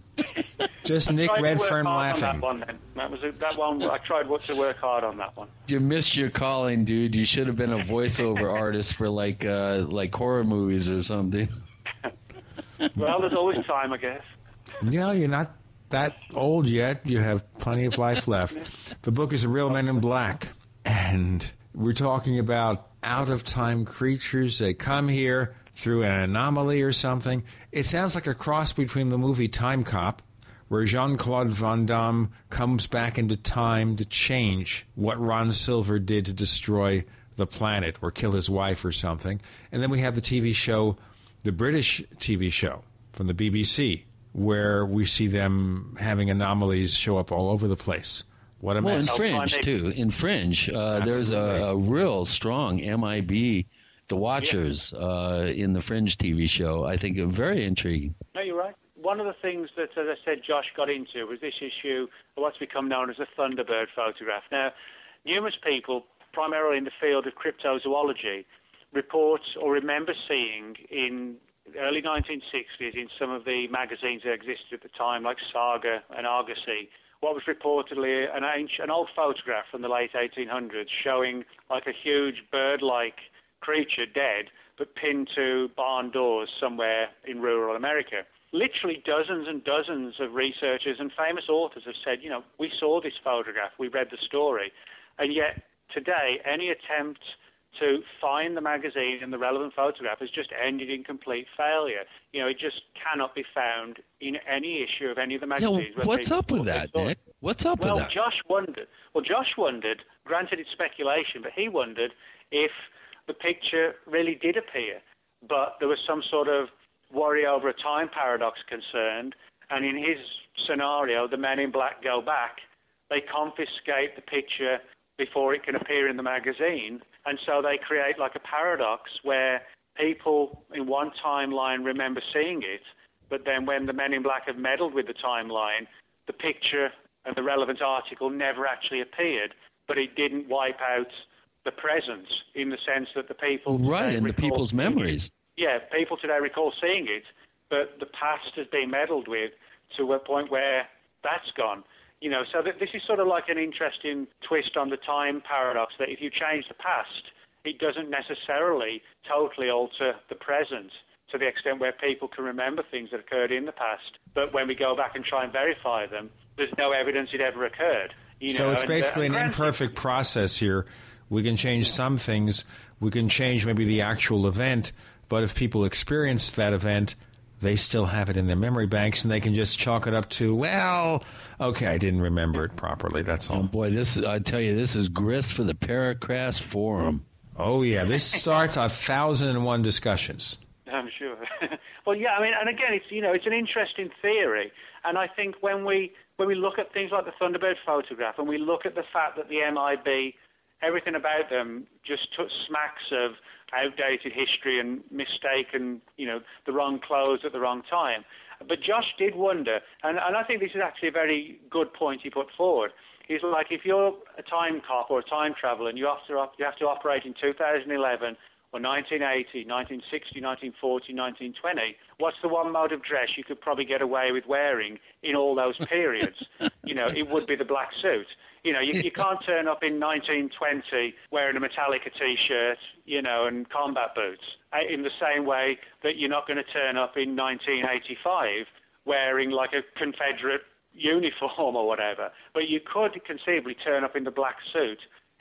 Just Nick Redfern laughing. On that, one, that was a, that one. I tried to work hard on that one. You missed your calling, dude. You should have been a voiceover artist for like uh, like horror movies or something. Well, there's always time, I guess. No, you're not that old yet. You have plenty of life left. The book is The Real Men in Black, and we're talking about out-of-time creatures that come here through an anomaly or something. It sounds like a cross between the movie Time Cop, where Jean-Claude Van Damme comes back into time to change what Ron Silver did to destroy the planet or kill his wife or something. And then we have the T V show, the British T V show from the B B C, where we see them having anomalies show up all over the place. What a mess. Well, in Fringe, too. In Fringe, uh, there's a, a real strong M I B, The Watchers, yeah. uh, in the Fringe T V show. I think very intriguing. No, you're right. One of the things that, as I said, Josh got into was this issue of what's become known as the Thunderbird photograph. Now, numerous people, primarily in the field of cryptozoology, report or remember seeing in the early nineteen sixties in some of the magazines that existed at the time, like Saga and Argosy, what was reportedly an, ancient, an old photograph from the late eighteen hundreds showing like a huge bird-like creature dead but pinned to barn doors somewhere in rural America. Literally dozens and dozens of researchers and famous authors have said, you know, we saw this photograph, we read the story, and yet today any attempt to find the magazine and the relevant photograph has just ended in complete failure. You know, it just cannot be found in any issue of any of the magazines. Now, what's up with that, Nick? What's up with that? Well, Josh wondered. Well, Josh wondered, granted it's speculation, but he wondered if the picture really did appear, but there was some sort of worry over a time paradox concerned, and in his scenario, the men in black go back. They confiscate the picture before it can appear in the magazine, and so they create like a paradox where people in one timeline remember seeing it, but then when the men in black have meddled with the timeline, the picture and the relevant article never actually appeared, but it didn't wipe out the presence in the sense that the people... Right, in the people's memories. Yeah, people today recall seeing it, but the past has been meddled with to a point where that's gone. You know, so that this is sort of like an interesting twist on the time paradox, that if you change the past, it doesn't necessarily totally alter the present to the extent where people can remember things that occurred in the past. But when we go back and try and verify them, there's no evidence it ever occurred. You know, so it's basically and, uh, an imperfect process here. We can change some things. We can change maybe the actual event. But if people experienced that event, they still have it in their memory banks, and they can just chalk it up to, well, okay, I didn't remember it properly. That's all. Oh, boy, this, I tell you, this is grist for the Paracast Forum. Oh, yeah. This starts a thousand and one discussions. I'm sure. Well, yeah, I mean, and again, it's, you know, it's an interesting theory. And I think when we when we look at things like the Thunderbird photograph, and we look at the fact that the M I B, everything about them just took smacks of outdated history and mistaken, you know, the wrong clothes at the wrong time. But Josh did wonder, and, and I think this is actually a very good point he put forward. He's like, if you're a time cop or a time traveler and you have to, you have to operate in two thousand eleven or nineteen eighty, nineteen sixty, nineteen forty, nineteen twenty, what's the one mode of dress you could probably get away with wearing in all those periods? You know, it would be the black suit. You know, you, you can't turn up in nineteen twenty wearing a Metallica T-shirt, you know, and combat boots, in the same way that you're not going to turn up in nineteen eighty-five wearing like a Confederate uniform or whatever. But you could conceivably turn up in the black suit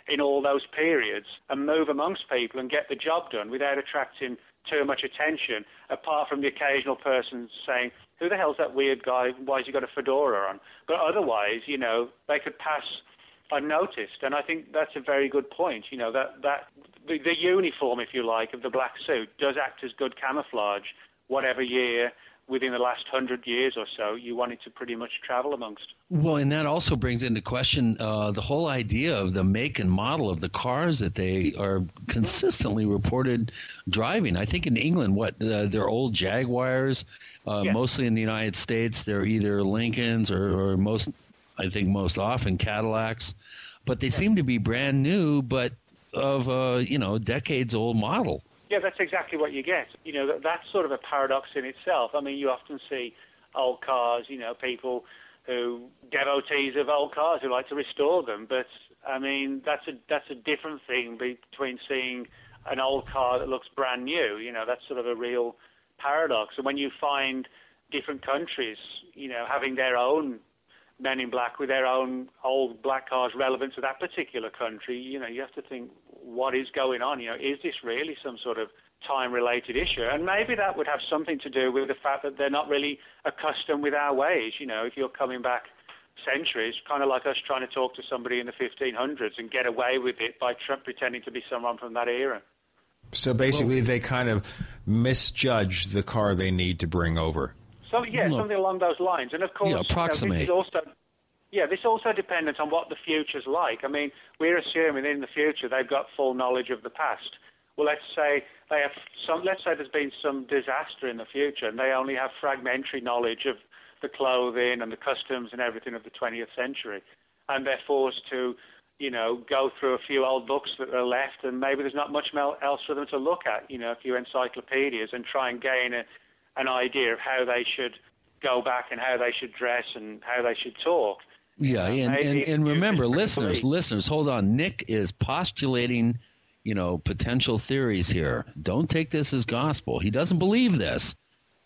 in all those periods and move amongst people and get the job done without attracting too much attention, apart from the occasional person saying, who the hell's that weird guy? Why has he got a fedora on? But otherwise, you know, they could pass unnoticed. And I think that's a very good point, you know, that, that the, the uniform, if you like, of the black suit does act as good camouflage, whatever year within the last hundred years or so you wanted to pretty much travel amongst. Well, and that also brings into question uh, the whole idea of the make and model of the cars that they are consistently reported driving. I think in England, what, uh, they're old Jaguars, uh, yeah. Mostly in the United States, they're either Lincolns or, or most, I think most often Cadillacs, but they yeah. seem to be brand new, but of a, you know, decades old model. Yeah, that's exactly what you get. You know, that, that's sort of a paradox in itself. I mean, you often see old cars, you know, people who, devotees of old cars who like to restore them. But, I mean, that's a, that's a different thing between seeing an old car that looks brand new. You know, that's sort of a real paradox. And when you find different countries, you know, having their own Men in Black with their own old black cars relevant to that particular country, you know, you have to think, what is going on? You know, is this really some sort of time-related issue? And maybe that would have something to do with the fact that they're not really accustomed with our ways. You know, if you're coming back centuries, kind of like us trying to talk to somebody in the fifteen hundreds and get away with it by Trump pretending to be someone from that era. So basically, well, they kind of misjudge the car they need to bring over. So, yeah, Look, something along those lines. And, of course, yeah, approximate. You know, this is also, yeah, this is also dependent on what the future's like. I mean, we're assuming in the future they've got full knowledge of the past. Well, let's say they have some, let's say there's been some disaster in the future and they only have fragmentary knowledge of the clothing and the customs and everything of the twentieth century. And they're forced to, you know, go through a few old books that are left, and maybe there's not much else for them to look at, you know, a few encyclopedias, and try and gain a an idea of how they should go back and how they should dress and how they should talk. Yeah, and, and, and remember, listeners, listeners, hold on. Nick is postulating, you know, potential theories here. Don't take this as gospel. He doesn't believe this.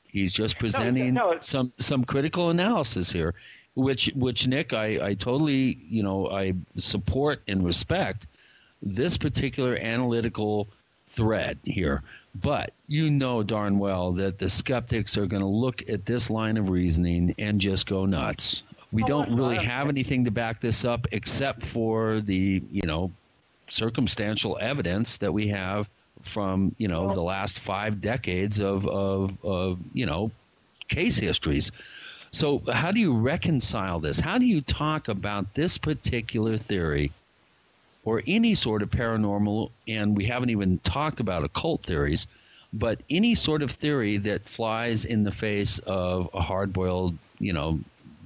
He's just presenting no, no, some, some critical analysis here, which, which Nick, I, I totally, you know, I support and respect this particular analytical thread here, but you know darn well that the skeptics are going to look at this line of reasoning and just go nuts. We oh, don't really God. have anything to back this up except for the, you know, circumstantial evidence that we have from, you know, the last five decades of, of, of, you know, case histories. So how do you reconcile this? How do you talk about this particular theory or any sort of paranormal, and we haven't even talked about occult theories, but any sort of theory that flies in the face of a hard-boiled, you know,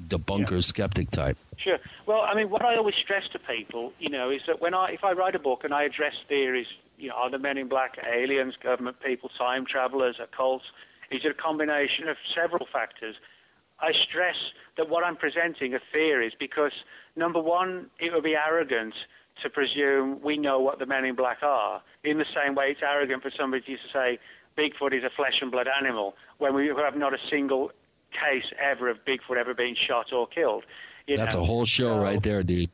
debunker yeah. skeptic type? Sure. Well, I mean, what I always stress to people, you know, is that when I, if I write a book and I address theories, you know, are the Men in Black aliens, government people, time travelers, occults, is it a combination of several factors? I stress that what I'm presenting are theories because, number one, it would be arrogant to presume we know what the Men in Black are, in the same way it's arrogant for somebody to say Bigfoot is a flesh and blood animal when we have not a single case ever of Bigfoot ever being shot or killed. You That's know? a whole show so, right there, dude.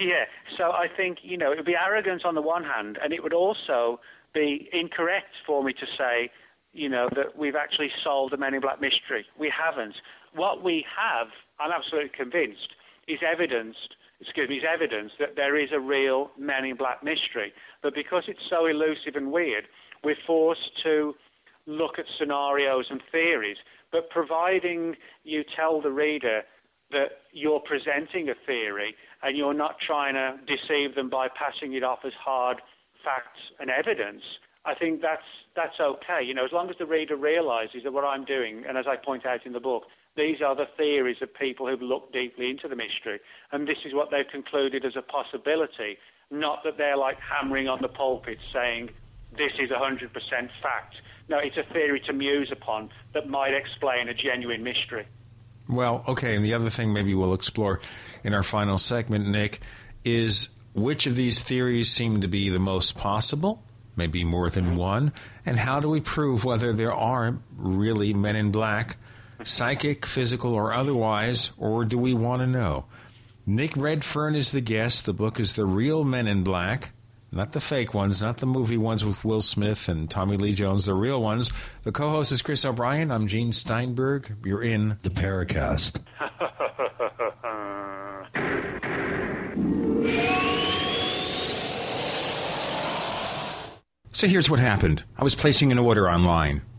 Yeah. So I think, you know, it would be arrogant on the one hand, and it would also be incorrect for me to say, you know, that we've actually solved the Men in Black mystery. We haven't. What we have, I'm absolutely convinced, is evidenced excuse me, is evidence that there is a real Men in Black mystery. But because it's so elusive and weird, we're forced to look at scenarios and theories. But providing you tell the reader that you're presenting a theory and you're not trying to deceive them by passing it off as hard facts and evidence, I think that's that's okay. You know, as long as the reader realizes that what I'm doing, and as I point out in the book, these are the theories of people who've looked deeply into the mystery, and this is what they've concluded as a possibility, not that they're like hammering on the pulpit saying, this is one hundred percent fact. No, it's a theory to muse upon that might explain a genuine mystery. Well, okay, and the other thing maybe we'll explore in our final segment, Nick, is which of these theories seem to be the most possible, maybe more than one, and how do we prove whether there are really men in black, psychic, physical, or otherwise, or do we want to know? Nick Redfern is the guest. The book is The Real Men in Black, not the fake ones, not the movie ones with Will Smith and Tommy Lee Jones, the real ones. The co-host is Chris O'Brien. I'm Gene Steinberg. You're in The Paracast. So here's what happened. I was placing an order online.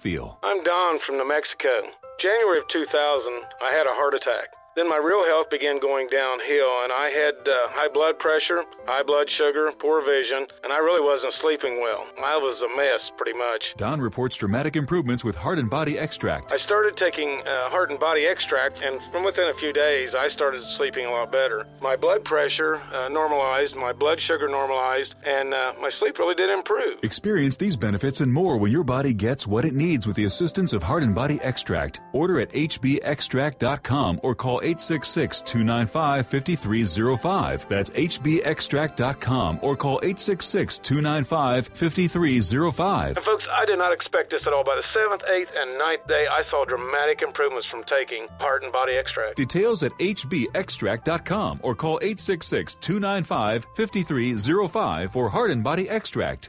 feel? I'm Don from New Mexico. January of two thousand, I had a heart attack. Then my real health began going downhill, and I had uh, high blood pressure, high blood sugar, poor vision, and I really wasn't sleeping well. I was a mess, pretty much. Don reports dramatic improvements with Heart and Body Extract. I started taking uh, Heart and Body Extract, and from within a few days, I started sleeping a lot better. My blood pressure uh, normalized, my blood sugar normalized, and uh, my sleep really did improve. Experience these benefits and more when your body gets what it needs with the assistance of Heart and Body Extract. Order at h b extract dot com or call eight six six two nine five five three zero five. That's h b extract dot com or call eight six six two nine five five three zero five. And folks, I did not expect this at all. By the seventh, eighth, and ninth day, I saw dramatic improvements from taking Heart and Body Extract. Details at h b extract dot com or call eight six six two nine five five three zero five for Heart and Body Extract.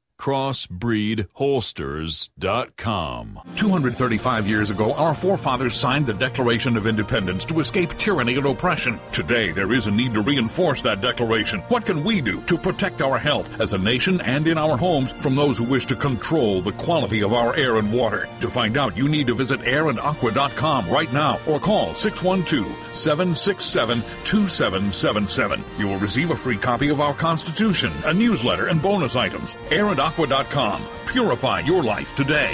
crossbreed holsters dot com. two hundred thirty-five years ago, our forefathers signed the Declaration of Independence to escape tyranny and oppression. Today, there is a need to reinforce that declaration. What can we do to protect our health as a nation and in our homes from those who wish to control the quality of our air and water? To find out, you need to visit air and aqua dot com right now or call six one two seven six seven two seven seven seven. You will receive a free copy of our Constitution, a newsletter, and bonus items. air and aqua dot com. Purify your life today.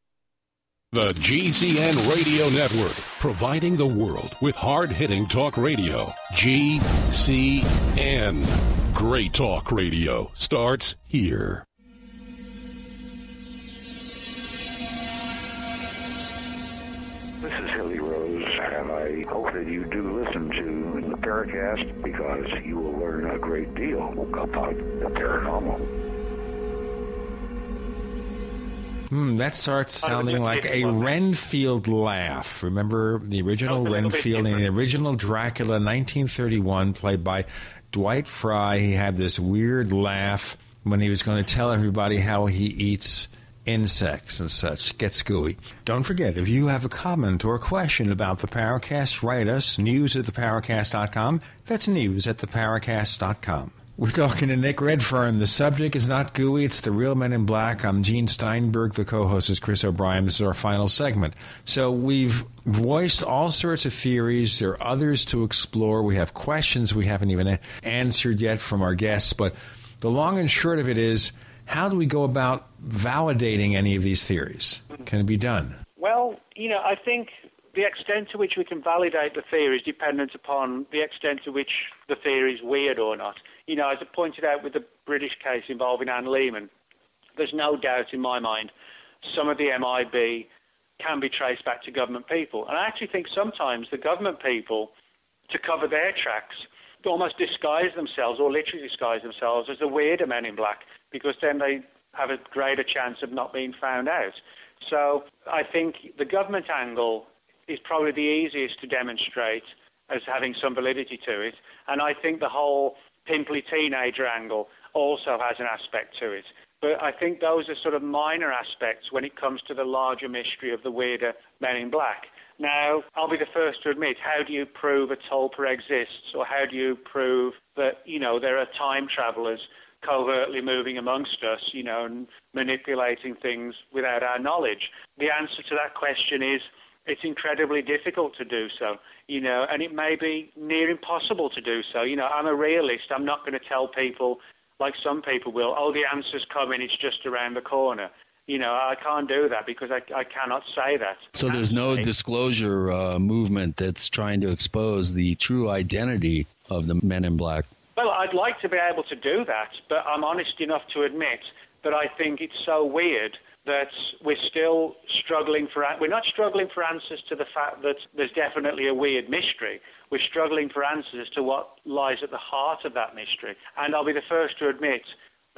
The G C N Radio Network, providing the world with hard-hitting talk radio. G C N. Great talk radio starts here. This is Hilly Rose, and I hope that you do listen to the Paracast, because you will learn a great deal about the paranormal. Mm, that starts sounding like a Renfield laugh. Remember the original Renfield and the original Dracula, nineteen thirty-one, played by Dwight Fry. He had this weird laugh when he was going to tell everybody how he eats insects and such. Gets gooey. Don't forget, if you have a comment or a question about the Paracast, write us, news at the paracast dot com. That's news at the paracast dot com. We're talking to Nick Redfern. The subject is not gooey. It's the real Men in Black. I'm Gene Steinberg. The co-host is Chris O'Brien. This is our final segment. So we've voiced all sorts of theories. There are others to explore. We have questions we haven't even answered yet from our guests. But the long and short of it is, how do we go about validating any of these theories? Can it be done? Well, you know, I think the extent to which we can validate the theory is dependent upon the extent to which the theory is weird or not. You know, as I pointed out with the British case involving Anne Lehmann, there's no doubt in my mind some of the M I B can be traced back to government people. And I actually think sometimes the government people, to cover their tracks, almost disguise themselves or literally disguise themselves as the weirder Men in Black, because then they have a greater chance of not being found out. So I think the government angle is probably the easiest to demonstrate as having some validity to it. And I think the whole pimply teenager angle also has an aspect to it. But I think those are sort of minor aspects when it comes to the larger mystery of the weirder Men in Black. Now, I'll be the first to admit, how do you prove a Tulpa exists, or how do you prove that, you know, there are time travelers covertly moving amongst us, you know, and manipulating things without our knowledge? The answer to that question is, it's incredibly difficult to do so, you know, and it may be near impossible to do so. You know, I'm a realist. I'm not going to tell people, like some people will, oh, the answer's coming, it's just around the corner. You know, I can't do that because I, I cannot say that. So there's no disclosure uh, movement that's trying to expose the true identity of the Men in Black. Well, I'd like to be able to do that, but I'm honest enough to admit that I think it's so weird that we're still struggling for, we're not struggling for answers to the fact that there's definitely a weird mystery. We're struggling for answers to what lies at the heart of that mystery. And I'll be the first to admit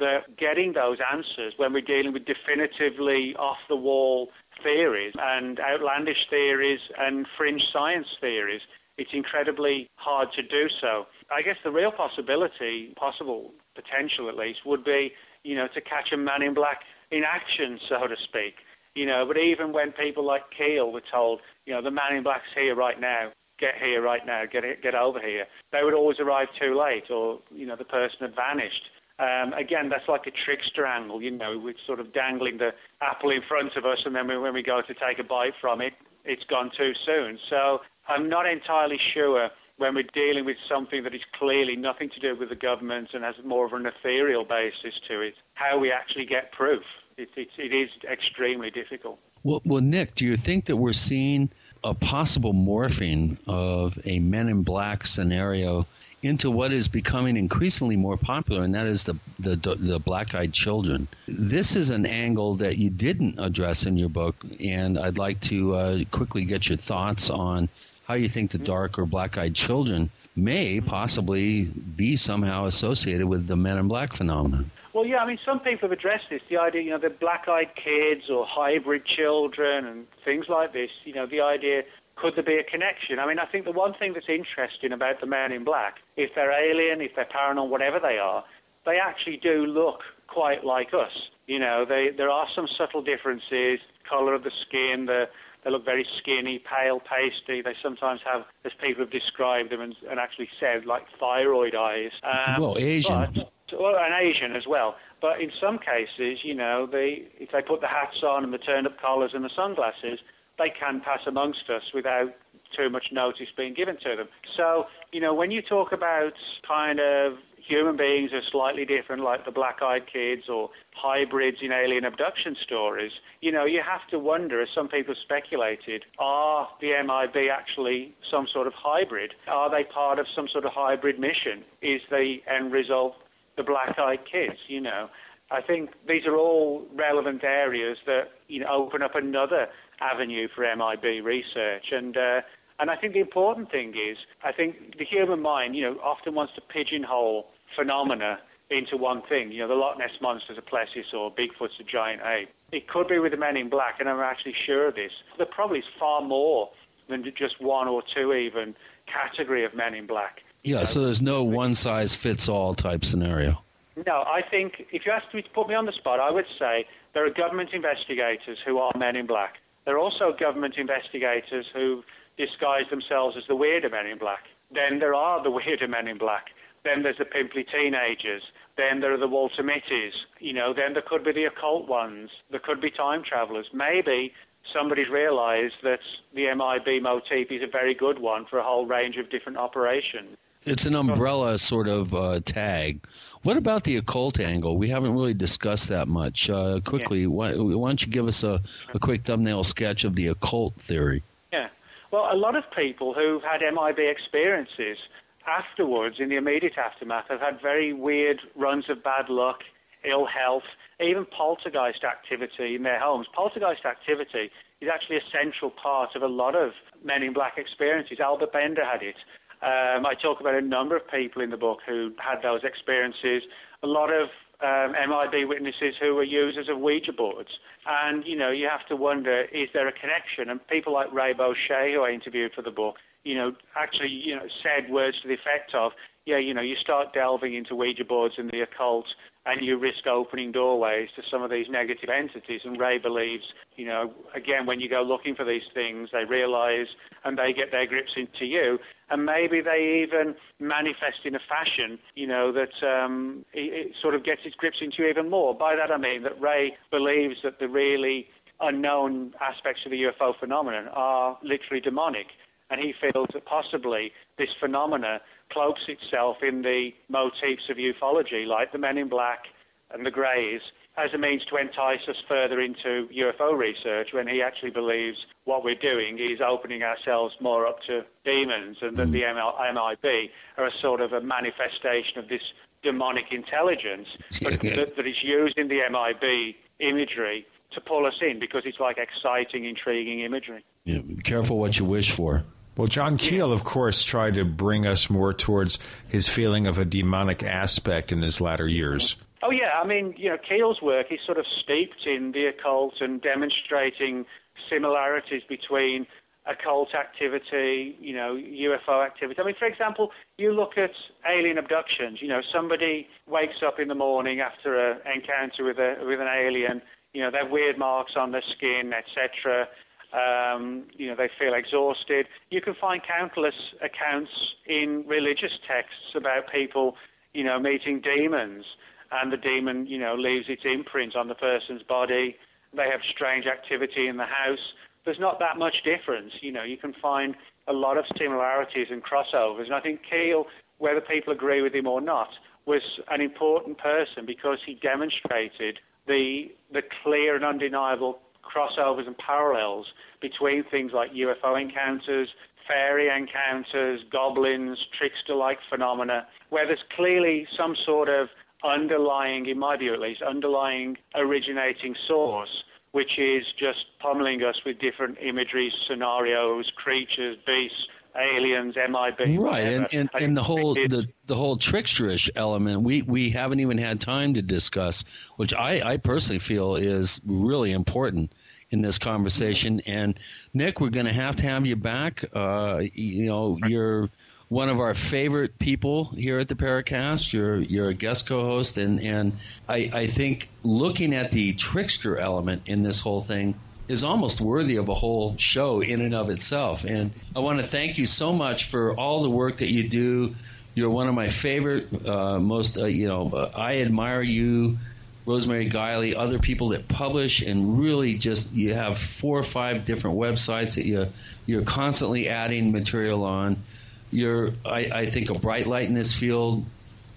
that getting those answers when we're dealing with definitively off-the-wall theories and outlandish theories and fringe science theories, it's incredibly hard to do so. I guess the real possibility, possible potential at least, would be, you know, to catch a Man in Black in action, so to speak, you know. But even when people like Keel were told, you know, the Man in Black's here right now, get here right now, get it, get over here, they would always arrive too late, or, you know, the person had vanished. Um, again, that's like a trickster angle, you know. We're sort of dangling the apple in front of us, and then we, when we go to take a bite from it, it's gone too soon. So I'm not entirely sure when we're dealing with something that is clearly nothing to do with the government and has more of an ethereal basis to it, how we actually get proof. It, it, it is extremely difficult. Well, well, Nick, do you think that we're seeing a possible morphing of a Men in Black scenario into what is becoming increasingly more popular, and that is the, the, the black-eyed children? This is an angle that you didn't address in your book, and I'd like to uh, quickly get your thoughts on how you think the dark or black-eyed children may possibly be somehow associated with the Men in Black phenomenon. Well, yeah, I mean, some people have addressed this, the idea, you know, the black-eyed kids or hybrid children and things like this, you know, the idea, could there be a connection? I mean, I think the one thing that's interesting about the Men in Black, if they're alien, if they're paranormal, whatever they are, they actually do look quite like us. You know, they, there are some subtle differences, colour of the skin, the, they look very skinny, pale, pasty. They sometimes have, as people have described them and, and actually said, like thyroid eyes. Um, well, Asian. But, well, and Asian as well. But in some cases, you know, they, if they put the hats on and the turned-up collars and the sunglasses, they can pass amongst us without too much notice being given to them. So, you know, when you talk about kind of human beings are slightly different, like the black-eyed kids or hybrids in alien abduction stories, you know, you have to wonder, as some people speculated, are the M I B actually some sort of hybrid? Are they part of some sort of hybrid mission? Is the end result the black-eyed kids, you know? I think these are all relevant areas that, you know, open up another avenue for M I B research. And uh, and I think the important thing is, I think the human mind, you know, often wants to pigeonhole phenomena into one thing. You know, the Loch Ness Monster's a plesiosaur, or Bigfoot's a giant ape. It could be with the Men in Black, and I'm actually sure of this. There probably is far more than just one or two even category of Men in Black. Yeah, so, so there's no one-size-fits-all type scenario. No, I think if you asked me to put me on the spot, I would say there are government investigators who are Men in Black. There are also government investigators who disguise themselves as the weirder Men in Black. Then there are the weirder Men in Black. Then there's the pimply teenagers. Then there are the Walter Mitties. You know, then there could be the occult ones. There could be time travelers. Maybe somebody's realized that the M I B motif is a very good one for a whole range of different operations. It's an umbrella sort of uh, tag. What about the occult angle? We haven't really discussed that much. Uh, quickly, why, why don't you give us a, a quick thumbnail sketch of the occult theory? Yeah. Well, a lot of people who've had M I B experiences afterwards, in the immediate aftermath, have had very weird runs of bad luck, ill health, even poltergeist activity in their homes. Poltergeist activity is actually a central part of a lot of Men in Black experiences. Albert Bender had it. Um, I talk about a number of people in the book who had those experiences, a lot of um, M I B witnesses who were users of Ouija boards. And, you know, you have to wonder, is there a connection? And people like Ray Boshay, who I interviewed for the book, you know, actually, you know, said words to the effect of, yeah, you know, you start delving into Ouija boards and the occult and you risk opening doorways to some of these negative entities. And Ray believes, you know, again, when you go looking for these things, they realize and they get their grips into you. And maybe they even manifest in a fashion, you know, that um, it, it sort of gets its grips into you even more. By that I mean that Ray believes that the really unknown aspects of the U F O phenomenon are literally demonic. And he feels that possibly this phenomena cloaks itself in the motifs of ufology, like the Men in Black and the Greys, as a means to entice us further into U F O research, when he actually believes what we're doing is opening ourselves more up to demons, and that the M I B are a sort of a manifestation of this demonic intelligence but that, that is used in the M I B imagery to pull us in, because it's like exciting, intriguing imagery. Yeah, be careful what you wish for. Well, John Keel, of course, tried to bring us more towards his feeling of a demonic aspect in his latter years. Oh, yeah. I mean, you know, Keel's work is sort of steeped in the occult and demonstrating similarities between occult activity, you know, U F O activity. I mean, for example, you look at alien abductions. You know, somebody wakes up in the morning after an encounter with a with an alien. You know, they have weird marks on their skin, et cetera. Um, you know, they feel exhausted. You can find countless accounts in religious texts about people, you know, meeting demons, and the demon, you know, leaves its imprint on the person's body. They have strange activity in the house. There's not that much difference. You know, you can find a lot of similarities and crossovers. And I think Keel, whether people agree with him or not, was an important person because he demonstrated the the clear and undeniable crossovers and parallels between things like U F O encounters, fairy encounters, goblins, trickster-like phenomena, where there's clearly some sort of underlying, in my view at least, underlying originating source, which is just pummeling us with different imageries, scenarios, creatures, beasts, aliens, M I B, right, and, and, and the whole the, the whole tricksterish element we, we haven't even had time to discuss, which I, I personally feel is really important in this conversation. And Nick, we're going to have to have you back. Uh, you know, you're one of our favorite people here at the Paracast. You're you're a guest co-host, and and I, I think looking at the trickster element in this whole thing is almost worthy of a whole show in and of itself. And I want to thank you so much for all the work that you do. You're one of my favorite, uh, most, uh, you know, uh, I admire you, Rosemary Guiley, other people that publish, and really just you have four or five different websites that you, you're constantly adding material on. You're, I, I think, a bright light in this field.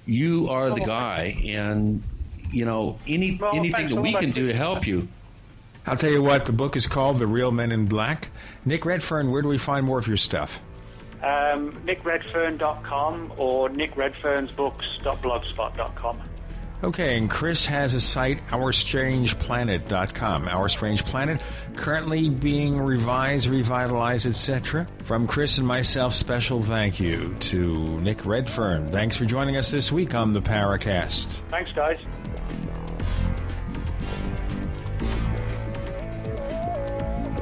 You are the guy, and, you know, any well, anything that we can do to help you. I'll tell you what, the book is called The Real Men in Black. Nick Redfern, where do we find more of your stuff? Um, nick redfern dot com or nick redfern's books dot blogspot dot com. Okay, and Chris has a site, our strange planet dot com. Our Strange Planet, currently being revised, revitalized, et cetera. From Chris and myself, special thank you to Nick Redfern. Thanks for joining us this week on the Paracast. Thanks, guys. The